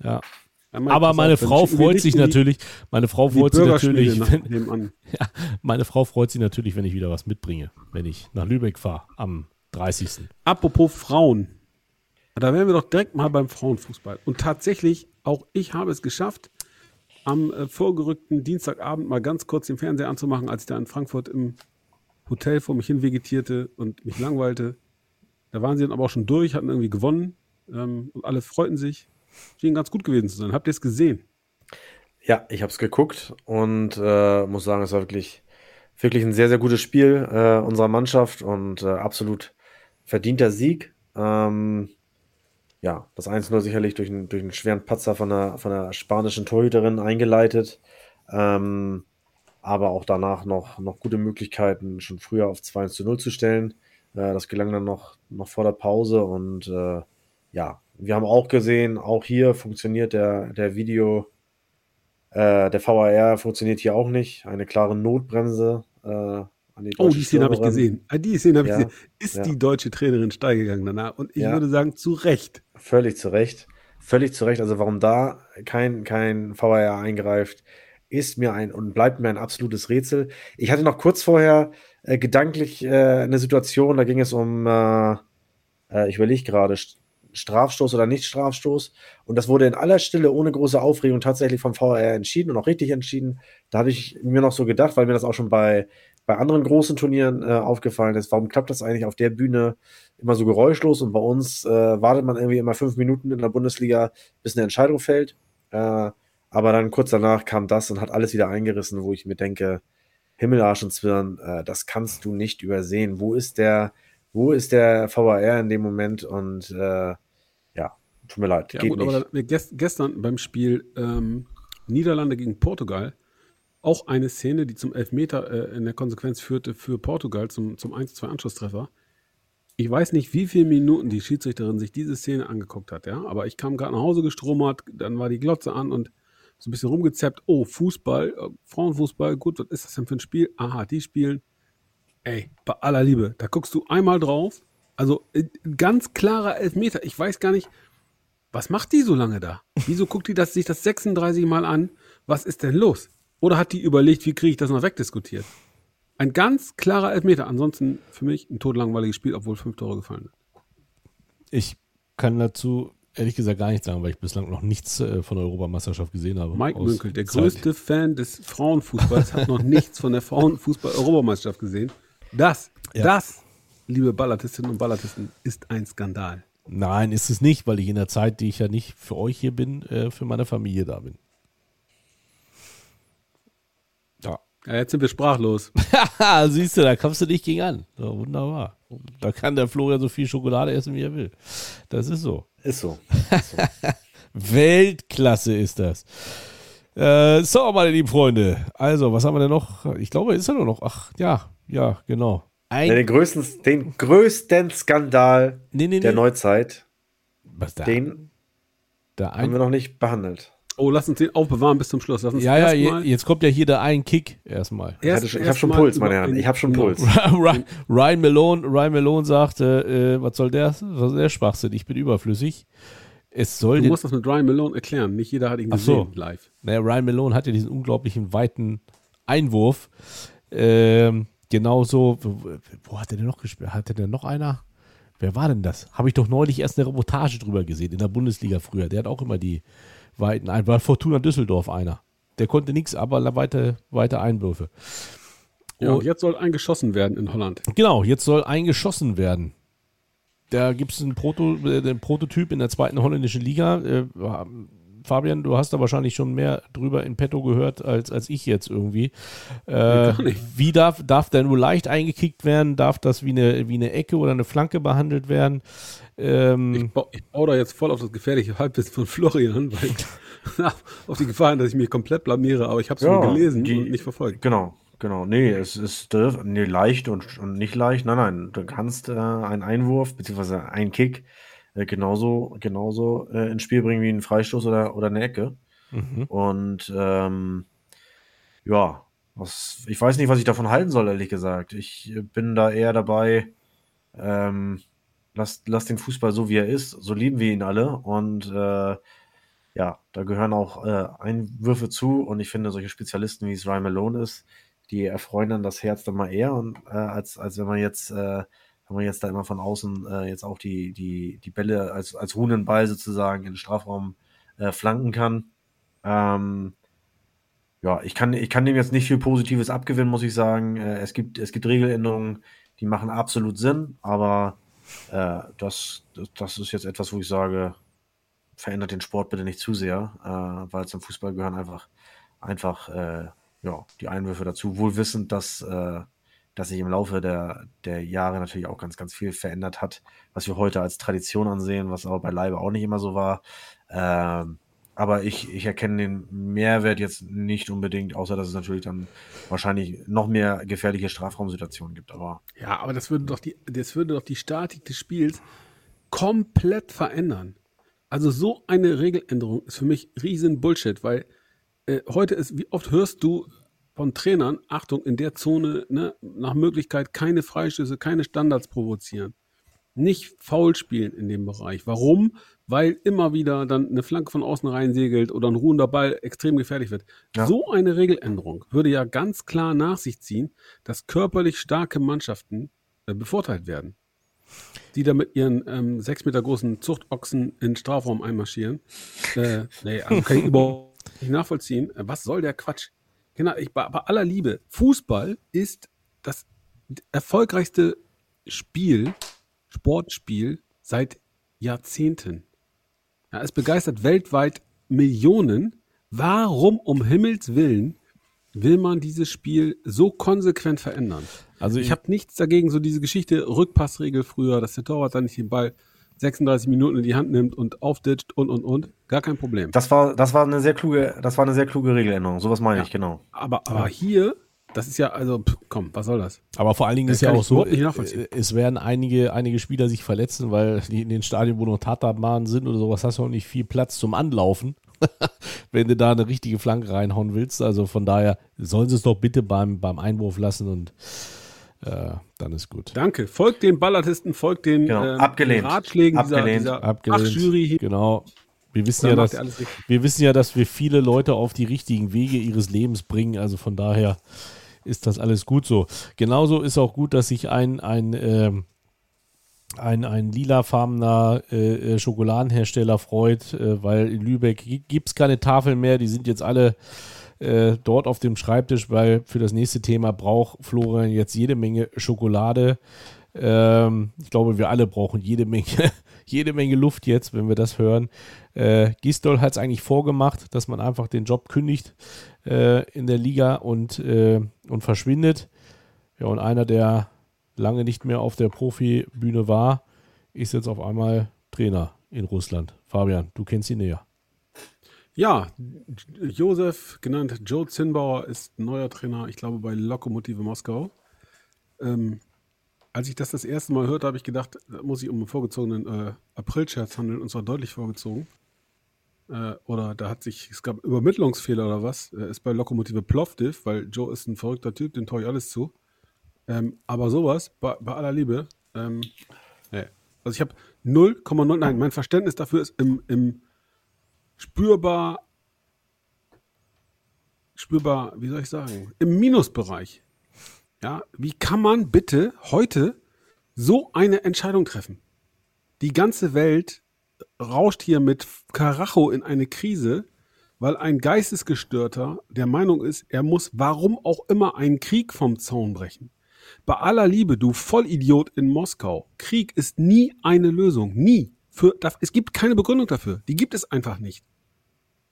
Ja, ja Mike, aber meine Frau freut sich natürlich, meine Frau freut sich natürlich, wenn, ja, meine Frau freut sich natürlich, wenn ich wieder was mitbringe, wenn ich nach Lübeck fahre am dreißigsten Apropos Frauen. Da wären wir doch direkt mal beim Frauenfußball. Und tatsächlich, auch ich habe es geschafft, am äh, vorgerückten Dienstagabend mal ganz kurz den Fernseher anzumachen, als ich da in Frankfurt im Hotel vor mich hin vegetierte und mich langweilte. Da waren sie dann aber auch schon durch, hatten irgendwie gewonnen ähm, und alle freuten sich. Schien ganz gut gewesen zu sein. Habt ihr es gesehen? Ja, ich habe es geguckt und äh, muss sagen, es war wirklich, wirklich ein sehr, sehr gutes Spiel äh, unserer Mannschaft und äh, absolut verdienter Sieg. Ähm, ja, das eins null sicherlich durch einen, durch einen schweren Patzer von einer, von einer spanischen Torhüterin eingeleitet. Ähm, aber auch danach noch, noch gute Möglichkeiten, schon früher auf zwei zu null zu stellen. Äh, das gelang dann noch, noch vor der Pause. Und äh, ja, wir haben auch gesehen, auch hier funktioniert der, der Video, äh, der V A R funktioniert hier auch nicht. Eine klare Notbremse. Äh, Die oh, die Szene habe ich gesehen. Die Szene habe ja, ich gesehen. Ist ja. die deutsche Trainerin steil gegangen danach? Und ich ja. würde sagen, zu Recht. Völlig zu Recht. völlig zu Recht, also warum da kein, kein V A R eingreift, ist mir ein und bleibt mir ein absolutes Rätsel. Ich hatte noch kurz vorher äh, gedanklich äh, eine Situation, da ging es um, äh, äh, ich überlege gerade, Strafstoß oder Nicht-Strafstoß, und das wurde in aller Stille ohne große Aufregung tatsächlich vom V A R entschieden und auch richtig entschieden. Da habe ich mir noch so gedacht, weil mir das auch schon bei, bei anderen großen Turnieren äh, aufgefallen ist, warum klappt das eigentlich auf der Bühne immer so geräuschlos und bei uns äh, wartet man irgendwie immer fünf Minuten in der Bundesliga, bis eine Entscheidung fällt, äh, aber dann kurz danach kam das und hat alles wieder eingerissen, wo ich mir denke, Himmel, Arsch und Zwirn, äh, das kannst du nicht übersehen. Wo ist der Wo ist der V A R in dem Moment? Und äh, ja, tut mir leid, ja, geht gut, nicht. Aber da, gest, gestern beim Spiel ähm, Niederlande gegen Portugal auch eine Szene, die zum Elfmeter äh, in der Konsequenz führte für Portugal, zum, zum eins zu zwei Anschlusstreffer. Ich weiß nicht, wie viele Minuten die Schiedsrichterin sich diese Szene angeguckt hat, ja, aber ich kam gerade nach Hause gestromert, dann war die Glotze an und so ein bisschen rumgezappt. Oh, Fußball, äh, Frauenfußball, gut, was ist das denn für ein Spiel? Aha, die spielen. Ey, bei aller Liebe, da guckst du einmal drauf, also ganz klarer Elfmeter, ich weiß gar nicht, was macht die so lange da? Wieso guckt die das, sich das sechsunddreißig Mal an? Was ist denn los? Oder hat die überlegt, wie kriege ich das noch wegdiskutiert? Ein ganz klarer Elfmeter, ansonsten für mich ein todlangweiliges Spiel, obwohl fünf Tore gefallen sind. Ich kann dazu ehrlich gesagt gar nichts sagen, weil ich bislang noch nichts von der Europameisterschaft gesehen habe. Mike Mücke, der größte Fan des Frauenfußballs, hat noch nichts von der Frauenfußball-Europameisterschaft gesehen. Das, ja. das, liebe Ballartistinnen und Ballartisten, ist ein Skandal. Nein, ist es nicht, weil ich in der Zeit, die ich ja nicht für euch hier bin, äh, für meine Familie da bin. Ja. ja jetzt sind wir sprachlos. Siehst du, da kommst du nicht gegen an. Ja, wunderbar. Da kann der Florian so viel Schokolade essen, wie er will. Das ist so. Ist so. Ist so. Weltklasse ist das. Äh, so, meine lieben Freunde. Also, was haben wir denn noch? Ich glaube, ist er nur noch. Ach, ja. Ja, genau. Ein den, größten, den größten Skandal nee, nee, nee. der Neuzeit, Was da? den da haben wir noch nicht behandelt. Oh, lass uns den aufbewahren bis zum Schluss. Lass uns ja, ja, je, jetzt kommt ja hier der ein Kick erstmal. Erst, ich, ich habe schon Puls, meine Herren. Ich habe schon Puls. Ryan Malone, Ryan Malone sagte, äh, was soll der, was soll der Schwachsinn? Ich bin überflüssig. Es soll du musst das mit Ryan Malone erklären. Nicht jeder hat ihn gesehen so. live. Naja, Ryan Malone hat ja diesen unglaublichen weiten Einwurf. Ähm, Genauso, wo hat der denn noch gespielt? Hatte denn noch einer? Wer war denn das? Habe ich doch neulich erst eine Reportage drüber gesehen, in der Bundesliga früher. Der hat auch immer die weiten Einwürfe. War Fortuna Düsseldorf einer. Der konnte nichts, aber weite, weite Einwürfe. Ja, und jetzt soll eingeschossen werden in Holland. Genau, jetzt soll eingeschossen werden. Da gibt es einen, Proto, einen Prototyp in der zweiten holländischen Liga. Fabian, du hast da wahrscheinlich schon mehr drüber in petto gehört, als, als ich jetzt irgendwie. Äh, Gar nicht. Wie darf, darf der nur leicht eingekickt werden? Darf das wie eine, wie eine Ecke oder eine Flanke behandelt werden? Ähm, ich, baue, ich baue da jetzt voll auf das gefährliche Halbwissen von Florian, weil ich, auf die Gefahr, dass ich mich komplett blamiere, aber ich habe es ja, nur gelesen die, und nicht verfolgt. Genau, genau. Nee, es ist nee, leicht und, und nicht leicht. Nein, nein, du kannst äh, einen Einwurf beziehungsweise einen Kick genauso, genauso äh, ins Spiel bringen wie einen Freistoß oder, oder eine Ecke. Mhm. Und ähm, ja, was, ich weiß nicht, was ich davon halten soll, ehrlich gesagt. Ich bin da eher dabei, ähm, lasst lass den Fußball so, wie er ist. So lieben wir ihn alle. Und äh, ja, da gehören auch äh, Einwürfe zu. Und ich finde, solche Spezialisten, wie es Ryan Malone ist, die erfreuen dann das Herz dann mal eher, und, äh, als, als wenn man jetzt äh, wenn man jetzt da immer von außen äh, jetzt auch die, die, die Bälle als, als ruhenden Ball sozusagen in den Strafraum äh, flanken kann. Ähm, ja, ich kann, ich kann dem jetzt nicht viel Positives abgewinnen, muss ich sagen. Äh, es gibt, es gibt Regeländerungen, die machen absolut Sinn, aber äh, das, das ist jetzt etwas, wo ich sage, verändert den Sport bitte nicht zu sehr, äh, weil zum Fußball gehören einfach, einfach äh, ja, die Einwürfe dazu, wohl wissend, dass äh, dass sich im Laufe der, der Jahre natürlich auch ganz, ganz viel verändert hat, was wir heute als Tradition ansehen, was aber beileibe auch nicht immer so war. Ähm, aber ich, ich erkenne den Mehrwert jetzt nicht unbedingt, außer dass es natürlich dann wahrscheinlich noch mehr gefährliche Strafraumsituationen gibt. Aber ja, aber das würde doch die, das würde doch die Statik des Spiels komplett verändern. Also so eine Regeländerung ist für mich riesen Bullshit, weil äh, heute ist, wie oft hörst du von Trainern, Achtung, in der Zone, ne, nach Möglichkeit keine Freistöße, keine Standards provozieren. nicht faul spielen in dem Bereich. Warum? Weil immer wieder dann eine Flanke von außen reinsegelt oder ein ruhender Ball extrem gefährlich wird. Ja. So eine Regeländerung würde ja ganz klar nach sich ziehen, dass körperlich starke Mannschaften äh, bevorteilt werden, die da mit ihren ähm, sechs Meter großen Zuchtochsen in den Strafraum einmarschieren. Äh, nee, also kann ich überhaupt nicht nachvollziehen. Was soll der Quatsch? Genau, ich, bei, bei aller Liebe, Fußball ist das erfolgreichste Spiel, Sportspiel seit Jahrzehnten. Ja, es begeistert weltweit Millionen. Warum um Himmels Willen will man dieses Spiel so konsequent verändern? Also ich habe nichts dagegen, so diese Geschichte, Rückpassregel früher, dass der Torwart dann nicht den Ball sechsunddreißig Minuten in die Hand nimmt und aufditscht und, und, und. Gar kein Problem. Das war, das war eine sehr kluge, das war eine sehr kluge Regeländerung. Sowas meine ja, ich, genau. Aber, aber hier, das ist ja, also, pff, komm, was soll das? Aber vor allen Dingen das ist ja auch so, es werden einige, einige Spieler sich verletzen, weil die in den Stadien, wo noch Tatabahnen sind oder sowas, hast du auch nicht viel Platz zum Anlaufen, wenn du da eine richtige Flanke reinhauen willst. Also von daher sollen sie es doch bitte beim, beim Einwurf lassen und äh, dann ist gut. Danke. Folgt den Ballartisten, folgt den, genau. ähm, Abgelehnt. den Ratschlägen Abgelehnt. dieser, dieser Abgelehnt. Fachjury hier. Genau. Wir wissen, ja, dass, wir wissen ja, dass wir viele Leute auf die richtigen Wege ihres Lebens bringen. Also von daher ist das alles gut so. Genauso ist auch gut, dass sich ein, ein, äh, ein, ein lilafarbener äh, Schokoladenhersteller freut, äh, weil in Lübeck gibt es keine Tafeln mehr. Die sind jetzt alle äh, dort auf dem Schreibtisch, weil für das nächste Thema braucht Florian jetzt jede Menge Schokolade. Ähm, ich glaube, wir alle brauchen jede Menge, jede Menge Luft jetzt, wenn wir das hören. Äh, Gisdol hat es eigentlich vorgemacht, dass man einfach den Job kündigt äh, in der Liga und, äh, und verschwindet. Ja, und einer, der lange nicht mehr auf der Profibühne war, ist jetzt auf einmal Trainer in Russland. Fabian, du kennst ihn näher. Ja, Josef, genannt Joe Zinnbauer, ist neuer Trainer, ich glaube, bei Lokomotive Moskau. Ähm, Als ich das das erste Mal hörte, habe ich gedacht, da muss ich um einen vorgezogenen äh, April-Scherz handeln, und zwar deutlich vorgezogen. Äh, oder da hat sich, es gab Übermittlungsfehler oder was, äh, ist bei Lokomotive Plovdiv, weil Joe ist ein verrückter Typ, dem traue ich alles zu. Ähm, aber sowas, bei, bei aller Liebe, ähm, nee. Also ich habe null Komma null, nein, mein Verständnis dafür ist im, im spürbar, spürbar, wie soll ich sagen, im Minusbereich. Ja, wie kann man bitte heute so eine Entscheidung treffen? Die ganze Welt rauscht hier mit Karacho in eine Krise, weil ein Geistesgestörter der Meinung ist, er muss warum auch immer einen Krieg vom Zaun brechen. Bei aller Liebe, du Vollidiot in Moskau, Krieg ist nie eine Lösung, nie. Für, es gibt keine Begründung dafür, die gibt es einfach nicht.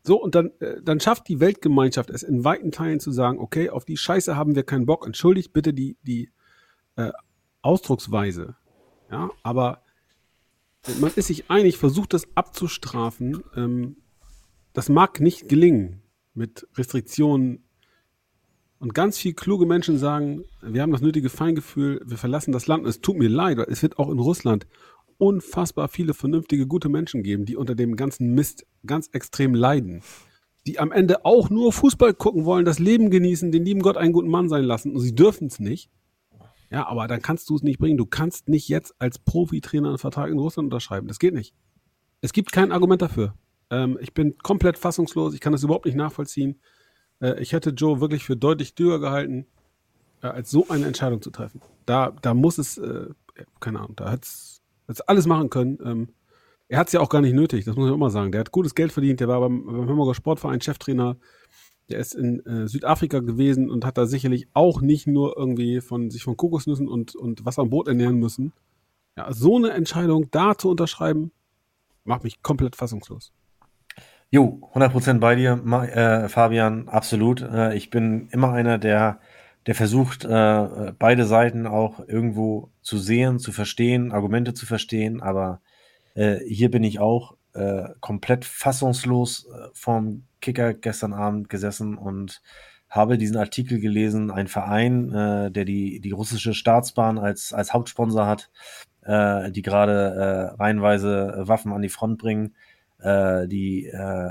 So, und dann, dann schafft die Weltgemeinschaft es in weiten Teilen zu sagen, okay, auf die Scheiße haben wir keinen Bock, entschuldigt bitte die, die äh, Ausdrucksweise. Ja, aber man ist sich einig, versucht das abzustrafen. Ähm, das mag nicht gelingen mit Restriktionen. Und ganz viele kluge Menschen sagen, wir haben das nötige Feingefühl, wir verlassen das Land. Und es tut mir leid, weil es wird auch in Russland unfassbar viele vernünftige, gute Menschen geben, die unter dem ganzen Mist ganz extrem leiden, die am Ende auch nur Fußball gucken wollen, das Leben genießen, den lieben Gott einen guten Mann sein lassen, und sie dürfen es nicht. Ja, aber dann kannst du es nicht bringen. Du kannst nicht jetzt als Profitrainer einen Vertrag in Russland unterschreiben. Das geht nicht. Es gibt kein Argument dafür. Ähm, ich bin komplett fassungslos. Ich kann das überhaupt nicht nachvollziehen. Äh, ich hätte Joe wirklich für deutlich dürrer gehalten, äh, als so eine Entscheidung zu treffen. Da, da muss es, äh, keine Ahnung, da hat es Jetzt alles machen können. Ähm, er hat es ja auch gar nicht nötig, das muss ich immer sagen. Der hat gutes Geld verdient, der war beim, beim Hamburger Sportverein Cheftrainer, der ist in äh, Südafrika gewesen und hat da sicherlich auch nicht nur irgendwie von sich von Kokosnüssen und, und Wasser und Brot ernähren müssen. Ja, so eine Entscheidung da zu unterschreiben, macht mich komplett fassungslos. Jo, hundert Prozent bei dir, äh, Fabian, absolut. Äh, ich bin immer einer, der Der versucht, äh, beide Seiten auch irgendwo zu sehen, zu verstehen, Argumente zu verstehen, aber äh, hier bin ich auch äh, komplett fassungslos äh, vorm Kicker gestern Abend gesessen und habe diesen Artikel gelesen, ein Verein, äh, der die, die russische Staatsbahn als, als Hauptsponsor hat, äh, die gerade äh, reihenweise Waffen an die Front bringen, äh, die äh,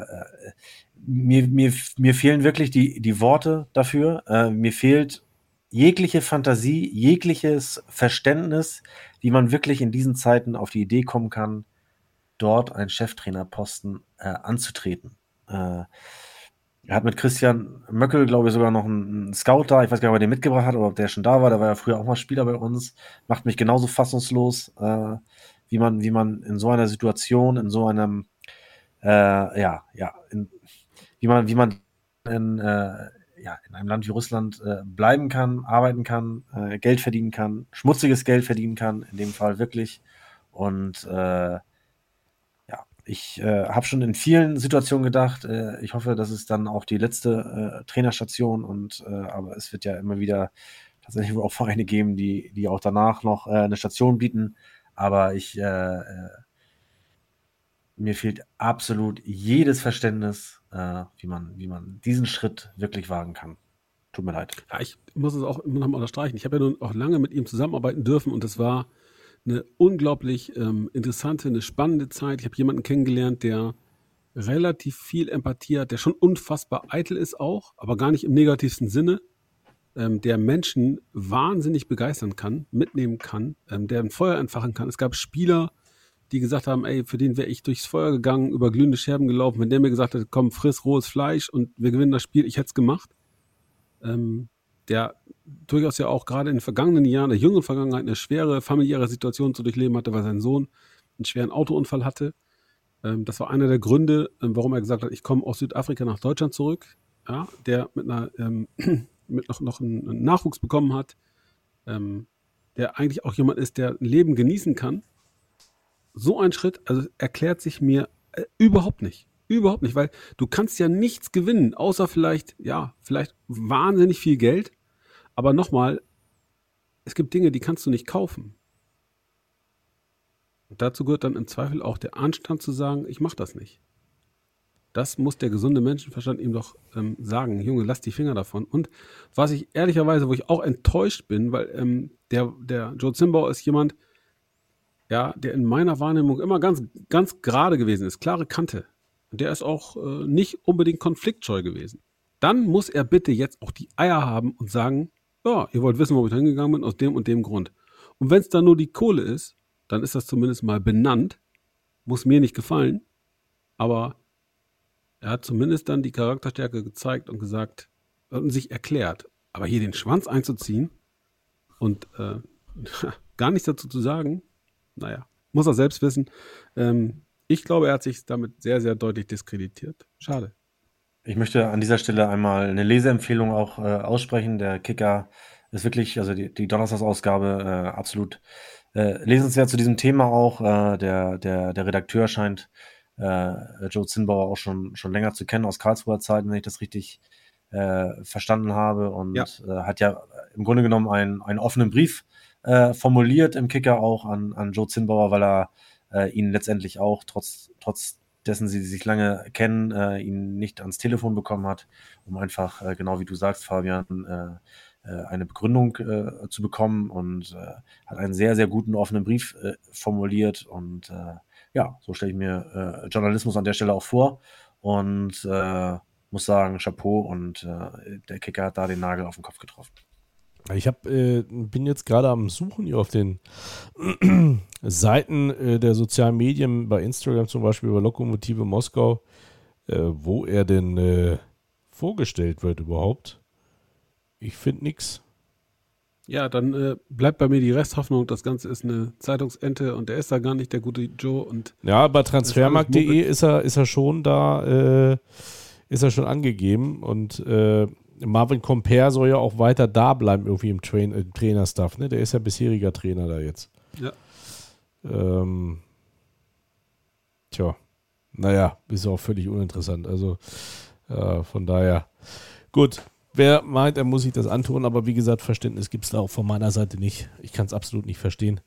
Mir, mir, mir fehlen wirklich die, die Worte dafür. Äh, mir fehlt jegliche Fantasie, jegliches Verständnis, wie man wirklich in diesen Zeiten auf die Idee kommen kann, dort einen Cheftrainerposten äh, anzutreten. Äh, er hat mit Christian Möckel, glaube ich, sogar noch einen Scout da. Ich weiß gar nicht, ob er den mitgebracht hat oder ob der schon da war. Der war ja früher auch mal Spieler bei uns. Macht mich genauso fassungslos, äh, wie man, wie man in so einer Situation, in so einem, äh, ja, ja, in, wie man, wie man in, äh, ja, in einem Land wie Russland äh, bleiben kann, arbeiten kann, äh, Geld verdienen kann, schmutziges Geld verdienen kann, in dem Fall wirklich. Und äh, Ich äh, habe schon in vielen Situationen gedacht, äh, ich hoffe, das ist dann auch die letzte äh, Trainerstation, und äh, aber es wird ja immer wieder tatsächlich auch Vereine geben, die, die auch danach noch äh, eine Station bieten, aber ich äh, äh, mir fehlt absolut jedes Verständnis, äh, wie man, wie man diesen Schritt wirklich wagen kann. Tut mir leid. Ja, ich muss es auch immer noch mal unterstreichen. Ich habe ja nun auch lange mit ihm zusammenarbeiten dürfen, und das war eine unglaublich ähm, interessante, eine spannende Zeit. Ich habe jemanden kennengelernt, der relativ viel Empathie hat, der schon unfassbar eitel ist auch, aber gar nicht im negativsten Sinne, ähm, der Menschen wahnsinnig begeistern kann, mitnehmen kann, ähm, der ein Feuer entfachen kann. Es gab Spieler, die gesagt haben, ey, für den wäre ich durchs Feuer gegangen, über glühende Scherben gelaufen. Wenn der mir gesagt hätte, komm, friss rohes Fleisch und wir gewinnen das Spiel, ich hätte es gemacht. Ähm, der durchaus ja auch gerade in den vergangenen Jahren, der jüngeren Vergangenheit, eine schwere familiäre Situation zu durchleben hatte, weil sein Sohn einen schweren Autounfall hatte. Das war einer der Gründe, warum er gesagt hat, ich komme aus Südafrika nach Deutschland zurück, ja, der mit, einer, ähm, mit noch, noch einen Nachwuchs bekommen hat, ähm, der eigentlich auch jemand ist, der ein Leben genießen kann. So ein Schritt, also erklärt sich mir äh, überhaupt nicht. Überhaupt nicht, weil du kannst ja nichts gewinnen, außer vielleicht, ja, vielleicht wahnsinnig viel Geld. Aber nochmal, es gibt Dinge, die kannst du nicht kaufen. Und dazu gehört dann im Zweifel auch der Anstand zu sagen, ich mache das nicht. Das muss der gesunde Menschenverstand ihm doch ähm, sagen. Junge, lass die Finger davon. Und was ich ehrlicherweise, wo ich auch enttäuscht bin, weil ähm, der, der Joe Zimbauer ist jemand, ja, der in meiner Wahrnehmung immer ganz, ganz gerade gewesen ist, klare Kante. Und der ist auch äh, nicht unbedingt konfliktscheu gewesen. Dann muss er bitte jetzt auch die Eier haben und sagen, ja, ihr wollt wissen, wo ich hingegangen bin, aus dem und dem Grund. Und wenn es dann nur die Kohle ist, dann ist das zumindest mal benannt. Muss mir nicht gefallen. Aber er hat zumindest dann die Charakterstärke gezeigt und gesagt und sich erklärt. Aber hier den Schwanz einzuziehen und äh, gar nichts dazu zu sagen, naja, muss er selbst wissen. Ähm, ich glaube, er hat sich damit sehr, sehr deutlich diskreditiert. Schade. Ich möchte an dieser Stelle einmal eine Leseempfehlung auch äh, aussprechen. Der Kicker ist wirklich, also die, die Donnerstagsausgabe, äh, absolut äh, lesenswert zu diesem Thema auch. Äh, der, der, der Redakteur scheint äh, Joe Zinnbauer auch schon, schon länger zu kennen, aus Karlsruher Zeiten, wenn ich das richtig äh, verstanden habe. Und ja. Äh, hat ja im Grunde genommen einen, einen offenen Brief äh, formuliert im Kicker auch an, an Joe Zinnbauer, weil er äh, ihn letztendlich auch trotz trotz dessen sie sich lange kennen, äh, ihn nicht ans Telefon bekommen hat, um einfach, äh, genau wie du sagst, Fabian, äh, äh, eine Begründung äh, zu bekommen, und äh, hat einen sehr, sehr guten offenen Brief äh, formuliert, und äh, ja, so stelle ich mir äh, Journalismus an der Stelle auch vor, und äh, muss sagen, Chapeau, und äh, der Kicker hat da den Nagel auf den Kopf getroffen. Ich hab, äh, bin jetzt gerade am Suchen hier auf den Seiten äh, der sozialen Medien, bei Instagram zum Beispiel über Lokomotive Moskau, äh, wo er denn äh, vorgestellt wird überhaupt. Ich finde nichts. Ja, dann äh, bleibt bei mir die Resthoffnung, das Ganze ist eine Zeitungsente und der ist da gar nicht, der gute Joe. Und ja, bei transfermarkt punkt de ist er, ist er schon da, äh, ist er schon angegeben, und äh, Marvin Comper soll ja auch weiter da bleiben, irgendwie im Train- äh, Trainerstaff, ne? Der ist ja bisheriger Trainer da jetzt. Ja. Ähm, tja, naja, ist auch völlig uninteressant. Also äh, von daher, gut, wer meint, er muss sich das antun, aber wie gesagt, Verständnis gibt es da auch von meiner Seite nicht. Ich kann es absolut nicht verstehen.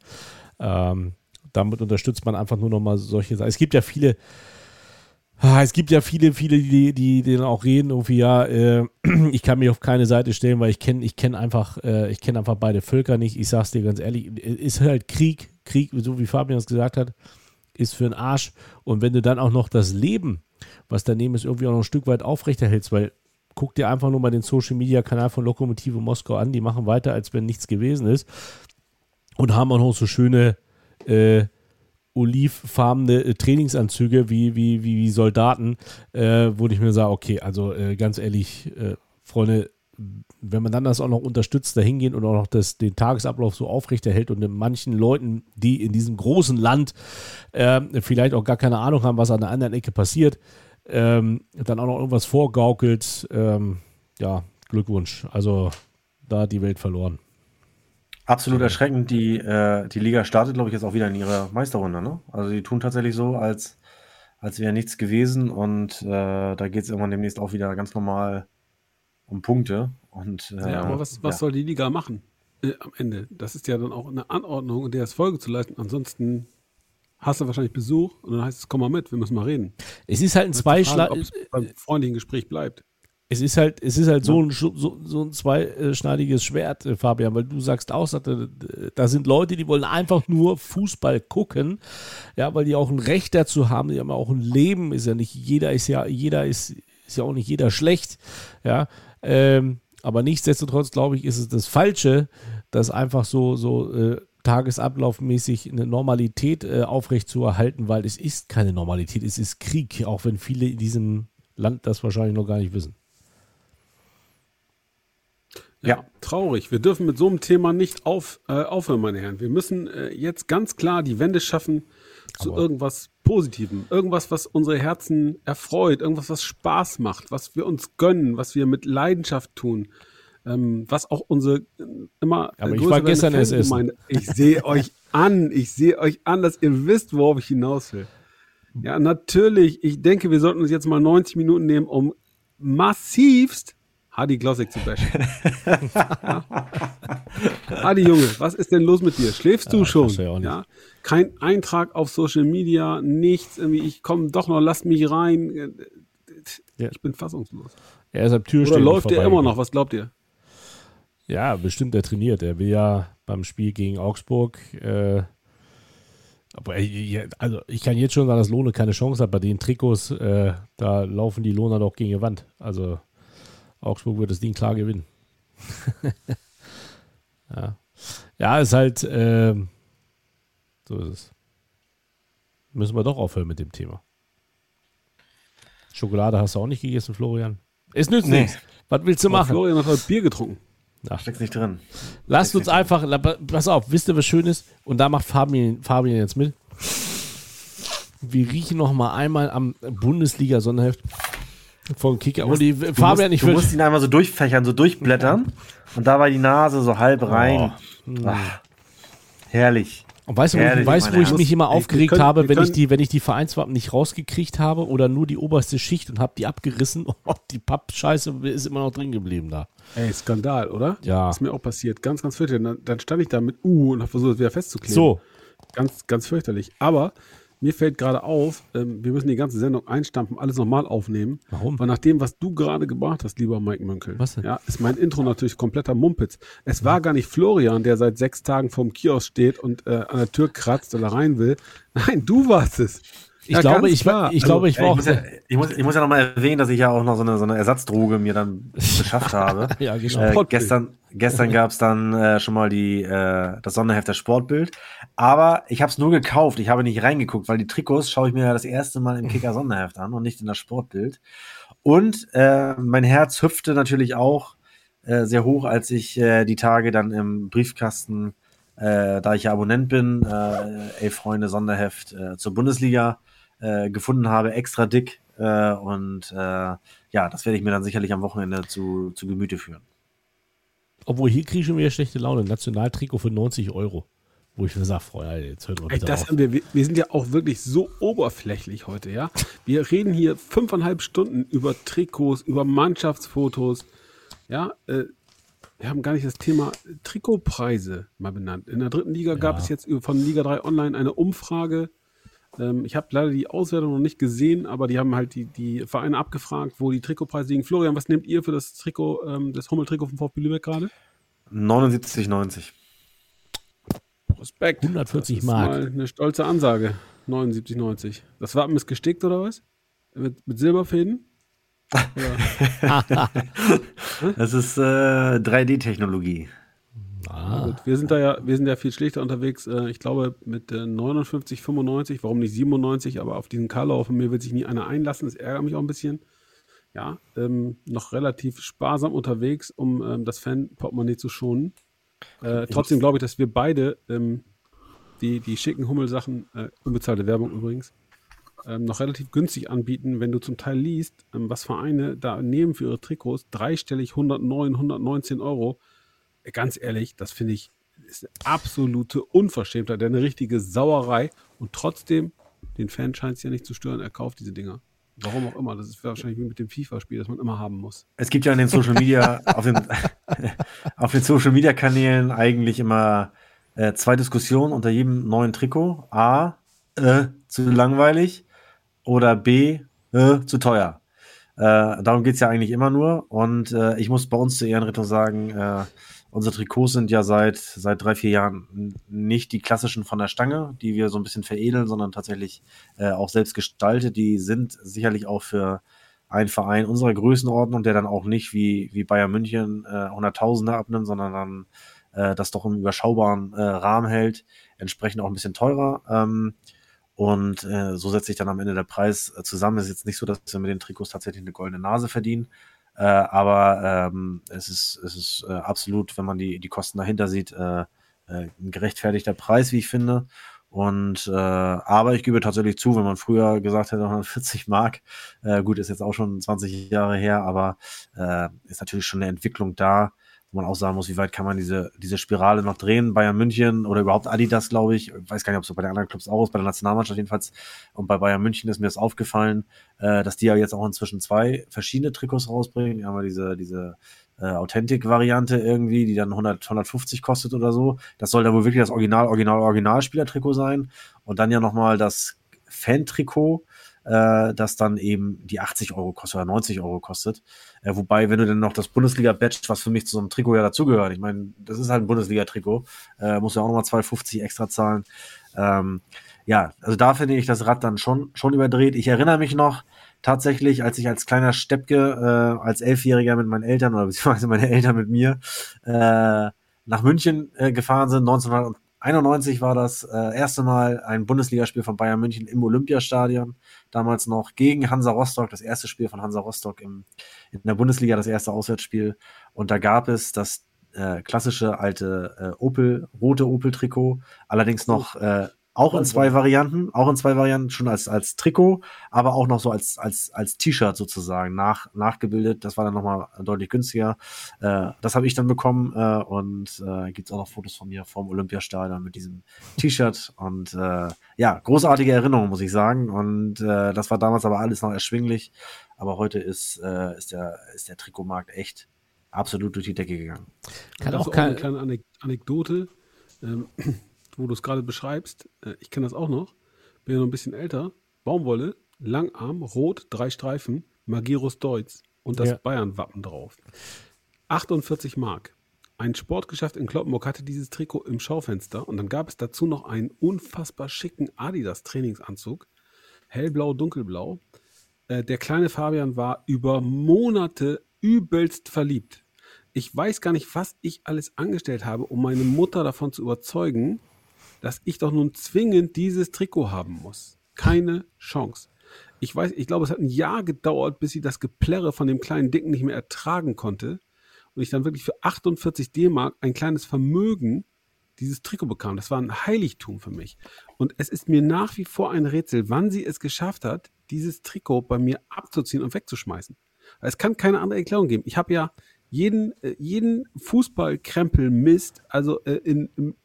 Ähm, damit unterstützt man einfach nur nochmal solche Sachen. Es gibt ja viele. Es gibt ja viele, viele, die, die, die dann auch reden, irgendwie, ja, äh, ich kann mich auf keine Seite stellen, weil ich kenne ich kenn einfach, äh, ich kenn einfach beide Völker nicht. Ich sag's dir ganz ehrlich, ist halt Krieg, Krieg, so wie Fabian es gesagt hat, ist für den Arsch. Und wenn du dann auch noch das Leben, was daneben ist, irgendwie auch noch ein Stück weit aufrechterhältst, weil guck dir einfach nur mal den Social-Media-Kanal von Lokomotive Moskau an. Die machen weiter, als wenn nichts gewesen ist. Und haben auch noch so schöne äh, olivfarbene Trainingsanzüge wie, wie, wie, wie Soldaten, äh, wo ich mir sage, okay, also äh, ganz ehrlich, äh, Freunde, wenn man dann das auch noch unterstützt, da hingehen und auch noch das, den Tagesablauf so aufrechterhält und manchen Leuten, die in diesem großen Land äh, vielleicht auch gar keine Ahnung haben, was an der anderen Ecke passiert, ähm, dann auch noch irgendwas vorgaukelt, ähm, ja, Glückwunsch. Also da hat die Welt verloren. Absolut erschreckend. Die, äh, die Liga startet, glaube ich, jetzt auch wieder in ihrer Meisterrunde, ne? Also die tun tatsächlich so, als, als wäre nichts gewesen, und äh, da geht es irgendwann demnächst auch wieder ganz normal um Punkte. Und, äh, ja, aber was, was ja. soll die Liga machen äh, am Ende? Das ist ja dann auch eine Anordnung, in der es Folge zu leisten. Ansonsten hast du wahrscheinlich Besuch und dann heißt es, komm mal mit, wir müssen mal reden. Es ist halt ein Zweischlag. Ob es beim freundlichen Gespräch bleibt. Es ist halt, es ist halt so ein, so, so ein zweischneidiges Schwert, Fabian, weil du sagst auch, da sind Leute, die wollen einfach nur Fußball gucken, ja, weil die auch ein Recht dazu haben, die haben auch ein Leben, ist ja nicht jeder, ist ja, jeder ist, ist ja auch nicht jeder schlecht, ja, ähm, aber nichtsdestotrotz, glaube ich, ist es das Falsche, dass einfach so, so, äh, tagesablaufmäßig eine Normalität äh, aufrechtzuerhalten, weil es ist keine Normalität, es ist Krieg, auch wenn viele in diesem Land das wahrscheinlich noch gar nicht wissen. Ja, ja, traurig. Wir dürfen mit so einem Thema nicht auf, äh, aufhören, meine Herren. Wir müssen äh, jetzt ganz klar die Wende schaffen zu Aber irgendwas Positivem, irgendwas, was unsere Herzen erfreut, irgendwas, was Spaß macht, was wir uns gönnen, was wir mit Leidenschaft tun. Ähm, was auch unsere immer. Aber ich war gestern erst essen. Ich sehe euch an, ich sehe euch an, dass ihr wisst, worauf ich hinaus will. Ja, natürlich. Ich denke, wir sollten uns jetzt mal neunzig Minuten nehmen, um massivst Hadi Klosek zu bashen. Hadi Junge, was ist denn los mit dir? Schläfst du ja, schon? Ja, ja? Kein Eintrag auf Social Media, nichts. Irgendwie, ich komme doch noch, lasst mich rein. Ich ja. bin fassungslos. Er ist am Türsteher. Oder läuft der immer noch? Was glaubt ihr? Ja, bestimmt, er trainiert. Er will ja beim Spiel gegen Augsburg. Äh, aber er, also ich kann jetzt schon sagen, dass Lohne keine Chance hat. Bei den Trikots, äh, da laufen die Lohner doch gegen die Wand. Also Augsburg wird das Ding klar gewinnen. ja. ja, ist halt, äh, so ist es. Müssen wir doch aufhören mit dem Thema. Schokolade hast du auch nicht gegessen, Florian. Ist nützt nichts. Was willst du aber machen? Florian hat heute Bier getrunken. Steckt nicht drin. Lasst uns einfach, pass auf, wisst ihr, was schön ist? Und da macht Fabian, Fabian jetzt mit. Wir riechen noch mal einmal am Bundesliga-Sonderheft von Kicker. Und die du Fabian, musst, ich will. Du musst ihn einmal so durchfächern, so durchblättern und dabei die Nase so halb rein. Oh. Ach, herrlich. Und weißt du, Ehrlich, wo, weißt, wo ich mich immer aufgeregt können, habe, wenn ich, die, wenn ich die Vereinswappen nicht rausgekriegt habe oder nur die oberste Schicht und habe die abgerissen? Oh, die Pappscheiße ist immer noch drin geblieben da. Ey, Skandal, oder? Ja. Das ist mir auch passiert. Ganz, ganz fürchterlich. Dann, dann stand ich da mit U und habe versucht, das wieder festzukleben. So. Ganz, ganz fürchterlich. Aber mir fällt gerade auf, ähm, wir müssen die ganze Sendung einstampfen, alles nochmal aufnehmen. Warum? Weil nach dem, was du gerade gebracht hast, lieber Mike Münkel, was denn? Ja, ist mein Intro natürlich kompletter Mumpitz. Es war gar nicht Florian, der seit sechs Tagen vorm Kiosk steht und äh, an der Tür kratzt oder rein will. Nein, du warst es. Ich, ja, glaube, ich, war, ich also, glaube, ich war auch. Ich muss ja, ich muss, ich muss ja nochmal erwähnen, dass ich ja auch noch so eine, so eine Ersatzdroge mir dann beschafft habe. ja, genau. Äh, gestern gestern gab es dann äh, schon mal die, äh, das Sonderheft der Sportbild. Aber ich habe es nur gekauft. Ich habe nicht reingeguckt, weil die Trikots schaue ich mir ja das erste Mal im Kicker-Sonderheft an und nicht in das Sportbild. Und äh, mein Herz hüpfte natürlich auch äh, sehr hoch, als ich äh, die Tage dann im Briefkasten, äh, da ich ja Abonnent bin, äh, elf Freunde Sonderheft äh, zur Bundesliga Äh, gefunden habe, extra dick äh, und äh, ja, das werde ich mir dann sicherlich am Wochenende zu, zu Gemüte führen. Obwohl, hier kriege ich schon wieder schlechte Laune. Nationaltrikot für neunzig Euro, wo ich mir sage, Freunde, jetzt hört mal bitte Ey, das auf. Haben wir, wir sind ja auch wirklich so oberflächlich heute, ja. Wir reden hier fünfeinhalb Stunden über Trikots, über Mannschaftsfotos, ja, äh, wir haben gar nicht das Thema Trikotpreise mal benannt. In der dritten Liga ja. gab es jetzt von Liga drei Online eine Umfrage. Ich habe leider die Auswertung noch nicht gesehen, aber die haben halt die, die Vereine abgefragt, wo die Trikotpreise liegen. Florian, was nehmt ihr für das Trikot, ähm, das Hummel-Trikot vom VfB Lübeck gerade? neunundsiebzig neunzig. Respekt. hundertvierzig Mark. Das ist mal eine stolze Ansage. neunundsiebzig neunzig. Das Wappen ist gestickt oder was? Mit, mit Silberfäden? Ja. Das ist äh, drei D-Technologie. Ah. Gut. Wir sind da ja, wir sind ja viel schlichter unterwegs. Ich glaube mit neunundfünfzig, fünfundneunzig, warum nicht siebenundneunzig, aber auf diesen Karlaufen, mir wird sich nie einer einlassen, das ärgert mich auch ein bisschen. Ja, ähm, noch relativ sparsam unterwegs, um ähm, das Fan-Portemonnaie zu schonen. Äh, trotzdem glaube ich, dass wir beide ähm, die, die schicken Hummelsachen, äh, unbezahlte Werbung übrigens, ähm, noch relativ günstig anbieten, wenn du zum Teil liest, ähm, was Vereine da nehmen für ihre Trikots, dreistellig hundertneun, hundertneunzehn Euro. Ganz ehrlich, das finde ich, ist eine absolute Unverschämtheit, eine richtige Sauerei, und trotzdem, den Fan scheint es ja nicht zu stören, er kauft diese Dinger. Warum auch immer, das ist wahrscheinlich wie mit dem FIFA-Spiel, das man immer haben muss. Es gibt ja in den Social Media, auf den, auf den Social Media Kanälen eigentlich immer äh, zwei Diskussionen unter jedem neuen Trikot. A, äh, zu langweilig, oder B, äh, zu teuer. Äh, darum geht es ja eigentlich immer nur, und äh, ich muss bei uns zur Ehrenrettung sagen, äh, unsere Trikots sind ja seit, seit drei, vier Jahren nicht die klassischen von der Stange, die wir so ein bisschen veredeln, sondern tatsächlich äh, auch selbst gestaltet. Die sind sicherlich auch für einen Verein unserer Größenordnung, der dann auch nicht wie, wie Bayern München äh, Hunderttausende abnimmt, sondern dann äh, das doch im überschaubaren äh, Rahmen hält, entsprechend auch ein bisschen teurer. Ähm, und äh, so setzt sich dann am Ende der Preis äh, zusammen. Es ist jetzt nicht so, dass wir mit den Trikots tatsächlich eine goldene Nase verdienen. Äh, aber ähm, es ist, es ist äh, absolut, wenn man die, die Kosten dahinter sieht, äh, äh, ein gerechtfertigter Preis, wie ich finde. Und äh, aber ich gebe tatsächlich zu, wenn man früher gesagt hätte, hundertvierzig Mark, äh, gut, ist jetzt auch schon zwanzig Jahre her, aber äh, ist natürlich schon eine Entwicklung da, wo man auch sagen muss, wie weit kann man diese, diese Spirale noch drehen. Bayern München oder überhaupt Adidas, glaube ich, weiß gar nicht, ob es bei den anderen Clubs auch ist, bei der Nationalmannschaft jedenfalls, und bei Bayern München ist mir das aufgefallen, äh, dass die ja jetzt auch inzwischen zwei verschiedene Trikots rausbringen. Einmal diese, diese äh, Authentic-Variante irgendwie, die dann hundert, hundertfünfzig kostet oder so. Das soll dann wohl wirklich das Original, Original, Original-Spieler-Trikot sein. Und dann ja nochmal das Fan-Trikot, Äh, das dann eben die achtzig Euro kostet oder neunzig Euro kostet. Äh, wobei, wenn du dann noch das Bundesliga-Badge, was für mich zu so einem Trikot ja dazugehört, ich meine, das ist halt ein Bundesliga-Trikot, äh, musst ja auch nochmal zwei Euro fünfzig extra zahlen. Ähm, ja, also da finde ich das Rad dann schon, schon überdreht. Ich erinnere mich noch tatsächlich, als ich als kleiner Steppke, äh, als Elfjähriger mit meinen Eltern oder beziehungsweise meine Eltern mit mir äh, nach München äh, gefahren sind, neunzehnhunderteinundneunzig war das äh, erste Mal ein Bundesligaspiel von Bayern München im Olympiastadion, damals noch gegen Hansa Rostock, das erste Spiel von Hansa Rostock im, in der Bundesliga, das erste Auswärtsspiel, und da gab es das äh, klassische alte äh, Opel, rote Opel-Trikot, allerdings noch äh, auch in zwei Varianten, auch in zwei Varianten, schon als, als Trikot, aber auch noch so als, als, als T-Shirt sozusagen nach, nachgebildet. Das war dann nochmal deutlich günstiger. Äh, das habe ich dann bekommen äh, und äh, gibt es auch noch Fotos von mir vom Olympiastadion mit diesem T-Shirt. Und äh, ja, großartige Erinnerung, muss ich sagen. Und äh, das war damals aber alles noch erschwinglich. Aber heute ist, äh, ist, der, ist der Trikotmarkt echt absolut durch die Decke gegangen. Kann auch, auch eine kleine Anek- Anekdote. Ähm. wo du es gerade beschreibst, ich kenne das auch noch, bin ja noch ein bisschen älter, Baumwolle, Langarm, Rot, drei Streifen, Magirus Deutz und das ja. Bayern-Wappen drauf. achtundvierzig Mark. Ein Sportgeschäft in Kloppenburg hatte dieses Trikot im Schaufenster, und dann gab es dazu noch einen unfassbar schicken Adidas-Trainingsanzug, hellblau, dunkelblau. Der kleine Fabian war über Monate übelst verliebt. Ich weiß gar nicht, was ich alles angestellt habe, um meine Mutter davon zu überzeugen, dass ich doch nun zwingend dieses Trikot haben muss. Keine Chance. Ich weiß, ich glaube, es hat ein Jahr gedauert, bis sie das Geplärre von dem kleinen Dicken nicht mehr ertragen konnte und ich dann wirklich für achtundvierzig D-Mark ein kleines Vermögen dieses Trikot bekam. Das war ein Heiligtum für mich. Und es ist mir nach wie vor ein Rätsel, wann sie es geschafft hat, dieses Trikot bei mir abzuziehen und wegzuschmeißen. Es kann keine andere Erklärung geben. Ich habe ja jeden, jeden Fußballkrempel Mist, also in, in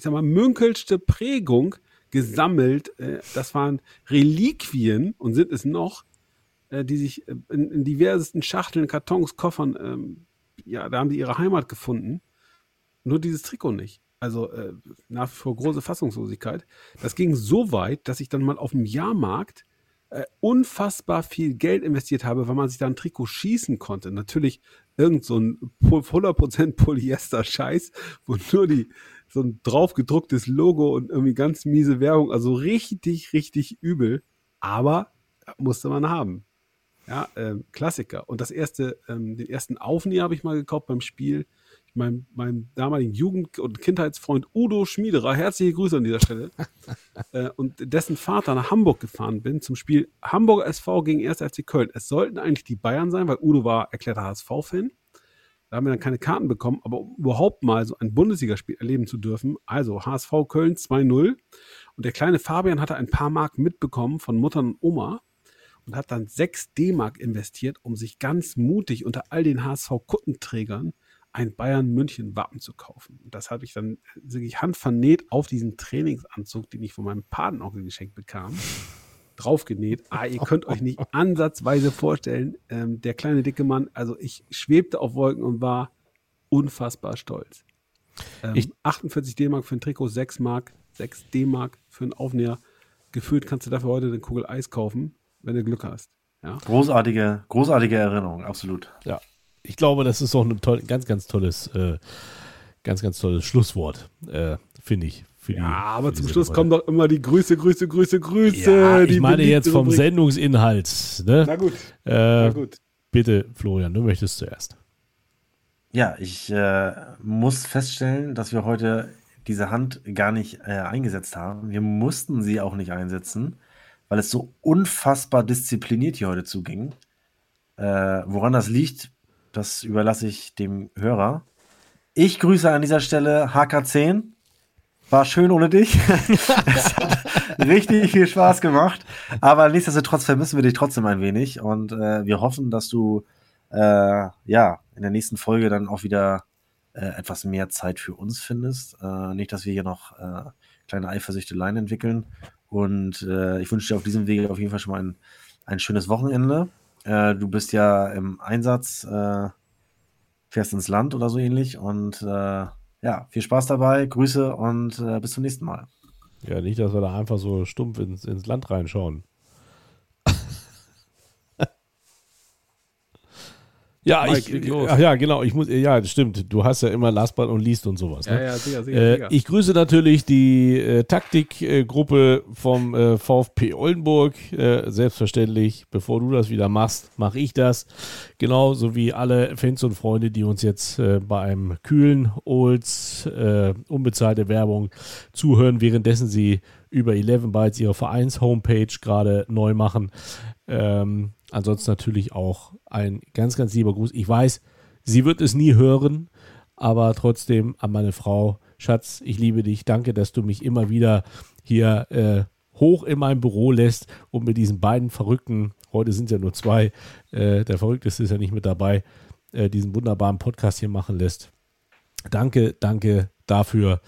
ich sag mal, münkelste Prägung gesammelt. Das waren Reliquien und sind es noch, die sich in, in diversesten Schachteln, Kartons, Koffern, ähm, ja, da haben die ihre Heimat gefunden. Nur dieses Trikot nicht. Also äh, nach wie vor große Fassungslosigkeit. Das ging so weit, dass ich dann mal auf dem Jahrmarkt äh, unfassbar viel Geld investiert habe, weil man sich da ein Trikot schießen konnte. Natürlich irgend so ein hundert Prozent Polyester-Scheiß, wo nur die so ein draufgedrucktes Logo und irgendwie ganz miese Werbung. Also richtig, richtig übel. Aber musste man haben. Ja, ähm, Klassiker. Und das erste, ähm, den ersten Aufnäher habe ich mal gekauft beim Spiel. Mein, mein damaligen Jugend- und Kindheitsfreund Udo Schmiederer, herzliche Grüße an dieser Stelle, äh, und dessen Vater nach Hamburg gefahren bin zum Spiel Hamburger S V gegen erster F C Köln. Es sollten eigentlich die Bayern sein, weil Udo war erklärter H S V-Fan. Da haben wir dann keine Karten bekommen, aber um überhaupt mal so ein Bundesligaspiel erleben zu dürfen, also H S V Köln zwei null. Und der kleine Fabian hatte ein paar Mark mitbekommen von Mutter und Oma und hat dann sechs D-Mark investiert, um sich ganz mutig unter all den H S V-Kuttenträgern ein Bayern-München-Wappen zu kaufen. Und das habe ich dann wirklich handvernäht auf diesen Trainingsanzug, den ich von meinem Patenonkel geschenkt bekam, draufgenäht. Ah, ihr könnt euch nicht ansatzweise vorstellen, ähm, der kleine dicke Mann, also ich schwebte auf Wolken und war unfassbar stolz. Ähm, ich, achtundvierzig D-Mark für ein Trikot, sechs Mark, sechs D-Mark für einen Aufnäher. Gefühlt kannst du dafür heute eine Kugel Eis kaufen, wenn du Glück hast. Ja? Großartige, großartige Erinnerung, absolut. Ja. Ich glaube, das ist doch ein toll, ganz, ganz tolles, äh, ganz, ganz tolles Schlusswort, äh, finde ich. Für die, ja, aber für zum Schluss kommen doch immer die Grüße, Grüße, Grüße, Grüße. Ja, ich meine jetzt vom Sendungsinhalt. Ne? Na gut. Äh, Na gut. Bitte, Florian, du möchtest zuerst. Ja, ich äh, muss feststellen, dass wir heute diese Hand gar nicht äh, eingesetzt haben. Wir mussten sie auch nicht einsetzen, weil es so unfassbar diszipliniert hier heute zuging. Äh, woran das liegt, das überlasse ich dem Hörer. Ich grüße an dieser Stelle H K zehn. War schön ohne dich. Es hat richtig viel Spaß gemacht. Aber nichtsdestotrotz vermissen wir dich trotzdem ein wenig. Und äh, wir hoffen, dass du äh, ja, in der nächsten Folge dann auch wieder äh, etwas mehr Zeit für uns findest. Äh, nicht, dass wir hier noch äh, kleine Eifersüchteleien entwickeln. Und äh, ich wünsche dir auf diesem Wege auf jeden Fall schon mal ein, ein schönes Wochenende. Äh, du bist ja im Einsatz, äh, fährst ins Land oder so ähnlich und äh, ja, viel Spaß dabei, Grüße und äh, bis zum nächsten Mal. Ja, nicht, dass wir da einfach so stumpf ins, ins Land reinschauen. ja, Mike, ich, ach ja, genau, ich muss, ja, stimmt, du hast ja immer Last But und Least und sowas. Ne? Ja, ja, sicher, sicher, äh, sicher. Ich grüße natürlich die äh, Taktikgruppe äh, vom äh, VfB Oldenburg, äh, selbstverständlich. Bevor du das wieder machst, mache ich das. Genauso wie alle Fans und Freunde, die uns jetzt äh, bei einem kühlen Olds äh, unbezahlte Werbung zuhören, währenddessen sie über elf Bytes ihre Vereins-Homepage gerade neu machen. Ähm, ansonsten natürlich auch ein ganz, ganz lieber Gruß. Ich weiß, sie wird es nie hören, aber trotzdem an meine Frau. Schatz, ich liebe dich. Danke, dass du mich immer wieder hier äh, hoch in mein Büro lässt und mit diesen beiden Verrückten, heute sind es ja nur zwei, äh, der Verrückteste ist ja nicht mit dabei, äh, diesen wunderbaren Podcast hier machen lässt. Danke, danke dafür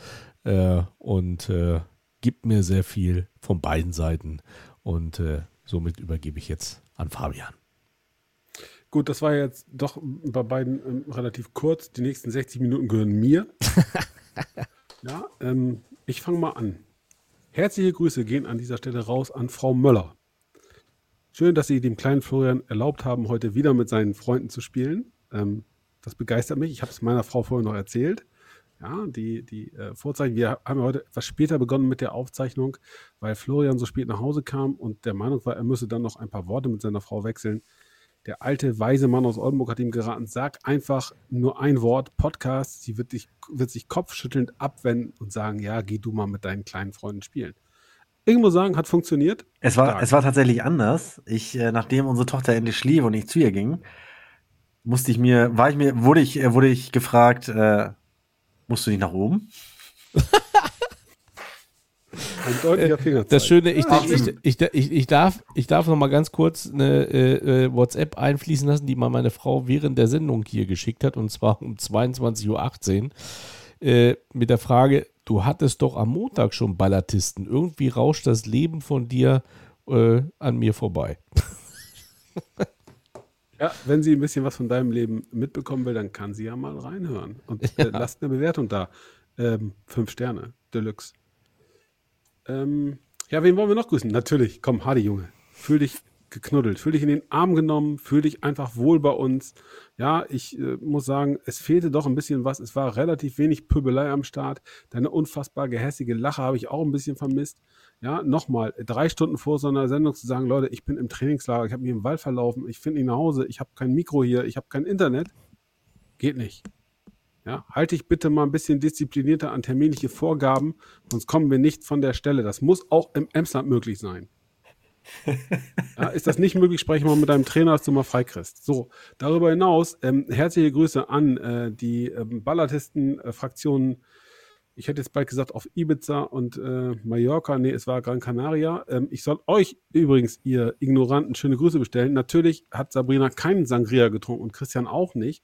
äh, und äh, gibt mir sehr viel von beiden Seiten und äh, somit übergebe ich jetzt an Fabian. Gut, das war jetzt doch bei beiden ähm, relativ kurz. Die nächsten sechzig Minuten gehören mir. ja, ähm, ich fange mal an. Herzliche Grüße gehen an dieser Stelle raus an Frau Möller. Schön, dass Sie dem kleinen Florian erlaubt haben, heute wieder mit seinen Freunden zu spielen. Ähm, das begeistert mich. Ich habe es meiner Frau vorher noch erzählt. Ja, die, die äh, Vorzeichen, wir haben heute etwas später begonnen mit der Aufzeichnung, weil Florian so spät nach Hause kam und der Meinung war, er müsse dann noch ein paar Worte mit seiner Frau wechseln. Der alte, weise Mann aus Oldenburg hat ihm geraten, sag einfach nur ein Wort, Podcast, sie wird, dich, wird sich kopfschüttelnd abwenden und sagen, ja, geh du mal mit deinen kleinen Freunden spielen. Ich muss sagen, hat funktioniert. Es war, es war tatsächlich anders. Ich, äh, nachdem unsere Tochter endlich schlief und ich zu ihr ging, musste ich mir, war ich mir, wurde ich, wurde ich gefragt, äh, musst du nicht nach oben? Ein deutlicher Fingerzeig. Das Schöne, ich, ich, ich, ich, ich, darf, ich darf noch mal ganz kurz eine äh, WhatsApp einfließen lassen, die mal meine Frau während der Sendung hier geschickt hat, und zwar um zweiundzwanzig Uhr achtzehn äh, mit der Frage, du hattest doch am Montag schon Ballartisten. Irgendwie rauscht das Leben von dir äh, an mir vorbei. Ja, wenn sie ein bisschen was von deinem Leben mitbekommen will, dann kann sie ja mal reinhören. Und äh, ja. Lasst eine Bewertung da. Ähm, fünf Sterne, Deluxe. Ähm, ja, wen wollen wir noch grüßen? Natürlich, komm, Hadi, Junge. Fühl dich geknuddelt, fühl dich in den Arm genommen, fühl dich einfach wohl bei uns. Ja, ich äh, muss sagen, es fehlte doch ein bisschen was. Es war relativ wenig Pöbelei am Start. Deine unfassbar gehässige Lache habe ich auch ein bisschen vermisst. Ja, nochmal, drei Stunden vor so einer Sendung zu sagen, Leute, ich bin im Trainingslager, ich habe mich im Wald verlaufen, ich finde ihn nach Hause, ich habe kein Mikro hier, ich habe kein Internet. Geht nicht. Ja, halte ich bitte mal ein bisschen disziplinierter an terminliche Vorgaben, sonst kommen wir nicht von der Stelle. Das muss auch im Emsland möglich sein. Ja, ist das nicht möglich, spreche mal mit deinem Trainer, dass du mal freikriegst. So, darüber hinaus, ähm, herzliche Grüße an äh, die ähm, Ballartisten-Fraktionen, äh, ich hätte jetzt bald gesagt auf Ibiza und äh, Mallorca, nee, es war Gran Canaria. Ähm, ich soll euch übrigens, ihr Ignoranten, schöne Grüße bestellen. Natürlich hat Sabrina keinen Sangria getrunken und Christian auch nicht.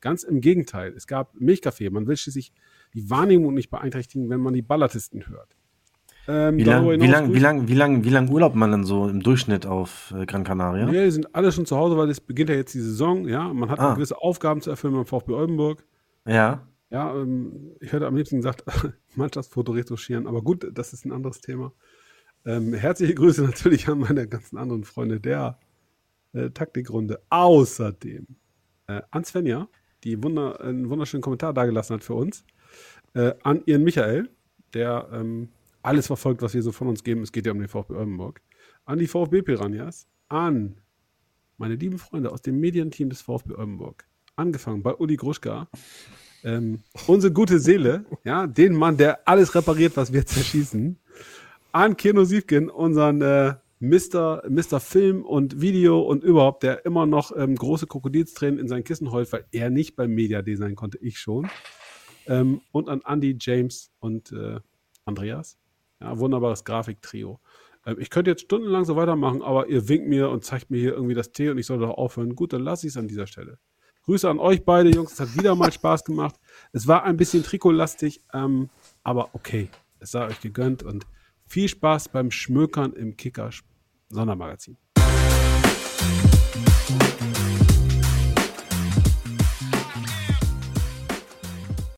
Ganz im Gegenteil, es gab Milchkaffee. Man will schließlich die Wahrnehmung nicht beeinträchtigen, wenn man die Ballartisten hört. Ähm, wie lange wie lang, wie lang, wie lang, wie lang Urlaub man denn so im Durchschnitt auf äh, Gran Canaria? Nee, die sind alle schon zu Hause, weil es beginnt ja jetzt die Saison. Ja, man hat ah. gewisse Aufgaben zu erfüllen beim VfB Oldenburg. Ja. Ja, ähm, ich hätte am liebsten gesagt, Mannschaftsfoto retuschieren. Aber gut, das ist ein anderes Thema. Ähm, herzliche Grüße natürlich an meine ganzen anderen Freunde der äh, Taktikrunde. Außerdem äh, an Svenja, die wunder, einen wunderschönen Kommentar dagelassen hat für uns. Äh, an ihren Michael, der... Ähm, alles verfolgt, was wir so von uns geben. Es geht ja um den VfB Oldenburg. An die VfB Piranhas. An meine lieben Freunde aus dem Medienteam des VfB Oldenburg. Angefangen bei Uli Gruschka. Ähm, unsere gute Seele. Ja, den Mann, der alles repariert, was wir zerschießen. An Keno Siefkin, unseren äh, Mister Mister Film und Video und überhaupt, der immer noch ähm, große Krokodilstränen in sein Kissen heult, weil er nicht beim Media D sein konnte. Ich schon. Ähm, und an Andy, James und äh, Andreas. Ja, wunderbares Grafiktrio. Ähm, ich könnte jetzt stundenlang so weitermachen, aber ihr winkt mir und zeigt mir hier irgendwie das T und ich soll doch aufhören. Gut, dann lasse ich es an dieser Stelle. Grüße an euch beide, Jungs. Es hat wieder mal Spaß gemacht. Es war ein bisschen trikotlastig, ähm, aber okay. Es sei euch gegönnt und viel Spaß beim Schmökern im Kicker Sondermagazin.